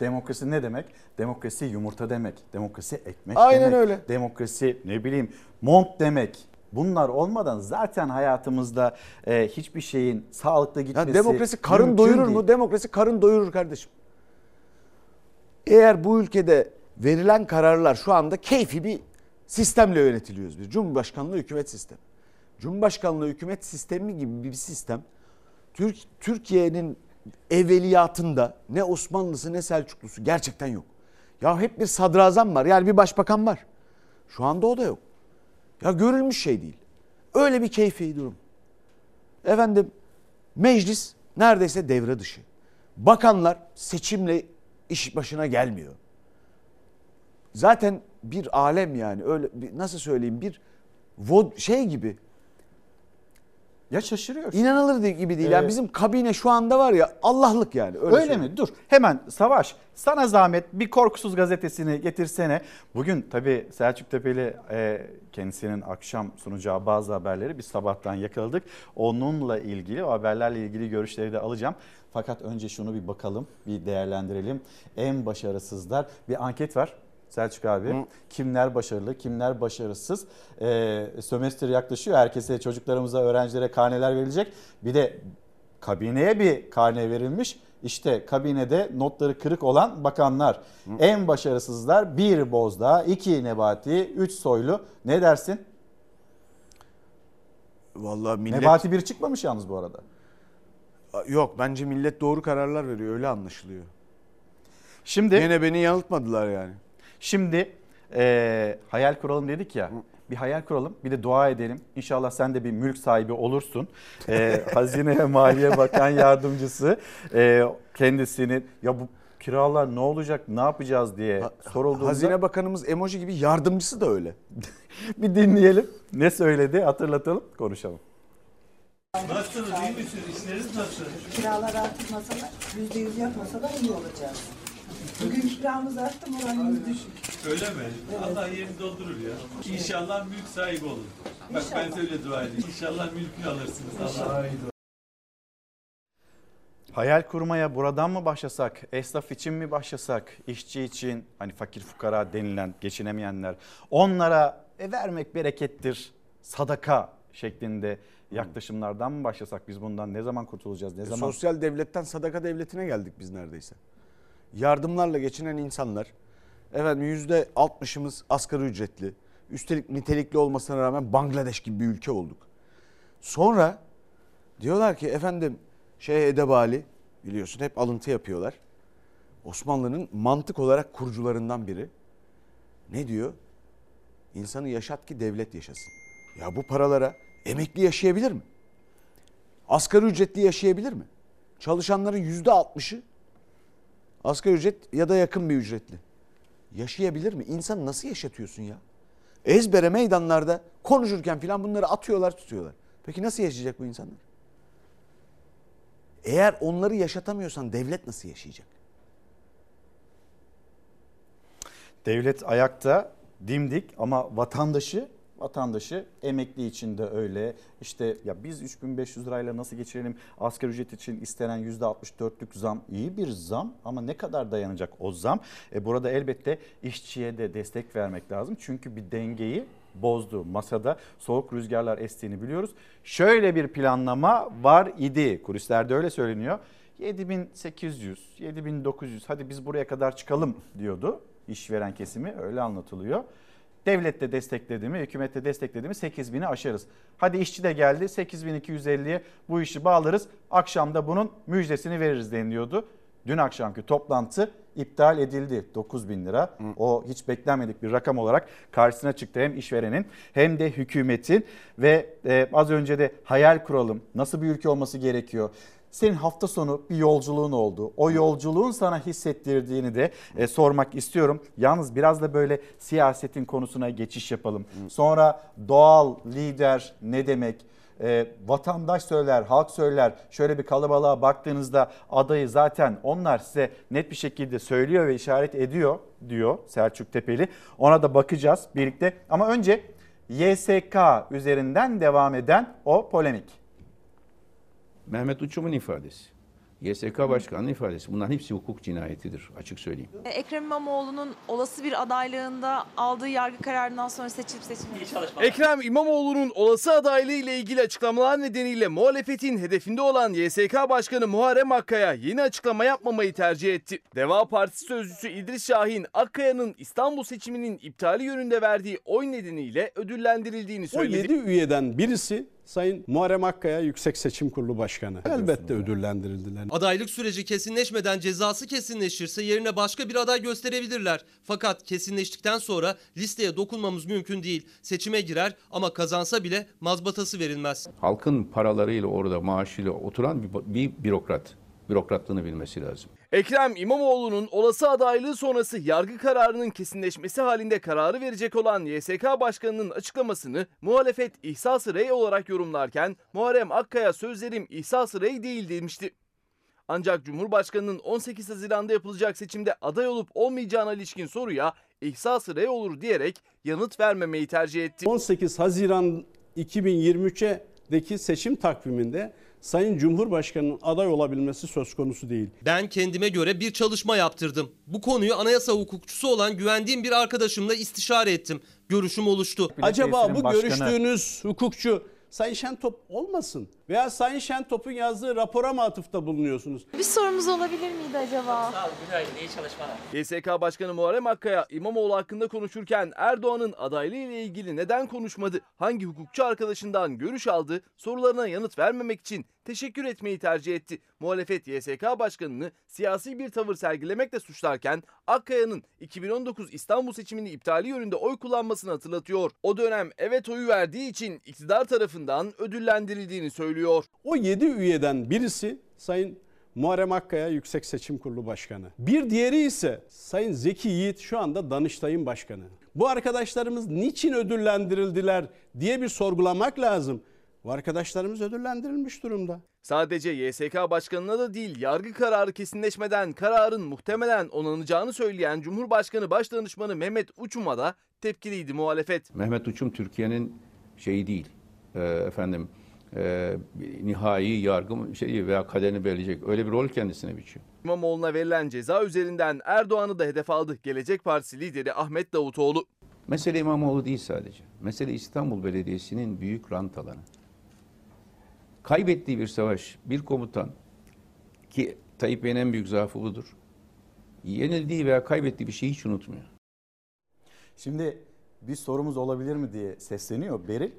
Demokrasi ne demek? Demokrasi yumurta demek. Demokrasi ekmek Aynen demek. Öyle. Demokrasi ne bileyim mont demek. Bunlar olmadan zaten hayatımızda e, hiçbir şeyin sağlıklı gitmesi mümkün değil. Demokrasi karın doyurur mu? Demokrasi karın doyurur kardeşim. Eğer bu ülkede verilen kararlar şu anda keyfi bir sistemle yönetiliyoruz. Bir Cumhurbaşkanlığı hükümet sistemi. Cumhurbaşkanlığı hükümet sistemi gibi bir sistem Türk Türkiye'nin evveliyatında ne Osmanlısı ne Selçuklusu gerçekten yok. Ya hep bir sadrazam var yani bir başbakan var. Şu anda o da yok. Ya görülmüş şey değil. Öyle bir keyfi durum. Efendim meclis neredeyse devre dışı. Bakanlar seçimle iş başına gelmiyor. Zaten bir alem yani, öyle nasıl söyleyeyim, bir şey gibi. Ya şaşırıyorsun. İnanılır gibi değil. Ee, yani bizim kabine şu anda var ya, Allah'lık yani. Öyle, öyle mi? Dur. Hemen Savaş, sana zahmet bir Korkusuz gazetesini getirsene. Bugün tabii Selçuk Tepeli e, kendisinin akşam sunacağı bazı haberleri biz sabahtan yakaladık. Onunla ilgili, o haberlerle ilgili görüşleri de alacağım. Fakat önce şunu bir bakalım, bir değerlendirelim. En başarısızlar, bir anket var. Selçuk abi, Hı. kimler başarılı, kimler başarısız? Ee, sömestr yaklaşıyor. Herkese, çocuklarımıza, öğrencilere karneler verilecek. Bir de kabineye bir karne verilmiş. İşte kabinede notları kırık olan bakanlar. Hı. En başarısızlar: bir Bozdağ, iki Nebati, üç Soylu. Ne dersin? Vallahi millet... Nebati bir çıkmamış yalnız bu arada. Yok, bence millet doğru kararlar veriyor. Öyle anlaşılıyor. Şimdi... Yine beni yanıltmadılar yani. Şimdi e, hayal kuralım dedik ya, bir hayal kuralım, bir de dua edelim. İnşallah sen de bir mülk sahibi olursun. E, Hazine ve Maliye Bakan Yardımcısı e, kendisini, ya bu kiralar ne olacak, ne yapacağız diye sorulduğunda. Hazine Bakanımız emoji gibi, yardımcısı da öyle. Bir dinleyelim, ne söyledi hatırlatalım, konuşalım. Nasılsınız, iyi misiniz, işleriniz nasıl? Kiralar artmasa da, yüzde yüz yapmasa da iyi olacağız. Bugün kiramız arttı, moralimiz düşük. Öyle mi? Evet. Allah yerini doldurur ya. İnşallah mülk sahibi olur. Bak İnşallah. Ben öyle dua edeyim. İnşallah mülkünü alırsınız. Allah'a iyi dua. Hayal kurmaya buradan mı başlasak? Esnaf için mi başlasak? İşçi için, hani fakir fukara denilen, geçinemeyenler. Onlara e, vermek berekettir, sadaka şeklinde yaklaşımlardan mı başlasak? Biz bundan ne zaman kurtulacağız? Ne e, zaman? Sosyal devletten sadaka devletine geldik biz neredeyse. Yardımlarla geçinen insanlar, efendim yüzde altmışımız asgari ücretli, üstelik nitelikli olmasına rağmen Bangladeş gibi bir ülke olduk. Sonra diyorlar ki efendim şey Edebali, biliyorsun hep alıntı yapıyorlar. Osmanlı'nın mantık olarak kurucularından biri. Ne diyor? İnsanı yaşat ki devlet yaşasın. Ya bu paralara emekli yaşayabilir mi? Asgari ücretli yaşayabilir mi? Çalışanların yüzde altmışı asgari ücret ya da yakın bir ücretli. Yaşayabilir mi? İnsanı nasıl yaşatıyorsun ya? Ezbere meydanlarda konuşurken falan bunları atıyorlar, tutuyorlar. Peki nasıl yaşayacak bu insanlar? Eğer onları yaşatamıyorsan devlet nasıl yaşayacak? Devlet ayakta, dimdik ama vatandaşı, vatandaşı emekli için de öyle. İşte ya biz üç bin beş yüz lirayla nasıl geçirelim? Asgari ücret için istenen yüzde altmış dörtlük zam, iyi bir zam ama ne kadar dayanacak o zam? E burada elbette işçiye de destek vermek lazım. Çünkü bir dengeyi bozdu. Masada soğuk rüzgarlar estiğini biliyoruz. Şöyle bir planlama var idi. Kulislerde öyle söyleniyor. yedi bin sekiz yüz, yedi bin dokuz yüz, hadi biz buraya kadar çıkalım diyordu. İşveren kesimi, öyle anlatılıyor. Devlet de destekledi mi, hükümet de destekledi mi sekiz bini aşarız. Hadi işçi de geldi, sekiz bin iki yüz elliye bu işi bağlarız. Akşamda bunun müjdesini veririz deniliyordu. Dün akşamki toplantı iptal edildi. dokuz bin lira, o hiç beklenmedik bir rakam olarak karşısına çıktı hem işverenin hem de hükümetin. Ve e, az önce de hayal kuralım, nasıl bir ülke olması gerekiyor? Senin hafta sonu bir yolculuğun oldu. O yolculuğun sana hissettirdiğini de e, sormak istiyorum. Yalnız biraz da böyle siyasetin konusuna geçiş yapalım. Sonra doğal lider ne demek? E, vatandaş söyler, halk söyler. Şöyle bir kalabalığa baktığınızda adayı zaten onlar size net bir şekilde söylüyor ve işaret ediyor diyor Selçuk Tepeli. Ona da bakacağız birlikte. Ama önce Y S K üzerinden devam eden o polemik. Mehmet Uçum'un ifadesi, Y S K Başkanı'nın ifadesi, bunların hepsi hukuk cinayetidir, açık söyleyeyim. Ekrem İmamoğlu'nun olası bir adaylığında aldığı yargı kararından sonra seçilip seçilmeyecek. Ekrem İmamoğlu'nun olası adaylığı ile ilgili açıklamalar nedeniyle muhalefetin hedefinde olan Y S K Başkanı Muharrem Akkaya yeni açıklama yapmamayı tercih etti. Deva Partisi sözcüsü İdris Şahin, Akkaya'nın İstanbul seçiminin iptali yönünde verdiği oy nedeniyle ödüllendirildiğini söyledi. O yedi üyeden birisi Sayın Muharrem Akkaya, Yüksek Seçim Kurulu Başkanı. Elbette ödüllendirildiler. Adaylık süreci kesinleşmeden cezası kesinleşirse yerine başka bir aday gösterebilirler. Fakat kesinleştikten sonra listeye dokunmamız mümkün değil. Seçime girer ama kazansa bile mazbatası verilmez. Halkın paralarıyla orada, maaşıyla oturan bir bürokrat. bürokratlığını bilmesi lazım. Ekrem İmamoğlu'nun olası adaylığı sonrası yargı kararının kesinleşmesi halinde kararı verecek olan Y S K Başkanı'nın açıklamasını muhalefet ihsas-ı rey olarak yorumlarken Muharrem Akkaya sözlerim ihsas-ı rey değil demişti. Ancak Cumhurbaşkanı'nın on sekiz Haziran'da yapılacak seçimde aday olup olmayacağına ilişkin soruya ihsas-ı rey olur diyerek yanıt vermemeyi tercih etti. on sekiz Haziran iki bin yirmi üç'deki seçim takviminde Sayın Cumhurbaşkanı'nın aday olabilmesi söz konusu değil. Ben kendime göre bir çalışma yaptırdım. Bu konuyu anayasa hukukçusu olan güvendiğim bir arkadaşımla istişare ettim. Görüşüm oluştu. Acaba bu başkanı... görüştüğünüz hukukçu Sayın Şentop olmasın veya Sayın Şentop'un yazdığı rapora mı atıfta bulunuyorsunuz? Bir sorumuz olabilir miydi acaba? Sağ olun, günaydın, iyi çalışmalar. Y S K Başkanı Muharrem Akkaya İmamoğlu hakkında konuşurken Erdoğan'ın adaylığı ile ilgili neden konuşmadı, hangi hukukçu arkadaşından görüş aldı sorularına yanıt vermemek için teşekkür etmeyi tercih etti. Muhalefet Y S K Başkanı'nı siyasi bir tavır sergilemekle suçlarken Akkaya'nın iki bin on dokuz İstanbul seçimini iptali yönünde oy kullanmasını hatırlatıyor. O dönem evet oyu verdiği için iktidar tarafından ödüllendirildiğini söylüyor. O yedi üyeden birisi Sayın Muharrem Akkaya Yüksek Seçim Kurulu Başkanı. Bir diğeri ise Sayın Zeki Yiğit, şu anda Danıştay'ın başkanı. Bu arkadaşlarımız niçin ödüllendirildiler diye bir sorgulamak lazım. Bu arkadaşlarımız ödüllendirilmiş durumda. Sadece Y S K Başkanı'na da değil, yargı kararı kesinleşmeden kararın muhtemelen onanacağını söyleyen Cumhurbaşkanı Başdanışmanı Mehmet Uçum'a da tepkiliydi muhalefet. Mehmet Uçum Türkiye'nin şeyi değil, e, efendim e, nihai yargı şeyi veya kaderini belirleyecek, öyle bir rol kendisine biçiyor. İmamoğlu'na verilen ceza üzerinden Erdoğan'ı da hedef aldı Gelecek Partisi lideri Ahmet Davutoğlu. Mesele İmamoğlu değil sadece, mesele İstanbul Belediyesi'nin büyük rant alanı. Kaybettiği bir savaş, bir komutan, ki Tayyip Bey'in en büyük zaafı budur, yenildiği veya kaybettiği bir şeyi hiç unutmuyor. Şimdi bir sorumuz olabilir mi diye sesleniyor Beril.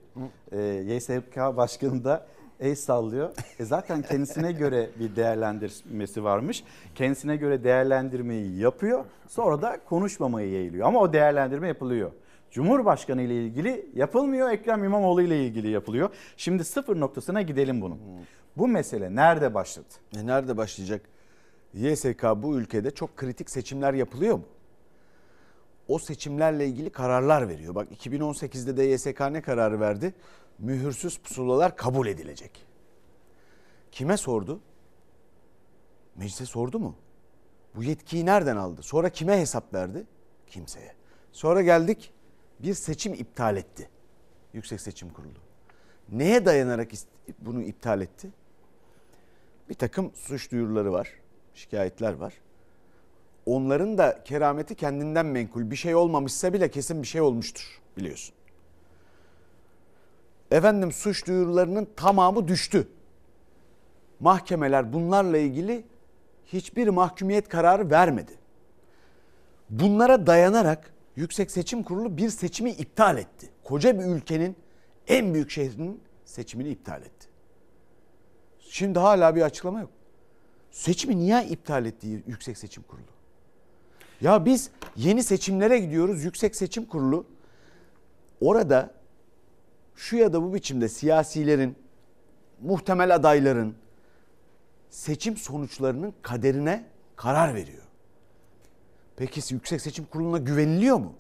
E, Y S K Başkanı da el sallıyor. E zaten kendisine göre bir değerlendirmesi varmış. Kendisine göre değerlendirmeyi yapıyor. Sonra da konuşmamayı yeğliyor. Ama o değerlendirme yapılıyor. Cumhurbaşkanı ile ilgili yapılmıyor, Ekrem İmamoğlu ile ilgili yapılıyor. Şimdi sıfır noktasına gidelim bunun. Hmm. Bu mesele nerede başladı? E nerede başlayacak? Y S K bu ülkede çok kritik seçimler yapılıyor mu? O seçimlerle ilgili kararlar veriyor. Bak iki bin on sekiz'de de Y S K ne kararı verdi? Mühürsüz pusulalar kabul edilecek. Kime sordu? Meclise sordu mu? Bu yetkiyi nereden aldı? Sonra kime hesap verdi? Kimseye. Sonra geldik, bir seçim iptal etti Yüksek Seçim Kurulu. Neye dayanarak bunu iptal etti? Bir takım suç duyuruları var, şikayetler var. Onların da kerameti kendinden menkul. Bir şey olmamışsa bile kesin bir şey olmuştur, biliyorsun. Efendim, suç duyurularının tamamı düştü. Mahkemeler bunlarla ilgili hiçbir mahkumiyet kararı vermedi. Bunlara dayanarak Yüksek Seçim Kurulu bir seçimi iptal etti. Koca bir ülkenin en büyük şehrinin seçimini iptal etti. Şimdi hala bir açıklama yok. Seçimi niye iptal etti Yüksek Seçim Kurulu? Ya biz yeni seçimlere gidiyoruz. Yüksek Seçim Kurulu orada şu ya da bu biçimde siyasilerin, muhtemel adayların seçim sonuçlarının kaderine karar veriyor. Peki Yüksek Seçim Kurulu'na güveniliyor mu?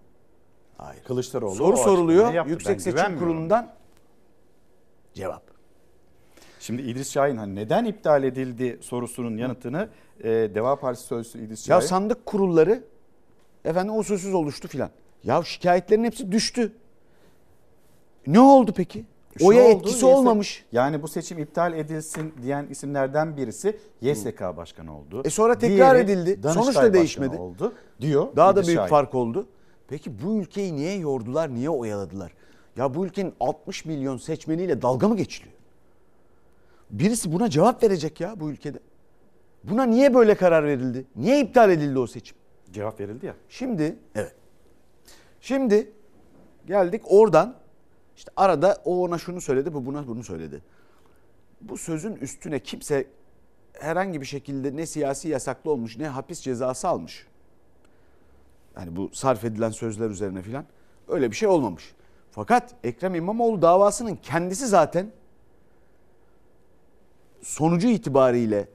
Hayır. Kılıçdaroğlu soru soruluyor. Yüksek ben Seçim Kurulu'ndan cevap. Şimdi İdris Şahin hani neden iptal edildi sorusunun yanıtını e, Deva Partisi sözcüsü İdris Şahin. Ya sandık kurulları efendim usulsüz oluştu filan. Ya şikayetlerin hepsi düştü. Ne oldu peki? Şu Oya oldu, etkisi Y S K olmamış. Yani bu seçim iptal edilsin diyen isimlerden birisi Y S K Başkanı oldu. E sonra tekrar diğeri edildi. Danıştay sonuçta değişmedi. Oldu, diyor. Daha da büyük şahit. Fark oldu. Peki bu ülkeyi niye yordular, niye oyaladılar? Ya bu ülkenin altmış milyon seçmeniyle dalga mı geçiliyor? Birisi buna cevap verecek ya bu ülkede. Buna niye böyle karar verildi? Niye iptal edildi o seçim? Cevap verildi ya. Şimdi evet. Şimdi geldik oradan. İşte arada o ona şunu söyledi, bu buna bunu söyledi. Bu sözün üstüne kimse herhangi bir şekilde ne siyasi yasaklı olmuş ne hapis cezası almış. Yani bu sarf edilen sözler üzerine filan öyle bir şey olmamış. Fakat Ekrem İmamoğlu davasının kendisi zaten sonucu itibariyle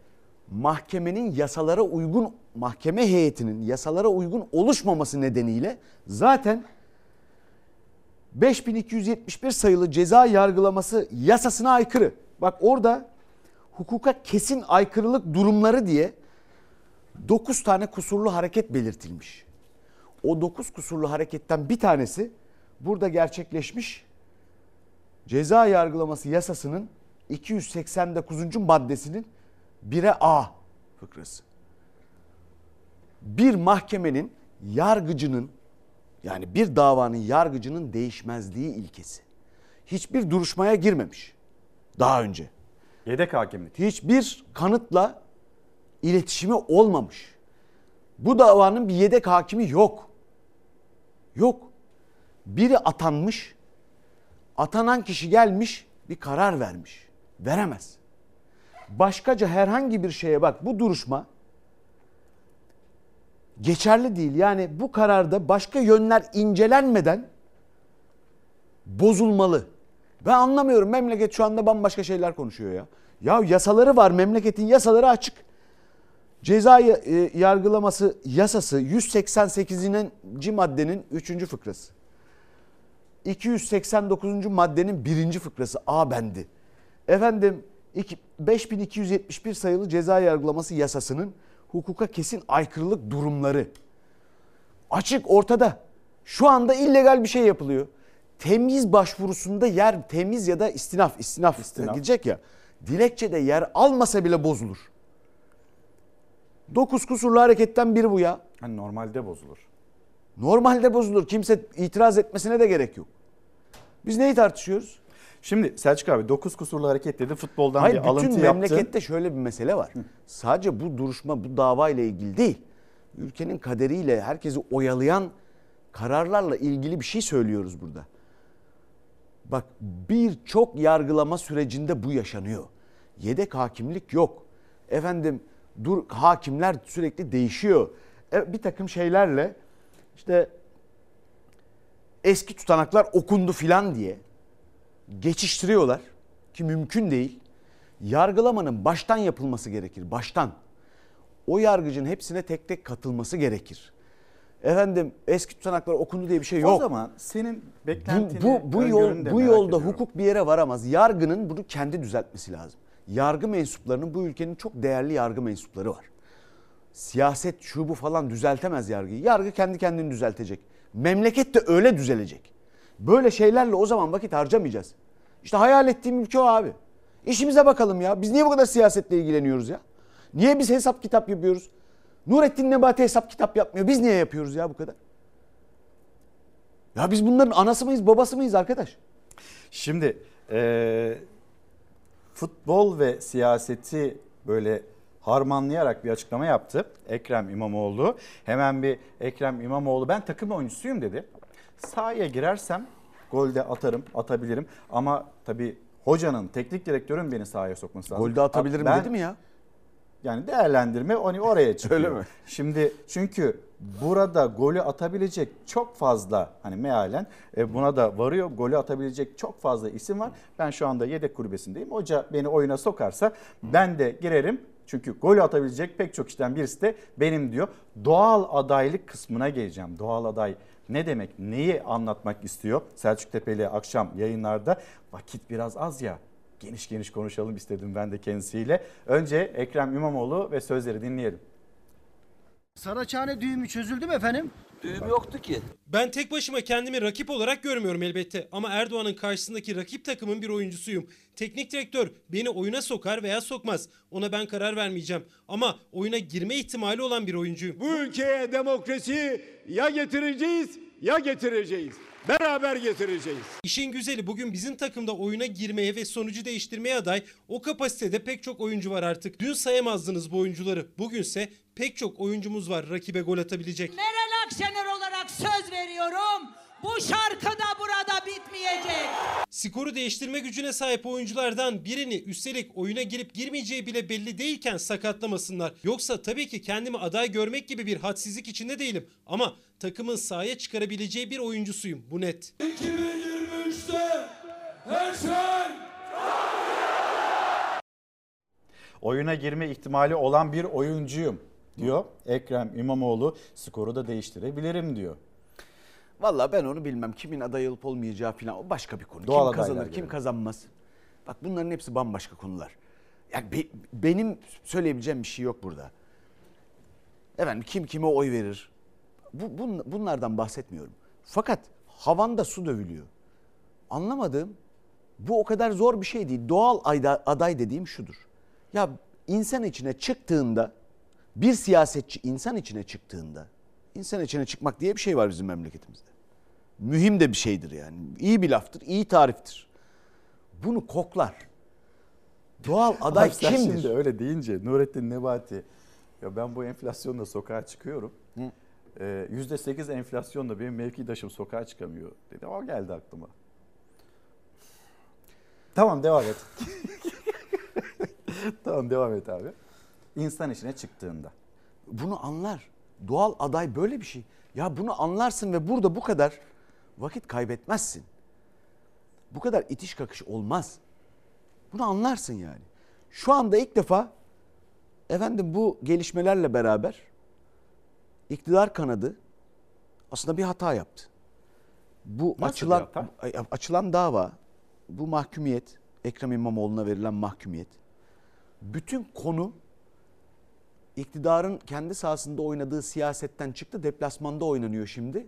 mahkemenin yasalara uygun, mahkeme heyetinin yasalara uygun oluşmaması nedeniyle zaten beş bin iki yüz yetmiş bir sayılı ceza yargılaması yasasına aykırı. Bak orada hukuka kesin aykırılık durumları diye dokuz tane kusurlu hareket belirtilmiş. O dokuz kusurlu hareketten bir tanesi burada gerçekleşmiş. Ceza yargılaması yasasının iki yüz seksen dokuzuncu maddesinin bire A fıkrası. Bir mahkemenin, yargıcının, yani bir davanın yargıcının değişmezliği ilkesi. Hiçbir duruşmaya girmemiş daha önce. Yedek hakimlik. Hiçbir kanıtla iletişimi olmamış. Bu davanın bir yedek hakimi yok. Yok. Biri atanmış, atanan kişi gelmiş bir karar vermiş. Veremez. Başkaca herhangi bir şeye bak, bu duruşma geçerli değil. Yani bu kararda başka yönler incelenmeden bozulmalı. Ben anlamıyorum, memleket şu anda bambaşka şeyler konuşuyor ya. Ya yasaları var, memleketin yasaları açık. Ceza yargılaması yasası yüz seksen sekizinci maddenin üçüncü fıkrası. iki yüz seksen dokuzuncu maddenin birinci fıkrası A bendi. Efendim beş bin iki yüz yetmiş bir sayılı ceza yargılaması yasasının hukuka kesin aykırılık durumları. Açık ortada. Şu anda illegal bir şey yapılıyor. Temyiz başvurusunda yer, temyiz ya da istinaf, istinaf, istinaf. gidecek ya. Dilekçede yer almasa bile bozulur. Dokuz kusurlu hareketten biri bu ya. Yani normalde bozulur. Normalde bozulur. Kimse itiraz etmesine de gerek yok. Biz neyi tartışıyoruz? Şimdi Selçuk abi dokuz kusurlu hareket dedi, futboldan Hayır, bir alıntı yaptı. Hayır, bütün memlekette şöyle bir mesele var. Hı. Sadece bu duruşma, bu dava ile ilgili değil. Ülkenin kaderiyle herkesi oyalayan kararlarla ilgili bir şey söylüyoruz burada. Bak birçok yargılama sürecinde bu yaşanıyor. Yedek hakimlik yok. Efendim dur, hakimler sürekli değişiyor. E, bir takım şeylerle işte eski tutanaklar okundu filan diye geçiştiriyorlar ki mümkün değil. Yargılamanın baştan yapılması gerekir, baştan. O yargıcın hepsine tek tek katılması gerekir. Efendim eski tutanaklar okundu diye bir şey yok. O zaman senin beklentini, bu, bu, bu, yol, bu yolda ediyorum. Hukuk bir yere varamaz. Yargının bunu kendi düzeltmesi lazım. Yargı mensuplarının, bu ülkenin çok değerli yargı mensupları var. Siyaset şu bu falan düzeltemez yargıyı. Yargı kendi kendini düzeltecek. Memleket de öyle düzelecek. Böyle şeylerle o zaman vakit harcamayacağız. İşte hayal ettiğim ülke o abi. İşimize bakalım ya. Biz niye bu kadar siyasetle ilgileniyoruz ya? Niye biz hesap kitap yapıyoruz? Nurettin Nebati hesap kitap yapmıyor. Biz niye yapıyoruz ya bu kadar? Ya biz bunların anası mıyız, babası mıyız arkadaş? Şimdi ee, futbol ve siyaseti böyle harmanlayarak bir açıklama yaptı Ekrem İmamoğlu. Hemen bir Ekrem İmamoğlu, ben takım oyuncusuyum dedi. Sahaya girersem gol de atarım, atabilirim. Ama tabii hocanın, teknik direktörün beni sahaya sokması lazım. Gol de atabilirim ben, dedi mi ya? Yani değerlendirme hani oraya çıkıyor. Öyle mi? Şimdi çünkü burada golü atabilecek çok fazla, hani mealen buna da varıyor, golü atabilecek çok fazla isim var. Ben şu anda yedek kulübesindeyim. Hoca beni oyuna sokarsa ben de girerim. Çünkü golü atabilecek pek çok kişiden birisi de benim diyor. Doğal adaylık kısmına geleceğim. Doğal aday ne demek? Neyi anlatmak istiyor? Selçuk Tepeli akşam yayınlarda, vakit biraz az ya, geniş geniş konuşalım istedim ben de kendisiyle. Önce Ekrem İmamoğlu ve sözleri dinleyelim. Saraçhane düğümü çözüldü mü efendim? Düğüm yoktu ki. Ben tek başıma kendimi rakip olarak görmüyorum elbette. Ama Erdoğan'ın karşısındaki rakip takımın bir oyuncusuyum. Teknik direktör beni oyuna sokar veya sokmaz. Ona ben karar vermeyeceğim. Ama oyuna girme ihtimali olan bir oyuncuyum. Bu ülkeye demokrasi ya getireceğiz ya getireceğiz. Beraber getireceğiz. İşin güzeli, bugün bizim takımda oyuna girmeye ve sonucu değiştirmeye aday o kapasitede pek çok oyuncu var artık. Dün sayamazdınız bu oyuncuları. Bugünse pek çok oyuncumuz var rakibe gol atabilecek. Meral Akşener olarak söz veriyorum. Bu şarkı da burada bitmeyecek. Skoru değiştirme gücüne sahip oyunculardan birini, üstelik oyuna girip girmeyeceği bile belli değilken sakatlamasınlar. Yoksa tabii ki kendimi aday görmek gibi bir hadsizlik içinde değilim. Ama takımın sahaya çıkarabileceği bir oyuncusuyum. Bu net. iki bin yirmi üçte her şey... oyuna girme ihtimali olan bir oyuncuyum diyor. Ekrem İmamoğlu skoru da değiştirebilirim diyor. Valla ben onu bilmem. Kimin aday olup olmayacağı falan o başka bir konu. Doğal kim kazanır, kim diyorum. Kazanmaz. Bak bunların hepsi bambaşka konular. Yani be, benim söyleyebileceğim bir şey yok burada. Efendim kim kime oy verir? Bu, bun, bunlardan bahsetmiyorum. Fakat havanda su dövülüyor. Anlamadığım bu o kadar zor bir şey değil. Doğal aday dediğim şudur. Ya insan içine çıktığında bir siyasetçi insan içine çıktığında insan içine çıkmak diye bir şey var bizim memleketimizde. Mühim de bir şeydir yani. İyi bir laftır, iyi tariftir. Bunu koklar. Doğal aday kimdir? Şimdi öyle deyince Nurettin Nebati ya ben bu enflasyonla sokağa çıkıyorum. Hı. Ee, yüzde sekiz enflasyonla benim mevkidaşım sokağa çıkamıyor dedi. O geldi aklıma. Tamam devam et. Tamam devam et abi. İnsan içine çıktığında. Bunu anlar. Doğal aday böyle bir şey. Ya bunu anlarsın ve burada bu kadar vakit kaybetmezsin. Bu kadar itiş kakış olmaz. Bunu anlarsın yani. Şu anda ilk defa efendim bu gelişmelerle beraber iktidar kanadı aslında bir hata yaptı. Bu Nasıl açılan hata? açılan dava, bu mahkumiyet, Ekrem İmamoğlu'na verilen mahkumiyet. Bütün konu iktidarın kendi sahasında oynadığı siyasetten çıktı. Deplasmanda oynanıyor şimdi.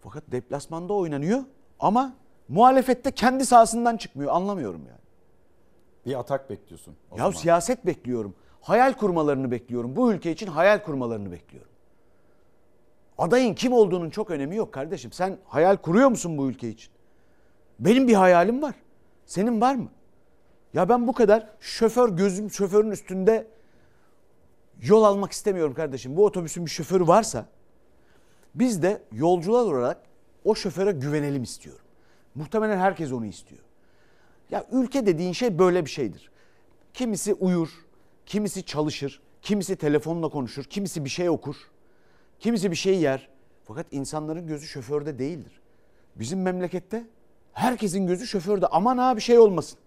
Fakat deplasmanda oynanıyor ama muhalefette kendi sahasından çıkmıyor. Anlamıyorum yani. Bir atak bekliyorsun. Ya zaman. Siyaset bekliyorum. Hayal kurmalarını bekliyorum. Bu ülke için hayal kurmalarını bekliyorum. Adayın kim olduğunun çok önemi yok kardeşim. Sen hayal kuruyor musun bu ülke için? Benim bir hayalim var. Senin var mı? Ya ben bu kadar şoför gözüm şoförün üstünde yol almak istemiyorum kardeşim. Bu otobüsün bir şoförü varsa biz de yolcular olarak o şoföre güvenelim istiyorum. Muhtemelen herkes onu istiyor. Ya ülke dediğin şey böyle bir şeydir. Kimisi uyur, kimisi çalışır, kimisi telefonla konuşur, kimisi bir şey okur, kimisi bir şey yer. Fakat insanların gözü şoförde değildir. Bizim memlekette herkesin gözü şoförde. Aman ha bir şey olmasın.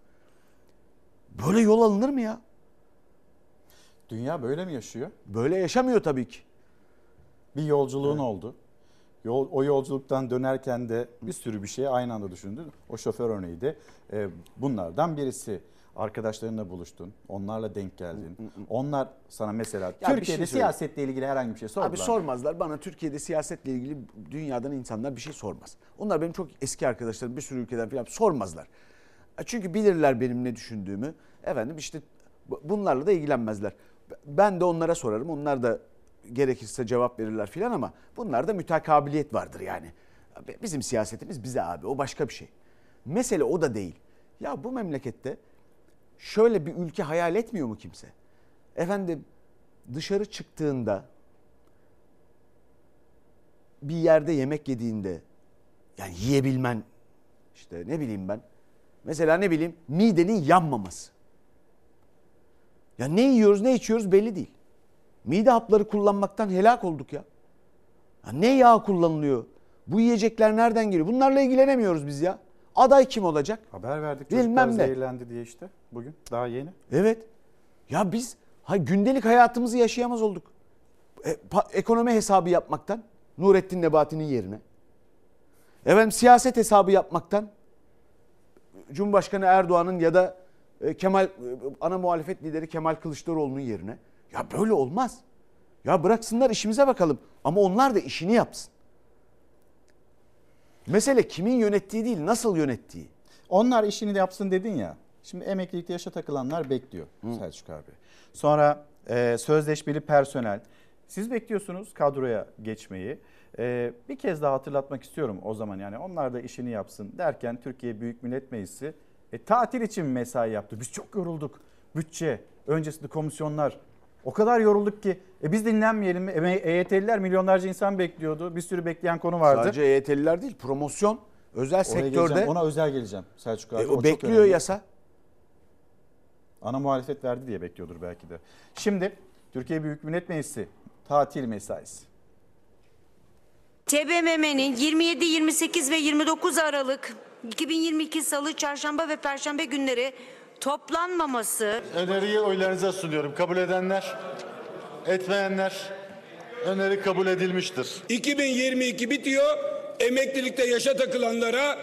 Böyle yol alınır mı ya? Dünya böyle mi yaşıyor? Böyle yaşamıyor tabii ki. Bir yolculuğun evet. oldu. Yol, o yolculuktan dönerken de bir sürü bir şeyi aynı anda düşündün. O şoför örneği de e, bunlardan birisi. Arkadaşlarınla buluştun, onlarla denk geldin. Onlar sana mesela ya Türkiye'de şey siyasetle ilgili herhangi bir şey sordular. Abi sormazlar. Bana Türkiye'de siyasetle ilgili dünyadan insanlar bir şey sormaz. Onlar benim çok eski arkadaşlarım, bir sürü ülkeden falan sormazlar. Çünkü bilirler benim ne düşündüğümü. Efendim işte bunlarla da ilgilenmezler. Ben de onlara sorarım. Onlar da gerekirse cevap verirler filan ama bunlarda mütekabiliyet vardır yani. Bizim siyasetimiz bize abi. O başka bir şey. Mesele o da değil. Ya bu memlekette şöyle bir ülke hayal etmiyor mu kimse? Efendim dışarı çıktığında bir yerde yemek yediğinde yani yiyebilmen işte ne bileyim ben. Mesela ne bileyim midenin yanmaması. Ya ne yiyoruz ne içiyoruz belli değil. Mide hapları kullanmaktan helak olduk ya. Ya ne yağ kullanılıyor? Bu yiyecekler nereden geliyor? Bunlarla ilgilenemiyoruz biz ya. Aday kim olacak? Haber verdik çocuklar zehirlendi diye işte bugün daha yeni. Evet. Ya biz ha, gündelik hayatımızı yaşayamaz olduk. E, pa, ekonomi hesabı yapmaktan Nurettin Nebati'nin yerine. Efendim siyaset hesabı yapmaktan Cumhurbaşkanı Erdoğan'ın ya da e, Kemal e, ana muhalefet lideri Kemal Kılıçdaroğlu'nun yerine. Ya böyle olmaz. Ya bıraksınlar işimize bakalım ama onlar da işini yapsın. Mesele kimin yönettiği değil, nasıl yönettiği. Onlar işini de yapsın dedin ya. Şimdi emeklilikte yaşa takılanlar bekliyor Hı. Selçuk abi. Sonra e, sözleşmeli personel. Siz bekliyorsunuz kadroya geçmeyi. E, bir kez daha hatırlatmak istiyorum o zaman. Yani onlar da işini yapsın derken Türkiye Büyük Millet Meclisi e, tatil için mesai yaptı. Biz çok yorulduk. Bütçe, öncesinde komisyonlar. O kadar yorulduk ki e biz dinlenmeyelim mi? E Y T'liler milyonlarca insan bekliyordu. Bir sürü bekleyen konu vardı. Sadece E Y T'liler değil, promosyon özel Oraya sektörde. Geleceğim. Ona özel geleceğim Selçuk abi. E, o, o bekliyor yasa. Ana muhalefet verdi diye bekliyordur belki de. Şimdi Türkiye Büyük Millet Meclisi tatil mesaisi. T B M M'nin yirmi yedi, yirmi sekiz ve yirmi dokuz Aralık iki bin yirmi iki Salı, Çarşamba ve Perşembe günleri toplanmaması... Öneriyi oylarınıza sunuyorum. Kabul edenler, etmeyenler, öneri kabul edilmiştir. iki bin yirmi iki bitiyor, emeklilikte yaşa takılanlara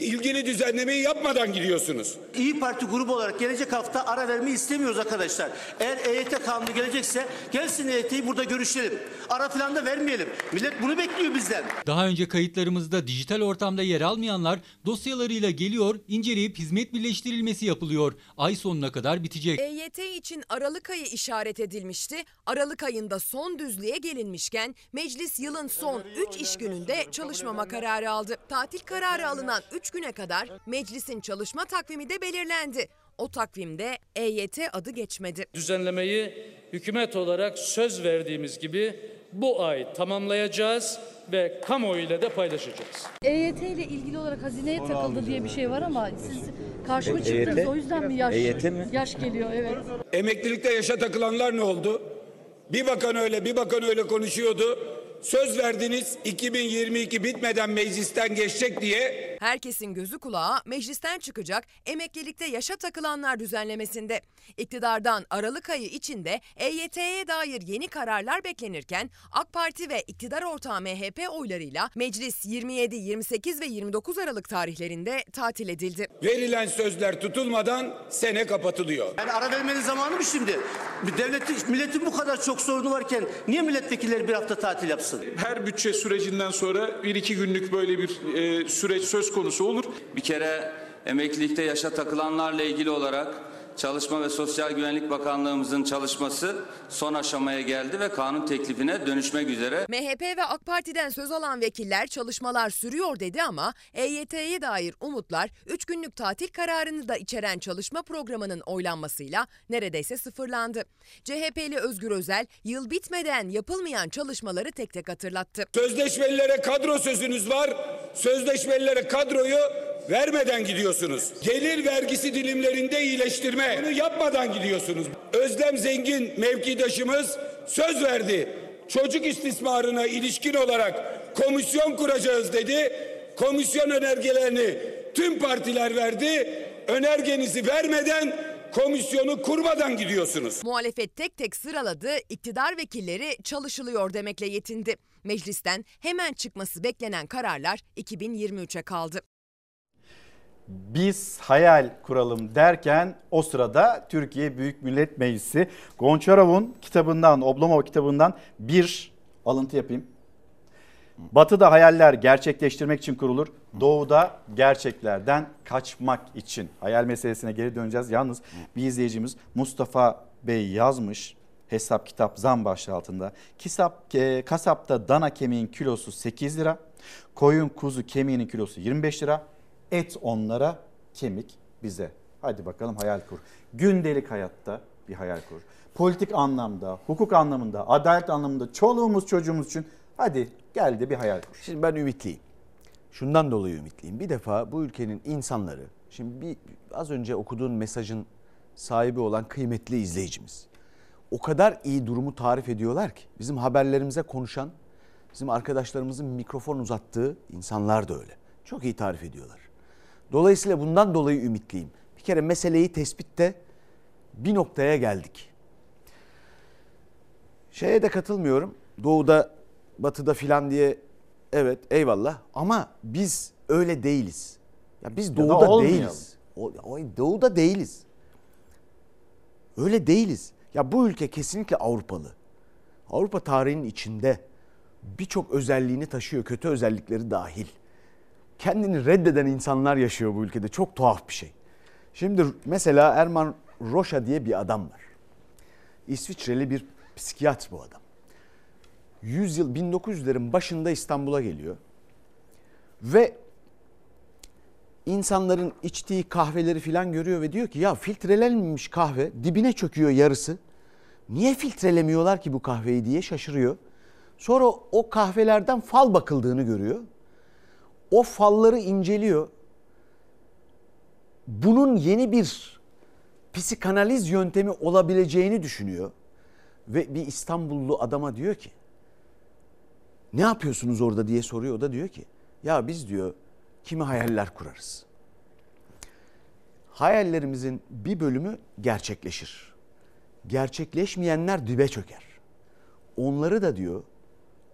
ilgili düzenlemeyi yapmadan gidiyorsunuz. İYİ Parti grubu olarak gelecek hafta ara vermeyi istemiyoruz arkadaşlar. Eğer E Y T kanunu gelecekse gelsin, E Y T'yi burada görüşelim. Ara falan da vermeyelim. Millet bunu bekliyor bizden. Daha önce kayıtlarımızda dijital ortamda yer almayanlar dosyalarıyla geliyor, inceleyip hizmet birleştirilmesi yapılıyor. Ay sonuna kadar bitecek. E Y T için Aralık ayı işaret edilmişti. Aralık ayında son düzlüğe gelinmişken meclis yılın son üç iş gününde çalışmama kararı aldı. Tatil kararı alınan üç güne kadar meclisin çalışma takvimi de belirlendi. O takvimde E Y T adı geçmedi. Düzenlemeyi hükümet olarak söz verdiğimiz gibi bu ay tamamlayacağız ve kamuoyuyla da paylaşacağız. E Y T ile ilgili olarak hazineye onu takıldı diye bir şey var ama siz karşıma çıktınız. O yüzden mi yaş, E Y T mi? Yaş geliyor, evet. Emeklilikte yaşa takılanlar ne oldu? Bir bakan öyle, bir bakan öyle konuşuyordu. Söz verdiniz, iki bin yirmi iki bitmeden meclisten geçecek diye. Herkesin gözü kulağı meclisten çıkacak emeklilikte yaşa takılanlar düzenlemesinde. İktidardan Aralık ayı içinde E Y T'ye dair yeni kararlar beklenirken AK Parti ve iktidar ortağı M H P oylarıyla meclis yirmi yedi, yirmi sekiz ve yirmi dokuz Aralık tarihlerinde tatil edildi. Verilen sözler tutulmadan sene kapatılıyor. Yani ara vermenin zamanı mı şimdi? Devletin, milletin bu kadar çok sorunu varken niye milletvekilleri bir hafta tatil yapsın? Her bütçe sürecinden sonra bir iki günlük böyle bir e, süreç söz konusu olur. Bir kere emeklilikte yaşa takılanlarla ilgili olarak Çalışma ve Sosyal Güvenlik Bakanlığımızın çalışması son aşamaya geldi ve kanun teklifine dönüşmek üzere. M H P ve AK Parti'den söz alan vekiller çalışmalar sürüyor dedi ama E Y T'ye dair umutlar üç günlük tatil kararını da içeren çalışma programının oylanmasıyla neredeyse sıfırlandı. C H P'li Özgür Özel yıl bitmeden yapılmayan çalışmaları tek tek hatırlattı. Sözleşmelilere kadro sözünüz var. Sözleşmelilere kadroyu vermeden gidiyorsunuz. Gelir vergisi dilimlerinde iyileştirme. Bunu yapmadan gidiyorsunuz. Özlem Zengin mevkidaşımız söz verdi. Çocuk istismarına ilişkin olarak komisyon kuracağız dedi. Komisyon önergelerini tüm partiler verdi. Önergenizi vermeden, komisyonu kurmadan gidiyorsunuz. Muhalefet tek tek sıraladı, iktidar vekilleri çalışılıyor demekle yetindi. Meclisten hemen çıkması beklenen kararlar iki bin yirmi üçe kaldı. Biz hayal kuralım derken o sırada Türkiye Büyük Millet Meclisi Gonçarov'un kitabından, Oblomov kitabından bir alıntı yapayım. Batı'da hayaller gerçekleştirmek için kurulur. Doğu'da gerçeklerden kaçmak için. Hayal meselesine geri döneceğiz. Yalnız bir izleyicimiz Mustafa Bey yazmış. Hesap kitap zam başlığı altında. Kisap, e, kasapta dana kemiğin kilosu sekiz lira. Koyun kuzu kemiğinin kilosu yirmi beş lira. Et onlara, kemik bize. Hadi bakalım hayal kur. Gündelik hayatta bir hayal kur. Politik anlamda, hukuk anlamında, adalet anlamında çoluğumuz çocuğumuz için... Hadi gel de bir hayal kur. Şimdi ben ümitliyim. Şundan dolayı ümitliyim. Bir defa bu ülkenin insanları, şimdi bir, az önce okuduğun mesajın sahibi olan kıymetli izleyicimiz, o kadar iyi durumu tarif ediyorlar ki bizim haberlerimize konuşan, bizim arkadaşlarımızın mikrofon uzattığı insanlar da öyle. Çok iyi tarif ediyorlar. Dolayısıyla bundan dolayı ümitliyim. Bir kere meseleyi tespitte bir noktaya geldik. Şeye de katılmıyorum. Doğu'da, Batı'da filan diye, evet eyvallah, ama biz öyle değiliz. Ya biz doğuda ya değiliz. O, doğuda değiliz. Öyle değiliz. Ya bu ülke kesinlikle Avrupalı. Avrupa tarihinin içinde birçok özelliğini taşıyor, kötü özellikleri dahil. Kendini reddeden insanlar yaşıyor bu ülkede. Çok tuhaf bir şey. Şimdi mesela Erman Rocha diye bir adam var. İsviçreli bir psikiyatr bu adam. yüzyıl bin dokuz yüzlerin başında İstanbul'a geliyor ve insanların içtiği kahveleri filan görüyor ve diyor ki ya filtrelenmemiş kahve dibine çöküyor yarısı. Niye filtrelemiyorlar ki bu kahveyi diye şaşırıyor. Sonra o kahvelerden fal bakıldığını görüyor. O falları inceliyor. Bunun yeni bir psikanaliz yöntemi olabileceğini düşünüyor ve bir İstanbullu adama diyor ki ne yapıyorsunuz orada diye soruyor. O da diyor ki ya biz diyor kimi hayaller kurarız. hayallerimizin bir bölümü gerçekleşir. Gerçekleşmeyenler dibe çöker. Onları da diyor,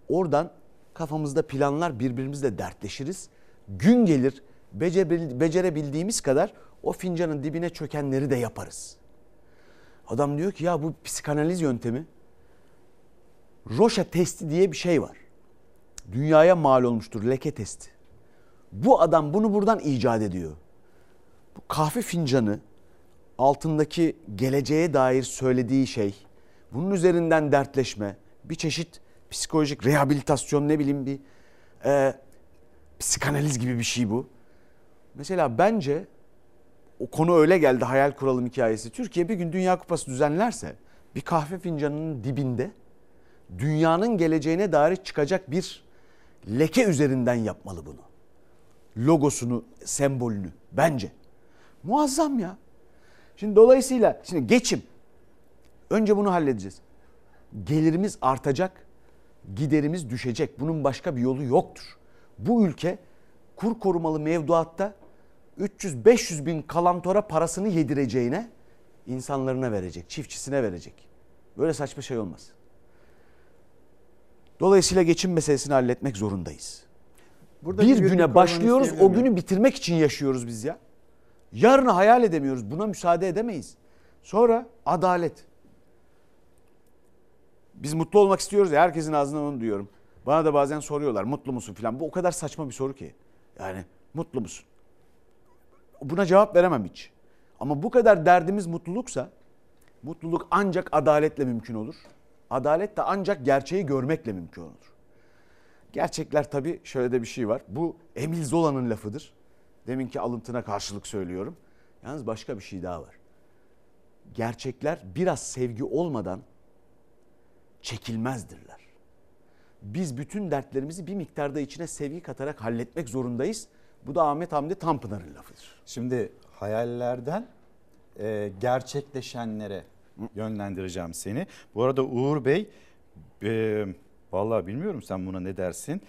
oradan kafamızda planlar, birbirimizle dertleşiriz. Gün gelir becerebildiğimiz kadar o fincanın dibine çökenleri de yaparız. Adam diyor ki ya bu psikanaliz yöntemi, Roşa testi diye bir şey var. Dünyaya mal olmuştur, leke testi. Bu adam bunu buradan icat ediyor. Bu kahve fincanı altındaki geleceğe dair söylediği şey, bunun üzerinden dertleşme, bir çeşit psikolojik rehabilitasyon, ne bileyim bir e, psikanaliz gibi bir şey bu. Mesela bence o konu öyle geldi, hayal kuralım hikayesi. Türkiye bir gün Dünya Kupası düzenlerse bir kahve fincanının dibinde dünyanın geleceğine dair çıkacak bir leke üzerinden yapmalı bunu. Logosunu, sembolünü bence. Muazzam ya. Şimdi dolayısıyla şimdi geçim. Önce bunu halledeceğiz. Gelirimiz artacak, giderimiz düşecek. Bunun başka bir yolu yoktur. Bu ülke kur korumalı mevduatta üç yüz beş yüz bin kalantora parasını yedireceğine insanlarına verecek, çiftçisine verecek. Böyle saçma şey olmaz. Dolayısıyla geçim meselesini halletmek zorundayız. Burada bir güne başlıyoruz, o günü bitirmek için yaşıyoruz biz ya. Yarını hayal edemiyoruz, buna müsaade edemeyiz. Sonra adalet. Biz mutlu olmak istiyoruz ya, herkesin ağzından onu duyuyorum. Bana da bazen soruyorlar mutlu musun falan. Bu o kadar saçma bir soru ki. Yani mutlu musun? Buna cevap veremem hiç. Ama bu kadar derdimiz mutluluksa, mutluluk ancak adaletle mümkün olur. Adalet de ancak gerçeği görmekle mümkün olur. Gerçekler tabii şöyle de bir şey var. Bu Emil Zola'nın lafıdır. Deminki alıntına karşılık söylüyorum. Yalnız başka bir şey daha var. Gerçekler biraz sevgi olmadan çekilmezdirler. Biz bütün dertlerimizi bir miktarda içine sevgi katarak halletmek zorundayız. Bu da Ahmet Hamdi Tanpınar'ın lafıdır. Şimdi hayallerden e, gerçekleşenlere yönlendireceğim seni. Bu arada Uğur Bey, e, vallahi bilmiyorum sen buna ne dersin.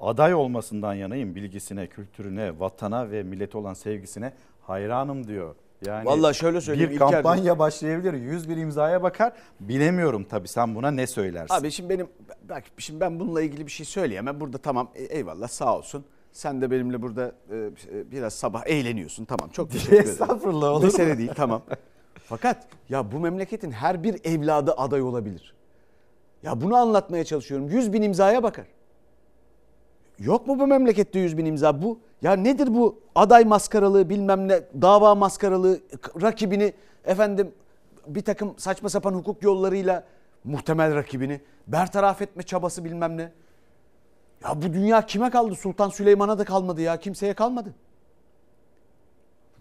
Aday olmasından yanayım, bilgisine, kültürüne, vatana ve millete olan sevgisine hayranım diyor. Yani vallahi şöyle söyleyeyim, bir kampanya İlker başlayabilir, yüz bir imzaya bakar. Bilemiyorum tabii, sen buna ne söylersin? Abi şimdi benim, bak şimdi ben bununla ilgili bir şey söyleyemem. Burada tamam, eyvallah, sağ olsun. Sen de benimle burada e, biraz sabah eğleniyorsun. Tamam, çok teşekkür ederim. Estağfurullah, olur mu? Mesele değil, tamam. Fakat ya bu memleketin her bir evladı aday olabilir. Ya bunu anlatmaya çalışıyorum. Yüz bin imzaya bakar. Yok mu bu memlekette yüz bin imza? Bu ya nedir bu aday maskaralığı, bilmem ne dava maskaralığı, rakibini efendim bir takım saçma sapan hukuk yollarıyla muhtemel rakibini bertaraf etme çabası bilmem ne. Ya bu dünya kime kaldı? Sultan Süleyman'a da kalmadı ya, kimseye kalmadı.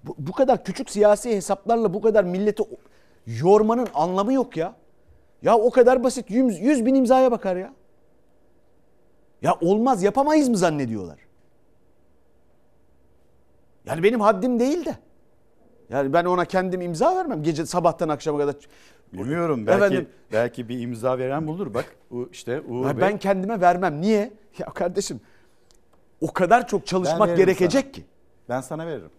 Bu, bu kadar küçük siyasi hesaplarla bu kadar milleti yormanın anlamı yok ya. Ya o kadar basit, yüz bin imzaya bakar ya. Ya olmaz, yapamayız mı zannediyorlar? Yani benim haddim değil de. Yani ben ona kendim imza vermem. Gece sabahtan akşama kadar. Bilmiyorum, belki efendim, belki bir imza veren bulur bak. işte Uğur Bey. Ben kendime vermem. Niye? Ya kardeşim o kadar çok çalışmak gerekecek sana ki. Ben sana veririm.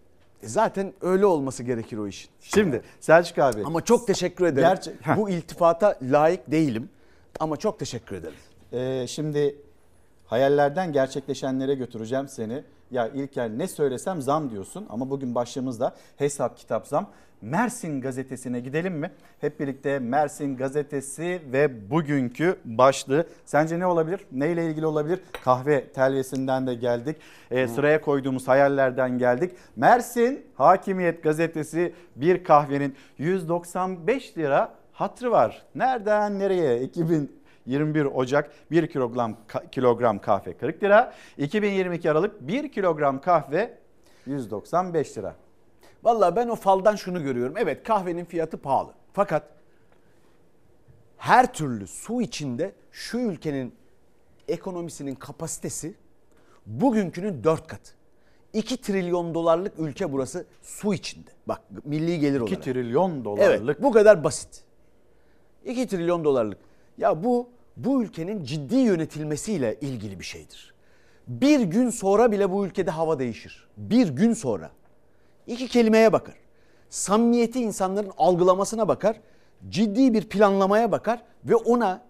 Zaten öyle olması gerekir o işin. Şimdi Selçuk abi. Ama çok teşekkür ederim. Gerçi, bu iltifata layık değilim. Ama çok teşekkür ederim. Ee, şimdi hayallerden gerçekleşenlere götüreceğim seni. Ya İlker ne söylesem zam diyorsun ama bugün başlığımızda hesap kitap zam. Mersin gazetesine gidelim mi? Hep birlikte Mersin gazetesi ve bugünkü başlığı. Sence ne olabilir? Neyle ilgili olabilir? Kahve telvesinden de geldik. E, sıraya koyduğumuz hayallerden geldik. Mersin Hakimiyet gazetesi, bir kahvenin yüz doksan beş lira hatırı var. Nereden nereye? iki bin yirmi bir Ocak bir kilogram kilogram kahve kırk lira. iki bin yirmi iki Aralık bir kilogram kahve yüz doksan beş lira. Vallahi ben o faldan şunu görüyorum. Evet, kahvenin fiyatı pahalı. Fakat her türlü su içinde şu ülkenin ekonomisinin kapasitesi bugünkünün dört katı. iki trilyon dolarlık ülke burası su içinde. Bak milli gelir olarak. iki trilyon dolarlık. Evet, bu kadar basit. iki trilyon dolarlık. Ya bu bu ülkenin ciddi yönetilmesiyle ilgili bir şeydir. Bir gün sonra bile bu ülkede hava değişir. Bir gün sonra. İki kelimeye bakar. samimiyeti insanların algılamasına bakar, ciddi bir planlamaya bakar ve ona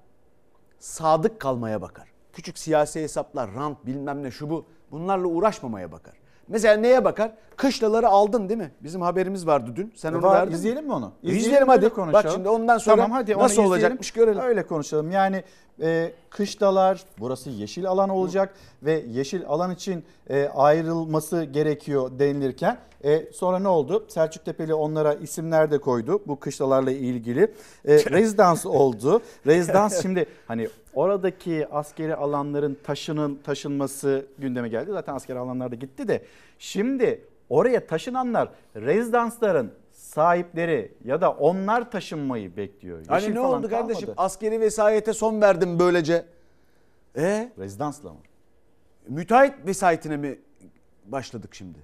sadık kalmaya bakar. Küçük siyasi hesaplar, rant bilmem ne şu bu, bunlarla uğraşmamaya bakar. Mesela neye bakar? Kışlaları aldın değil mi? Bizim haberimiz vardı dün. Sen e onu var, verdin. İzleyelim mi onu? İzleyelim, izleyelim hadi. Konuşalım. Bak şimdi ondan sonra tamam, hadi nasıl olacakmış görelim. Öyle konuşalım. Yani e, kışlalar, burası yeşil alan olacak. Hı. Ve yeşil alan için e, ayrılması gerekiyor denilirken. E, sonra ne oldu? Selçuk Tepeli onlara isimler de koydu. Bu kışlalarla ilgili. E, rezidans oldu. Rezidans şimdi hani... Oradaki askeri alanların taşının taşınması gündeme geldi. Zaten askeri alanlarda gitti de. Şimdi oraya taşınanlar rezidansların sahipleri ya da onlar taşınmayı bekliyor. Yeşil hani ne oldu kardeşim? Kalmadı. Askeri vesayete son verdim böylece. E? Rezidansla mı? Müteahhit vesayetine mi başladık şimdi?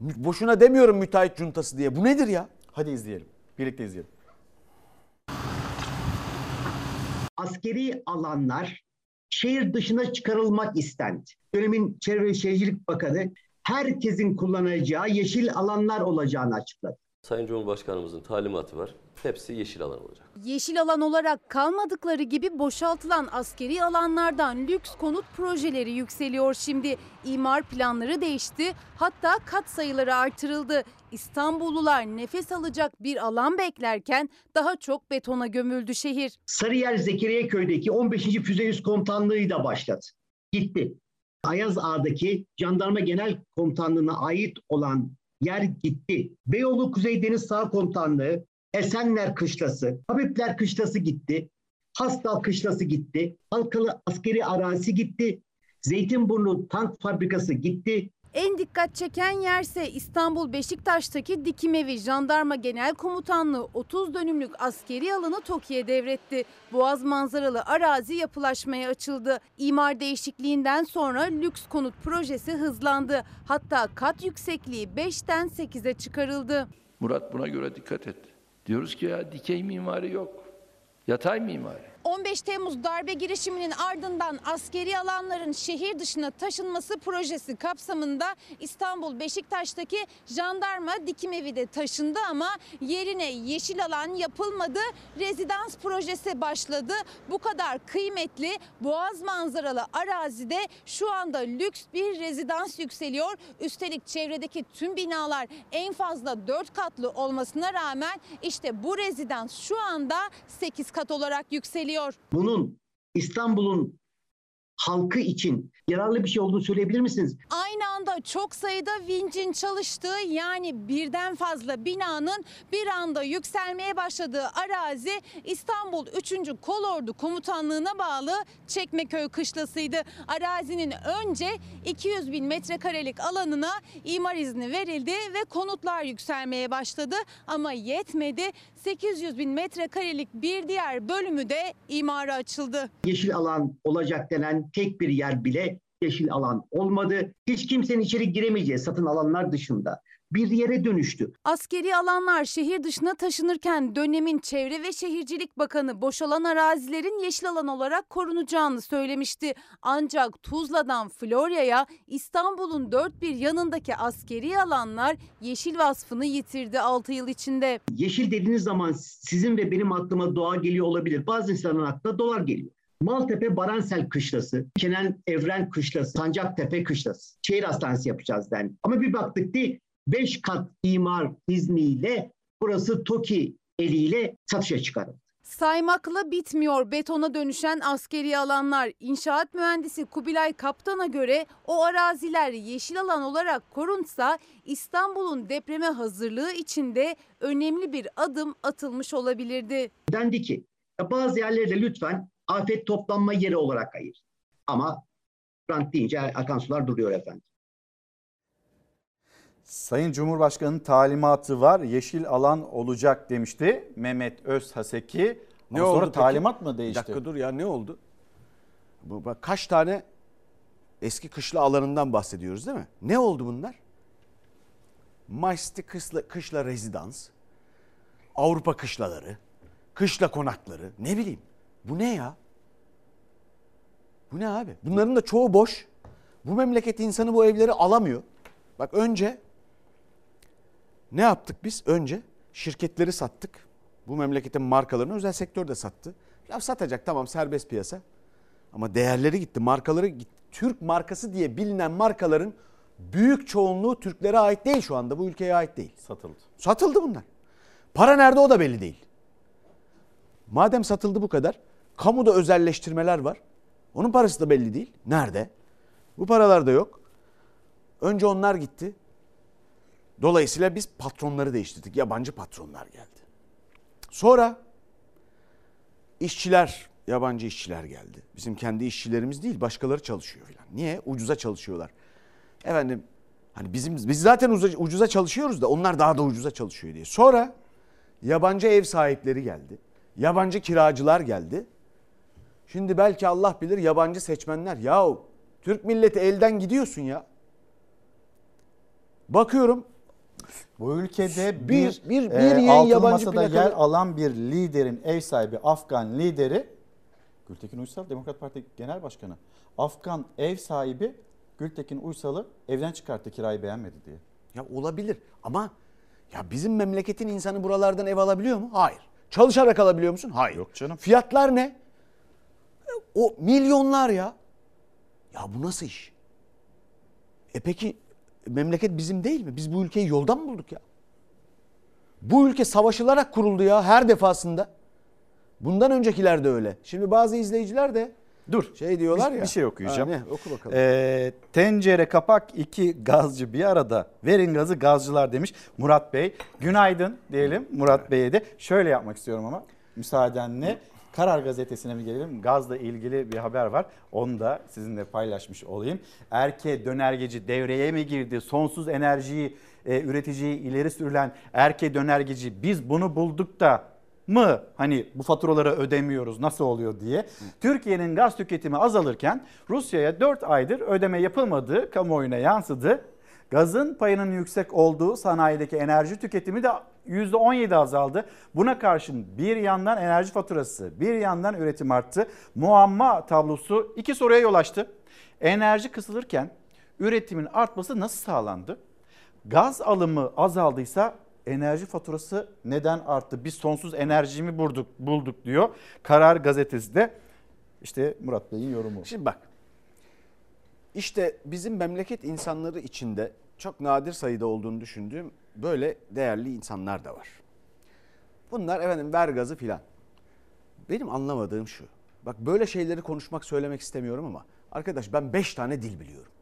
Boşuna demiyorum müteahhit cuntası diye. Bu nedir ya? Hadi izleyelim. Birlikte izleyelim. Askeri alanlar şehir dışına çıkarılmak istendi. Dönemin Çevre ve Şehircilik Bakanı herkesin kullanacağı yeşil alanlar olacağını açıkladı. Sayın Cumhurbaşkanımızın talimatı var. Hepsi yeşil alan olacak. Yeşil alan olarak kalmadıkları gibi boşaltılan askeri alanlardan lüks konut projeleri yükseliyor şimdi. İmar planları değişti, hatta kat sayıları artırıldı. İstanbullular nefes alacak bir alan beklerken daha çok betona gömüldü şehir. Sarıyer Zekeriyaköy'deki on beşinci Füze Yüz Komutanlığı da başladı. Gitti. Ayaz Ağa'daki Jandarma Genel Komutanlığı'na ait olan yer gitti. Beyoğlu Kuzey Deniz Sağ Komutanlığı, Esenler Kışlası, Habibler Kışlası gitti. Hastal Kışlası gitti. Halkalı Askeri Arazisi gitti. Zeytinburnu Tank Fabrikası gitti. En dikkat çeken yerse İstanbul Beşiktaş'taki Dikimevi Jandarma Genel Komutanlığı otuz dönümlük askeri alanı TOKİ'ye devretti. Boğaz manzaralı arazi yapılaşmaya açıldı. İmar değişikliğinden sonra lüks konut projesi hızlandı. Hatta kat yüksekliği beşten sekize çıkarıldı. Murat buna göre dikkat et. Diyoruz ki ya dikey mimari yok, yatay mimari. on beş Temmuz darbe girişiminin ardından askeri alanların şehir dışına taşınması projesi kapsamında İstanbul Beşiktaş'taki Jandarma Dikimevi de taşındı ama yerine yeşil alan yapılmadı. Rezidans projesi başladı. Bu kadar kıymetli boğaz manzaralı arazide şu anda lüks bir rezidans yükseliyor. Üstelik çevredeki tüm binalar en fazla dört katlı olmasına rağmen işte bu rezidans şu anda sekiz kat olarak yükseliyor. Bunun İstanbul'un halkı için yararlı bir şey olduğunu söyleyebilir misiniz? Aynı anda çok sayıda vincin çalıştığı yani birden fazla binanın bir anda yükselmeye başladığı arazi İstanbul üçüncü Kolordu Komutanlığı'na bağlı Çekmeköy Kışlası'ydı. Arazinin önce iki yüz bin metrekarelik alanına imar izni verildi ve konutlar yükselmeye başladı ama yetmedi. sekiz yüz bin metrekarelik bir diğer bölümü de imara açıldı. Yeşil alan olacak denen tek bir yer bile yeşil alan olmadı. Hiç kimsenin içeri giremeyeceği satın alanlar dışında bir yere dönüştü. Askeri alanlar şehir dışına taşınırken dönemin Çevre ve Şehircilik Bakanı boşalan arazilerin yeşil alan olarak korunacağını söylemişti. Ancak Tuzla'dan Florya'ya İstanbul'un dört bir yanındaki askeri alanlar yeşil vasfını yitirdi altı yıl içinde. Yeşil dediğiniz zaman sizin ve benim aklıma doğa geliyor olabilir. Bazı insanların aklına dolar geliyor. Maltepe Baransel Kışlası, Kenan Evren Kışlası, Sancaktepe Kışlası, şehir hastanesi yapacağız dendi. Ama bir baktık ki beş kat imar izniyle burası TOKİ eliyle satışa çıkarıldı. Saymakla bitmiyor betona dönüşen askeri alanlar. İnşaat mühendisi Kubilay Kaptan'a göre o araziler yeşil alan olarak korunsa İstanbul'un depreme hazırlığı içinde önemli bir adım atılmış olabilirdi. Dendi ki bazı yerlerde lütfen afet toplanma yeri olarak ayır. Ama rant deyince akan sular duruyor efendim. Sayın Cumhurbaşkanı'nın talimatı var. Yeşil alan olacak demişti Mehmet Özhaseki. Ne Ama oldu sonra talimat peki? mı değişti? Bir dakika dur ya ne oldu? Bu, bak, kaç tane eski kışla alanından bahsediyoruz değil mi? Ne oldu bunlar? Maçlı kışla, kışla rezidans, Avrupa kışlaları, kışla konakları ne bileyim. Bu ne ya? Bu ne abi? Bunların da çoğu boş. Bu memleket insanı bu evleri alamıyor. Bak önce Ne yaptık biz? Önce şirketleri sattık. Bu memleketin markalarını özel sektör de sattı. Ya satacak, tamam, serbest piyasa. Ama değerleri gitti, markaları gitti. Türk markası diye bilinen markaların büyük çoğunluğu Türklere ait değil şu anda. Bu ülkeye ait değil. Satıldı. Satıldı bunlar. Para nerede o da belli değil. Madem satıldı bu kadar, kamuda özelleştirmeler var. Onun parası da belli değil. Nerede? Bu paralar da yok. Önce onlar gitti. Dolayısıyla biz patronları değiştirdik. Yabancı patronlar geldi. Sonra işçiler, yabancı işçiler geldi. Bizim kendi işçilerimiz değil, başkaları çalışıyor falan. Niye? Ucuza çalışıyorlar. Efendim, hani bizim biz zaten ucuza çalışıyoruz da onlar daha da ucuza çalışıyor diye. Sonra yabancı ev sahipleri geldi. Yabancı kiracılar geldi. Şimdi belki Allah bilir yabancı seçmenler. Yahu Türk milleti elden gidiyorsun ya. Bakıyorum. Bu ülkede bir, bir, bir, bir e, altın yabancı masada plakalı yer alan bir liderin ev sahibi, Afgan lideri Gültekin Uysal, Demokrat Parti Genel Başkanı. Afgan ev sahibi Gültekin Uysal'ı evden çıkarttı kirayı beğenmedi diye. Ya olabilir ama ya bizim memleketin insanı buralardan ev alabiliyor mu? Hayır. Çalışarak alabiliyor musun? Hayır. Yok canım. Fiyatlar ne? O milyonlar ya. Ya bu nasıl iş? E peki memleket bizim değil mi? Biz bu ülkeyi yoldan mı bulduk ya? Bu ülke savaşılarak kuruldu ya her defasında. Bundan öncekiler de öyle. Şimdi bazı izleyiciler de dur şey diyorlar bir, ya. Bir şey okuyacağım. Ha, ne? Oku bakalım. Ee, tencere kapak iki gazcı bir arada. Verin gazı gazcılar demiş Murat Bey. Günaydın diyelim Murat Bey'e de. Şöyle yapmak istiyorum ama müsaadenle. Karar Gazetesi'ne mi gelelim? Gazla ilgili bir haber var. Onu da sizinle paylaşmış olayım. Erke dönergeci devreye mi girdi? Sonsuz enerjiyi e, üreticiyi ileri sürülen Erke dönergeci biz bunu bulduk da mı? Hani bu faturaları ödemiyoruz nasıl oluyor diye. Hı. Türkiye'nin gaz tüketimi azalırken Rusya'ya dört aydır ödeme yapılmadığı kamuoyuna yansıdı. Gazın payının yüksek olduğu sanayideki enerji tüketimi de yüzde on yedi azaldı. Buna karşın bir yandan enerji faturası, bir yandan üretim arttı. Muamma tablosu iki soruya yol açtı. Enerji kısılırken üretimin artması nasıl sağlandı? Gaz alımı azaldıysa enerji faturası neden arttı? Biz sonsuz enerjimi bulduk, bulduk diyor. Karar Gazetesi de işte Murat Bey'in yorumu. Şimdi bak. İşte bizim memleket insanları içinde çok nadir sayıda olduğunu düşündüğüm böyle değerli insanlar da var. Bunlar efendim ver gazı filan. Benim anlamadığım şu. Bak böyle şeyleri konuşmak söylemek istemiyorum ama arkadaş ben beş tane dil biliyorum.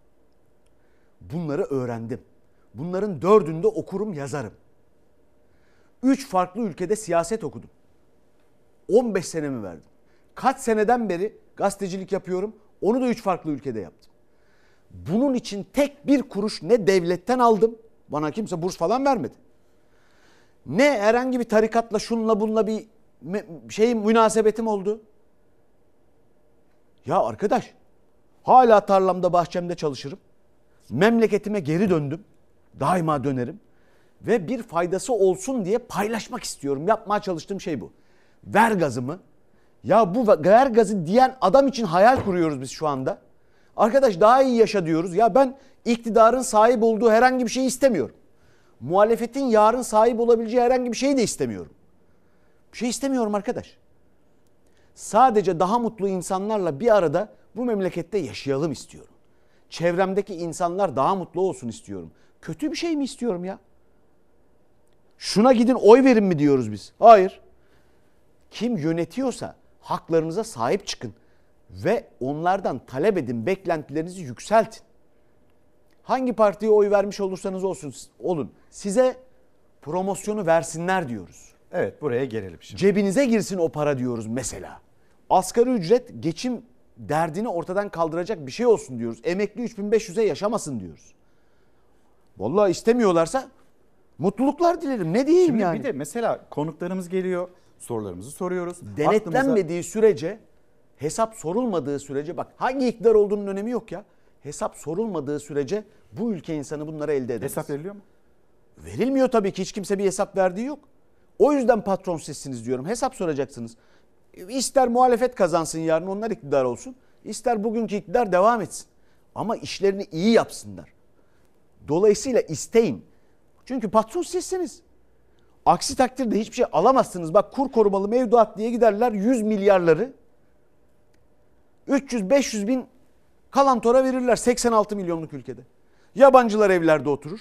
Bunları öğrendim. Bunların dördünde okurum yazarım. üç farklı ülkede siyaset okudum. on beş senemi verdim. Kaç seneden beri gazetecilik yapıyorum. Onu da üç farklı ülkede yaptım. Bunun için tek bir kuruş ne devletten aldım, bana kimse burs falan vermedi. Ne herhangi bir tarikatla şunla bunla bir şeyim, münasebetim oldu. Ya arkadaş, hala tarlamda bahçemde çalışırım. Memleketime geri döndüm. Daima dönerim. Ve bir faydası olsun diye paylaşmak istiyorum. Yapmaya çalıştığım şey bu. Ver gazımı. Ya bu ver gazı diyen adam için hayal kuruyoruz biz şu anda. Arkadaş daha iyi yaşa diyoruz. Ya ben iktidarın sahip olduğu herhangi bir şeyi istemiyorum. Muhalefetin yarın sahip olabileceği herhangi bir şeyi de istemiyorum. Bir şey istemiyorum arkadaş. Sadece daha mutlu insanlarla bir arada bu memlekette yaşayalım istiyorum. Çevremdeki insanlar daha mutlu olsun istiyorum. Kötü bir şey mi istiyorum ya? Şuna gidin oy verin mi diyoruz biz? Hayır. Kim yönetiyorsa haklarınıza sahip çıkın. Ve onlardan talep edin, beklentilerinizi yükseltin. Hangi partiye oy vermiş olursanız olsun, olun. Size promosyonu versinler diyoruz. Evet, buraya gelelim şimdi. Cebinize girsin o para diyoruz mesela. Asgari ücret geçim derdini ortadan kaldıracak bir şey olsun diyoruz. Emekli üç bin beş yüze yaşamasın diyoruz. Vallahi istemiyorlarsa mutluluklar dilerim. Ne diyeyim şimdi yani? Şimdi bir de mesela konuklarımız geliyor, sorularımızı soruyoruz. Denetlenmediği aklımıza... sürece... Hesap sorulmadığı sürece bak hangi iktidar olduğunun önemi yok ya. Hesap sorulmadığı sürece bu ülke insanı bunları elde edemez. Hesap veriliyor mu? Verilmiyor tabii ki, hiç kimse bir hesap verdiği yok. O yüzden patron sizsiniz diyorum, hesap soracaksınız. İster muhalefet kazansın yarın onlar iktidar olsun. İster bugünkü iktidar devam etsin. Ama işlerini iyi yapsınlar. Dolayısıyla isteyin. Çünkü patron sizsiniz. Aksi takdirde hiçbir şey alamazsınız. Bak, kur korumalı mevduat diye giderler yüz milyarları. üç yüz beş yüz bin kalantora verirler seksen altı milyonluk ülkede. Yabancılar evlerde oturur.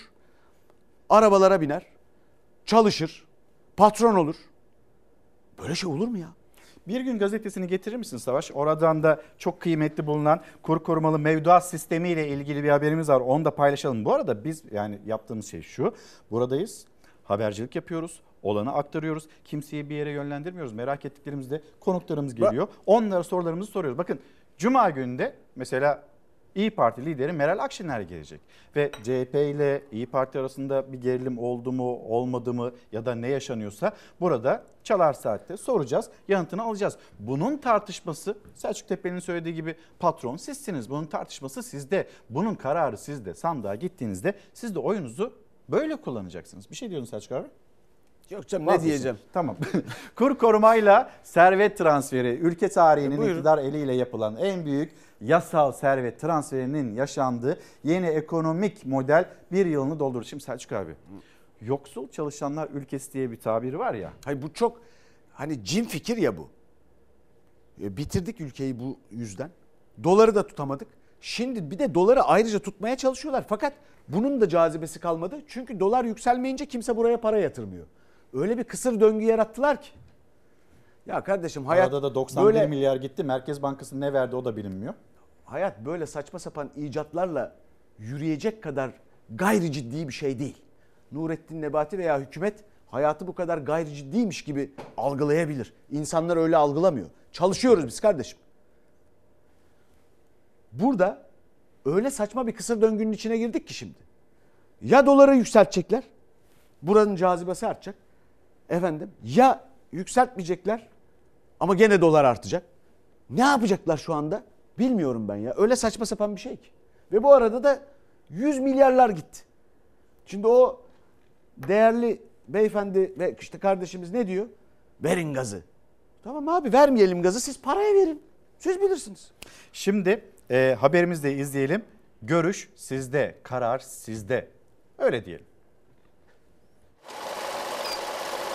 Arabalara biner. Çalışır. Patron olur. Böyle şey olur mu ya? Bir Gün gazetesini getirir misin Savaş? Oradan da çok kıymetli bulunan kur korumalı mevduat sistemiyle ilgili bir haberimiz var. Onu da paylaşalım. Bu arada biz yani yaptığımız şey şu. Buradayız. Habercilik yapıyoruz. Olanı aktarıyoruz. Kimseyi bir yere yönlendirmiyoruz. Merak ettiklerimizde konuklarımız geliyor. Onlara sorularımızı soruyoruz. Bakın Cuma gününde mesela İYİ Parti lideri Meral Akşener gelecek. Ve C H P ile İYİ Parti arasında bir gerilim oldu mu, olmadı mı ya da ne yaşanıyorsa burada Çalar Saat'te soracağız, yanıtını alacağız. Bunun tartışması Selçuk Tepeli'nin söylediği gibi patron sizsiniz. Bunun tartışması sizde. Bunun kararı sizde. Sandığa gittiğinizde siz de oyunuzu böyle kullanacaksınız. Bir şey diyordun Selçuk abi? Yok canım, ne diyeceğim? Tamam. Kur korumayla servet transferi, ülke tarihinin e, iktidar eliyle yapılan en büyük yasal servet transferinin yaşandığı yeni ekonomik model bir yılını doldurur. Şimdi Selçuk abi, yoksul çalışanlar ülkesi diye bir tabir var ya. Hayır, bu çok hani cin fikir ya bu. E, bitirdik ülkeyi bu yüzden. Doları da tutamadık. Şimdi bir de doları ayrıca tutmaya çalışıyorlar. Fakat bunun da cazibesi kalmadı. Çünkü dolar yükselmeyince kimse buraya para yatırmıyor. Öyle bir kısır döngü yarattılar ki. Ya kardeşim, hayat arada da doksan bir milyar gitti. Merkez Bankası ne verdi o da bilinmiyor. Hayat böyle saçma sapan icatlarla yürüyecek kadar gayri ciddi bir şey değil. Nurettin Nebati veya hükümet hayatı bu kadar gayri ciddiymiş gibi algılayabilir. İnsanlar öyle algılamıyor. Çalışıyoruz biz kardeşim. Burada öyle saçma bir kısır döngünün içine girdik ki şimdi. Ya doları yükseltecekler. Buranın cazibesi artacak. Efendim ya yükseltmeyecekler ama gene dolar artacak. Ne yapacaklar şu anda? Bilmiyorum ben ya. Öyle saçma sapan bir şey ki. Ve bu arada da yüz milyarlar gitti. Şimdi o değerli beyefendi ve işte kardeşimiz ne diyor? Verin gazı. Tamam abi, vermeyelim gazı, siz paraya verin. Siz bilirsiniz. Şimdi e, haberimizi de izleyelim. Görüş sizde, karar sizde. Öyle diyelim.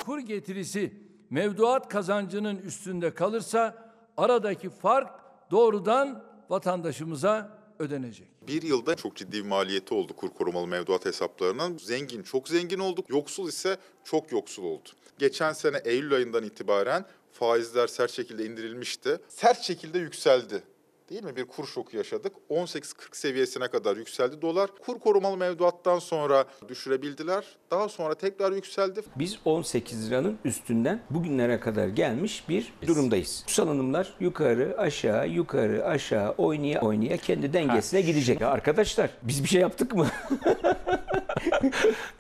Kur getirisi mevduat kazancının üstünde kalırsa aradaki fark doğrudan vatandaşımıza ödenecek. Bir yılda çok ciddi bir maliyeti oldu kur korumalı mevduat hesaplarının. Zengin çok zengin olduk, yoksul ise çok yoksul oldu. Geçen sene Eylül ayından itibaren faizler sert şekilde indirilmişti. Sert şekilde yükseldi. Değil mi? Bir kur şoku yaşadık. on sekiz kırk seviyesine kadar yükseldi dolar. Kur korumalı mevduattan sonra düşürebildiler. Daha sonra tekrar yükseldi. Biz on sekiz liranın üstünden bugünlere kadar gelmiş bir durumdayız. Bu salınımlar yukarı aşağı yukarı aşağı oynaya oynaya kendi dengesine ha, gidecek. Ya arkadaşlar, biz bir şey yaptık mı?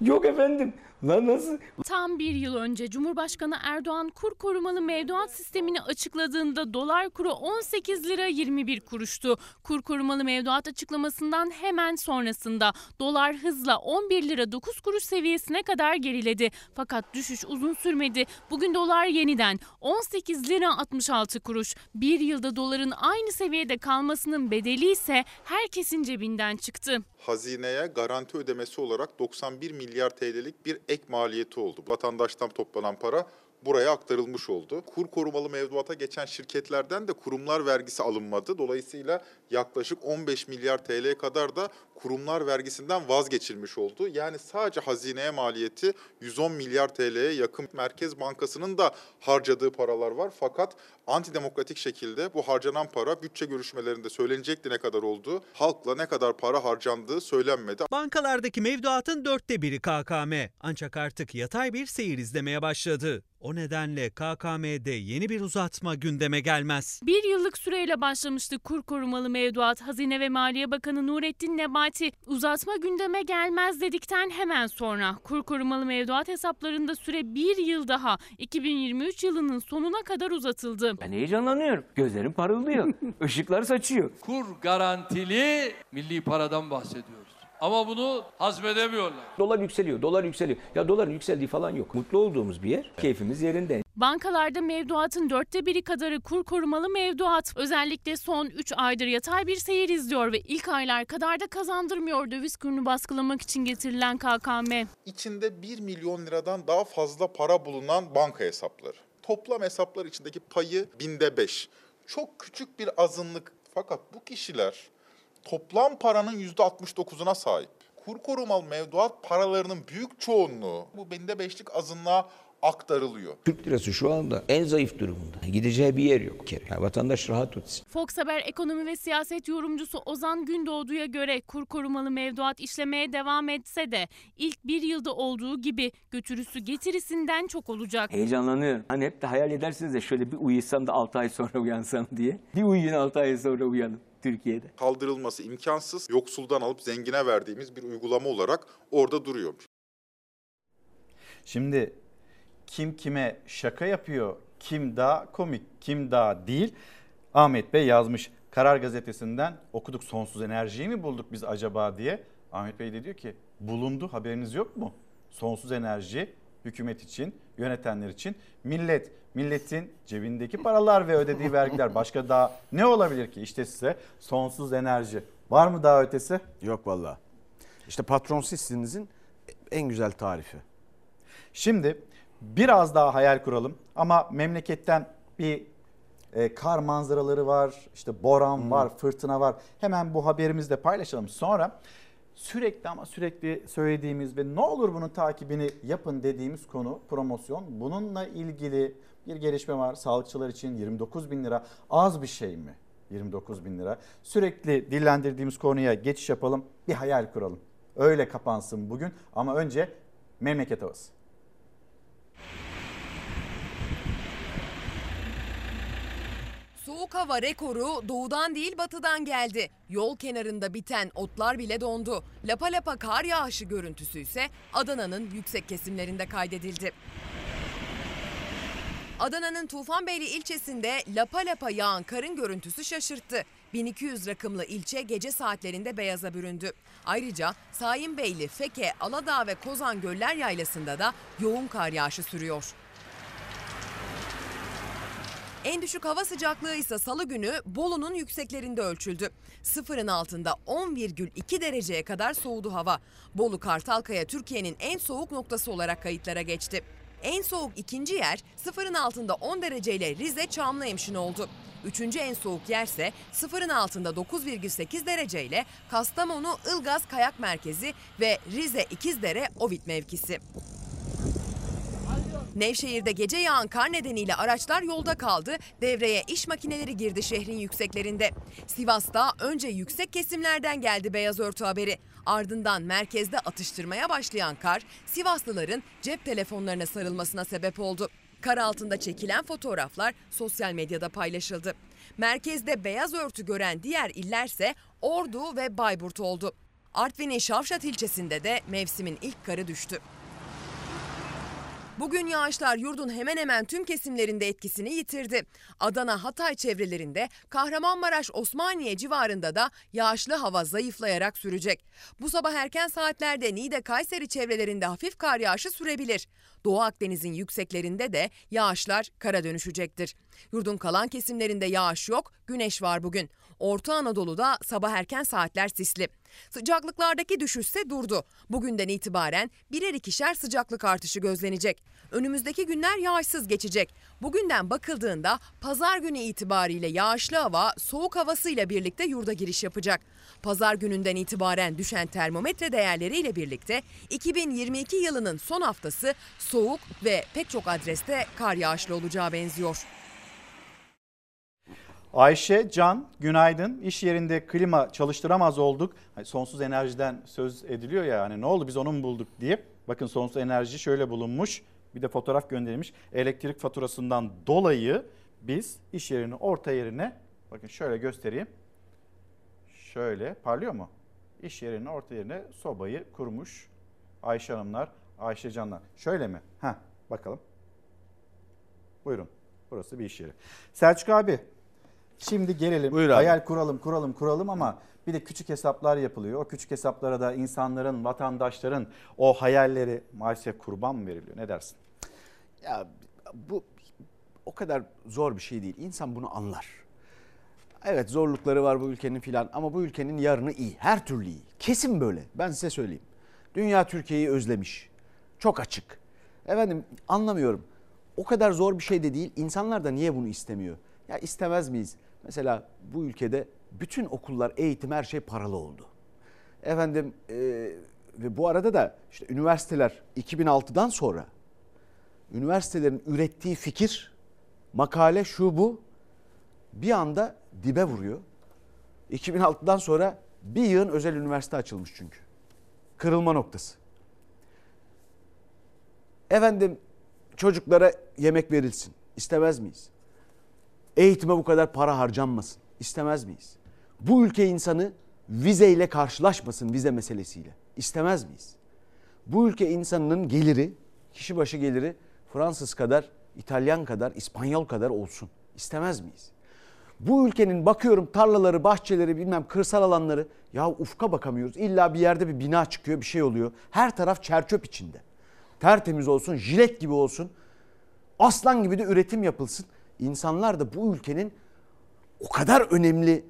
Yok efendim. Lan nasıl? Tam bir yıl önce Cumhurbaşkanı Erdoğan kur korumalı mevduat sistemini açıkladığında dolar kuru on sekiz lira yirmi bir kuruştu. Kur korumalı mevduat açıklamasından hemen sonrasında dolar hızla on bir lira dokuz kuruş seviyesine kadar geriledi. Fakat düşüş uzun sürmedi. Bugün dolar yeniden on sekiz lira altmış altı kuruş. Bir yılda doların aynı seviyede kalmasının bedeli ise herkesin cebinden çıktı. Hazineye garanti ödemesi olarak doksan bir milyar T L'lik bir ek maliyeti oldu. Vatandaştan toplanan para buraya aktarılmış oldu. Kur korumalı mevduata geçen şirketlerden de kurumlar vergisi alınmadı. Dolayısıyla yaklaşık on beş milyar T L kadar da kurumlar vergisinden vazgeçilmiş oldu. Yani sadece hazineye maliyeti yüz on milyar T L'ye yakın. Merkez Bankası'nın da harcadığı paralar var. Fakat antidemokratik şekilde bu harcanan para bütçe görüşmelerinde söylenecekti ne kadar olduğu, halkla ne kadar para harcandığı söylenmedi. Bankalardaki mevduatın dörtte biri K K M. Ancak artık yatay bir seyir izlemeye başladı. O nedenle K K M'de yeni bir uzatma gündeme gelmez. Bir yıllık süreyle başlamıştı kur korumalı mevduat. Hazine ve Maliye Bakanı Nurettin Nebati uzatma gündeme gelmez dedikten hemen sonra kur korumalı mevduat hesaplarında süre bir yıl daha iki bin yirmi üç yılının sonuna kadar uzatıldı. Ben heyecanlanıyorum. Gözlerim parıldıyor. Işıklar saçıyor. Kur garantili milli paradan bahsediyoruz. ama bunu hazmedemiyorlar. Dolar yükseliyor, dolar yükseliyor. Ya doların yükseldiği falan yok. Mutlu olduğumuz bir yer, keyfimiz yerinde. Bankalarda mevduatın dörtte biri kadarı kur korumalı mevduat. Özellikle son üç aydır yatay bir seyir izliyor ve ilk aylar kadar da kazandırmıyor döviz kurunu baskılamak için getirilen K K M. İçinde bir milyon liradan daha fazla para bulunan banka hesapları. Toplam hesaplar içindeki payı binde beş. Çok küçük bir azınlık, fakat bu kişiler toplam paranın yüzde altmış dokuzuna sahip. Kur korumalı mevduat paralarının büyük çoğunluğu bu binde beşlik azınlığa aktarılıyor. Türk lirası şu anda en zayıf durumunda. Gideceği bir yer yok ki. Yani vatandaş rahat olsun. Fox Haber ekonomi ve siyaset yorumcusu Ozan Gündoğdu'ya göre kur korumalı mevduat işlemeye devam etse de ilk bir yılda olduğu gibi götürüsü getirisinden çok olacak. Heyecanlanıyorum. Hani hep de hayal edersiniz de şöyle bir uyuysam da altı ay sonra uyansam diye. Bir uyuyun altı ay sonra uyanın. Türkiye'de. Kaldırılması imkansız, yoksuldan alıp zengine verdiğimiz bir uygulama olarak orada duruyormuş. Şimdi kim kime şaka yapıyor, kim daha komik, kim daha değil? Ahmet Bey yazmış, Karar Gazetesi'nden okuduk, sonsuz enerjiyi mi bulduk biz acaba diye. Ahmet Bey de diyor ki bulundu, haberiniz yok mu? Sonsuz enerji hükümet için, yönetenler için, millet, milletin cebindeki paralar ve ödediği vergiler. Başka daha ne olabilir ki? İşte size sonsuz enerji. Var mı daha ötesi? Yok vallahi. İşte patron sizsinizin en güzel tarifi. Şimdi biraz daha hayal kuralım ama memleketten bir e, kar manzaraları var, işte boran hmm. var, fırtına var. Hemen bu haberimizi de paylaşalım. Sonra sürekli ama sürekli söylediğimiz ve ne olur bunun takibini yapın dediğimiz konu promosyon. Bununla ilgili bir gelişme var. Sağlıkçılar için yirmi dokuz bin lira az bir şey mi? yirmi dokuz bin lira. Sürekli dillendirdiğimiz konuya geçiş yapalım. Bir hayal kuralım. Öyle kapansın bugün ama önce memleket havası. Soğuk hava rekoru doğudan değil batıdan geldi. Yol kenarında biten otlar bile dondu. Lapa lapa kar yağışı görüntüsü ise Adana'nın yüksek kesimlerinde kaydedildi. Adana'nın Tufanbeyli ilçesinde lapa lapa yağan karın görüntüsü şaşırttı. bin iki yüz rakımlı ilçe gece saatlerinde beyaza büründü. Ayrıca Sayınbeyli, Feke, Aladağ ve Kozan Göller Yaylası'nda da yoğun kar yağışı sürüyor. En düşük hava sıcaklığı ise salı günü Bolu'nun yükseklerinde ölçüldü. Sıfırın altında on virgül iki dereceye kadar soğudu hava. Bolu Kartalkaya Türkiye'nin en soğuk noktası olarak kayıtlara geçti. En soğuk ikinci yer sıfırın altında on dereceyle Rize Çamlıhemşin oldu. Üçüncü en soğuk yerse sıfırın altında dokuz virgül sekiz dereceyle Kastamonu Ilgaz Kayak Merkezi ve Rize İkizdere Ovit mevkisi. Nevşehir'de gece yağan kar nedeniyle araçlar yolda kaldı. Devreye iş makineleri girdi şehrin yükseklerinde. Sivas'ta önce yüksek kesimlerden geldi beyaz örtü haberi. Ardından merkezde atıştırmaya başlayan kar Sivaslıların cep telefonlarına sarılmasına sebep oldu. Kar altında çekilen fotoğraflar sosyal medyada paylaşıldı. Merkezde beyaz örtü gören diğer illerse Ordu ve Bayburt oldu. Artvin'in Şavşat ilçesinde de mevsimin ilk karı düştü. Bugün yağışlar yurdun hemen hemen tüm kesimlerinde etkisini yitirdi. Adana, Hatay çevrelerinde, Kahramanmaraş, Osmaniye civarında da yağışlı hava zayıflayarak sürecek. Bu sabah erken saatlerde Niğde, Kayseri çevrelerinde hafif kar yağışı sürebilir. Doğu Akdeniz'in yükseklerinde de yağışlar kara dönüşecektir. Yurdun kalan kesimlerinde yağış yok, güneş var bugün. Orta Anadolu'da sabah erken saatler sisli. Sıcaklıklardaki düşüşse durdu. Bugünden itibaren birer ikişer sıcaklık artışı gözlenecek. Önümüzdeki günler yağışsız geçecek. Bugünden bakıldığında pazar günü itibariyle yağışlı hava soğuk havasıyla birlikte yurda giriş yapacak. Pazar gününden itibaren düşen termometre değerleriyle birlikte iki bin yirmi iki yılının son haftası soğuk ve pek çok adreste kar yağışlı olacağı benziyor. Ayşe, Can, günaydın. İş yerinde klima çalıştıramaz olduk. Hani sonsuz enerjiden söz ediliyor ya, hani ne oldu biz onu mu bulduk diye. Bakın sonsuz enerji şöyle bulunmuş, bir de fotoğraf gönderilmiş. Elektrik faturasından dolayı biz iş yerinin orta yerine, bakın şöyle göstereyim. Şöyle parlıyor mu? İş yerinin orta yerine sobayı kurmuş Ayşe Hanımlar, Ayşe Canlar. Şöyle mi? Heh, bakalım. Buyurun, burası bir iş yeri. Selçuk abi. Şimdi gelelim. Buyur abi. Hayal kuralım kuralım kuralım ama bir de küçük hesaplar yapılıyor. O küçük hesaplara da insanların, vatandaşların o hayalleri maalesef kurban mı veriliyor? Ne dersin? Ya bu o kadar zor bir şey değil. İnsan bunu anlar. Evet, zorlukları var bu ülkenin filan ama bu ülkenin yarını iyi. Her türlü iyi. Kesin böyle. Ben size söyleyeyim. Dünya Türkiye'yi özlemiş. Çok açık. Efendim anlamıyorum. O kadar zor bir şey de değil. İnsanlar da niye bunu istemiyor? Ya istemez miyiz? Mesela bu ülkede bütün okullar, eğitim, her şey paralı oldu. Efendim e, ve bu arada da işte üniversiteler iki bin altıdan sonra üniversitelerin ürettiği fikir, makale, şu bu bir anda dibe vuruyor. iki bin altıdan sonra bir yığın özel üniversite açılmış çünkü. Kırılma noktası. Efendim çocuklara yemek verilsin. İstemez miyiz? Eğitime bu kadar para harcanmasın. İstemez miyiz? Bu ülke insanı vizeyle karşılaşmasın, vize meselesiyle. İstemez miyiz? Bu ülke insanının geliri, kişi başı geliri Fransız kadar, İtalyan kadar, İspanyol kadar olsun. İstemez miyiz? Bu ülkenin bakıyorum tarlaları, bahçeleri, bilmem kırsal alanları, ya ufka bakamıyoruz. İlla bir yerde bir bina çıkıyor, bir şey oluyor. Her taraf çerçöp içinde. Tertemiz olsun, jilet gibi olsun. Aslan gibi de üretim yapılsın. İnsanlar da bu ülkenin o kadar önemli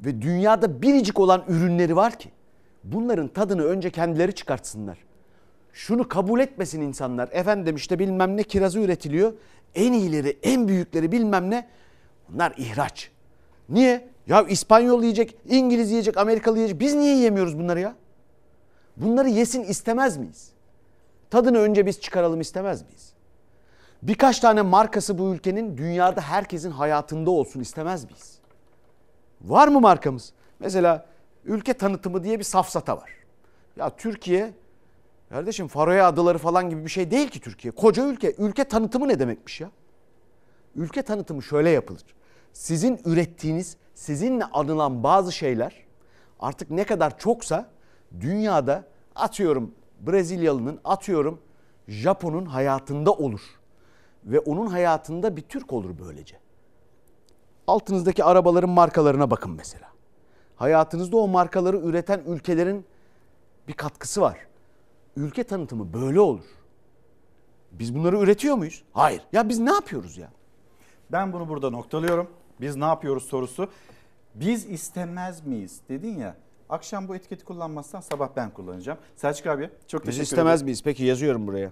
ve dünyada biricik olan ürünleri var ki bunların tadını önce kendileri çıkartsınlar. Şunu kabul etmesin insanlar. Efendim işte bilmem ne kirazı üretiliyor. En iyileri, en büyükleri bilmem ne. Bunlar ihraç. Niye? Ya İspanyol yiyecek, İngiliz yiyecek, Amerikalı yiyecek. Biz niye yiyemiyoruz bunları ya? Bunları yesin istemez miyiz? Tadını önce biz çıkaralım istemez miyiz? Birkaç tane markası bu ülkenin dünyada herkesin hayatında olsun istemez miyiz? Var mı markamız? Mesela ülke tanıtımı diye bir safsata var. Ya Türkiye, kardeşim Faroe Adaları falan gibi bir şey değil ki Türkiye. Koca ülke. Ülke tanıtımı ne demekmiş ya? Ülke tanıtımı şöyle yapılır. Sizin ürettiğiniz, sizinle anılan bazı şeyler artık ne kadar çoksa dünyada atıyorum Brezilyalı'nın, atıyorum Japon'un hayatında olur. Ve onun hayatında bir Türk olur böylece. Altınızdaki arabaların markalarına bakın mesela. Hayatınızda o markaları üreten ülkelerin bir katkısı var. Ülke tanıtımı böyle olur. Biz bunları üretiyor muyuz? Hayır. Ya biz ne yapıyoruz ya? Ben bunu burada noktalıyorum. Biz ne yapıyoruz sorusu. Biz istemez miyiz dedin ya. Akşam bu etiketi kullanmazsan sabah ben kullanacağım. Selçuk abi çok teşekkür ederim. Biz istemez miyiz? Peki yazıyorum buraya.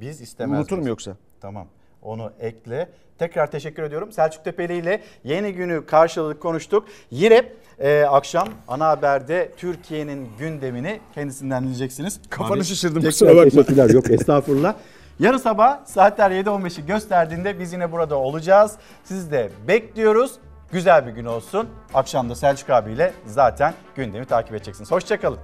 Biz istemez miyiz? Unutur mu yoksa? Tamam. Onu ekle. Tekrar teşekkür ediyorum. Selçuk Tepeli ile yeni günü karşıladık, konuştuk. Yine e, akşam ana haberde Türkiye'nin gündemini kendisinden dinleyeceksiniz. Kafanı abi, şişirdim. Kusura bakma. Yok estağfurullah. Yarın sabah saatler yedi on beşi gösterdiğinde biz yine burada olacağız. Sizi de bekliyoruz. Güzel bir gün olsun. Akşam da Selçuk abiyle zaten gündemi takip edeceksiniz. Hoşça kalın.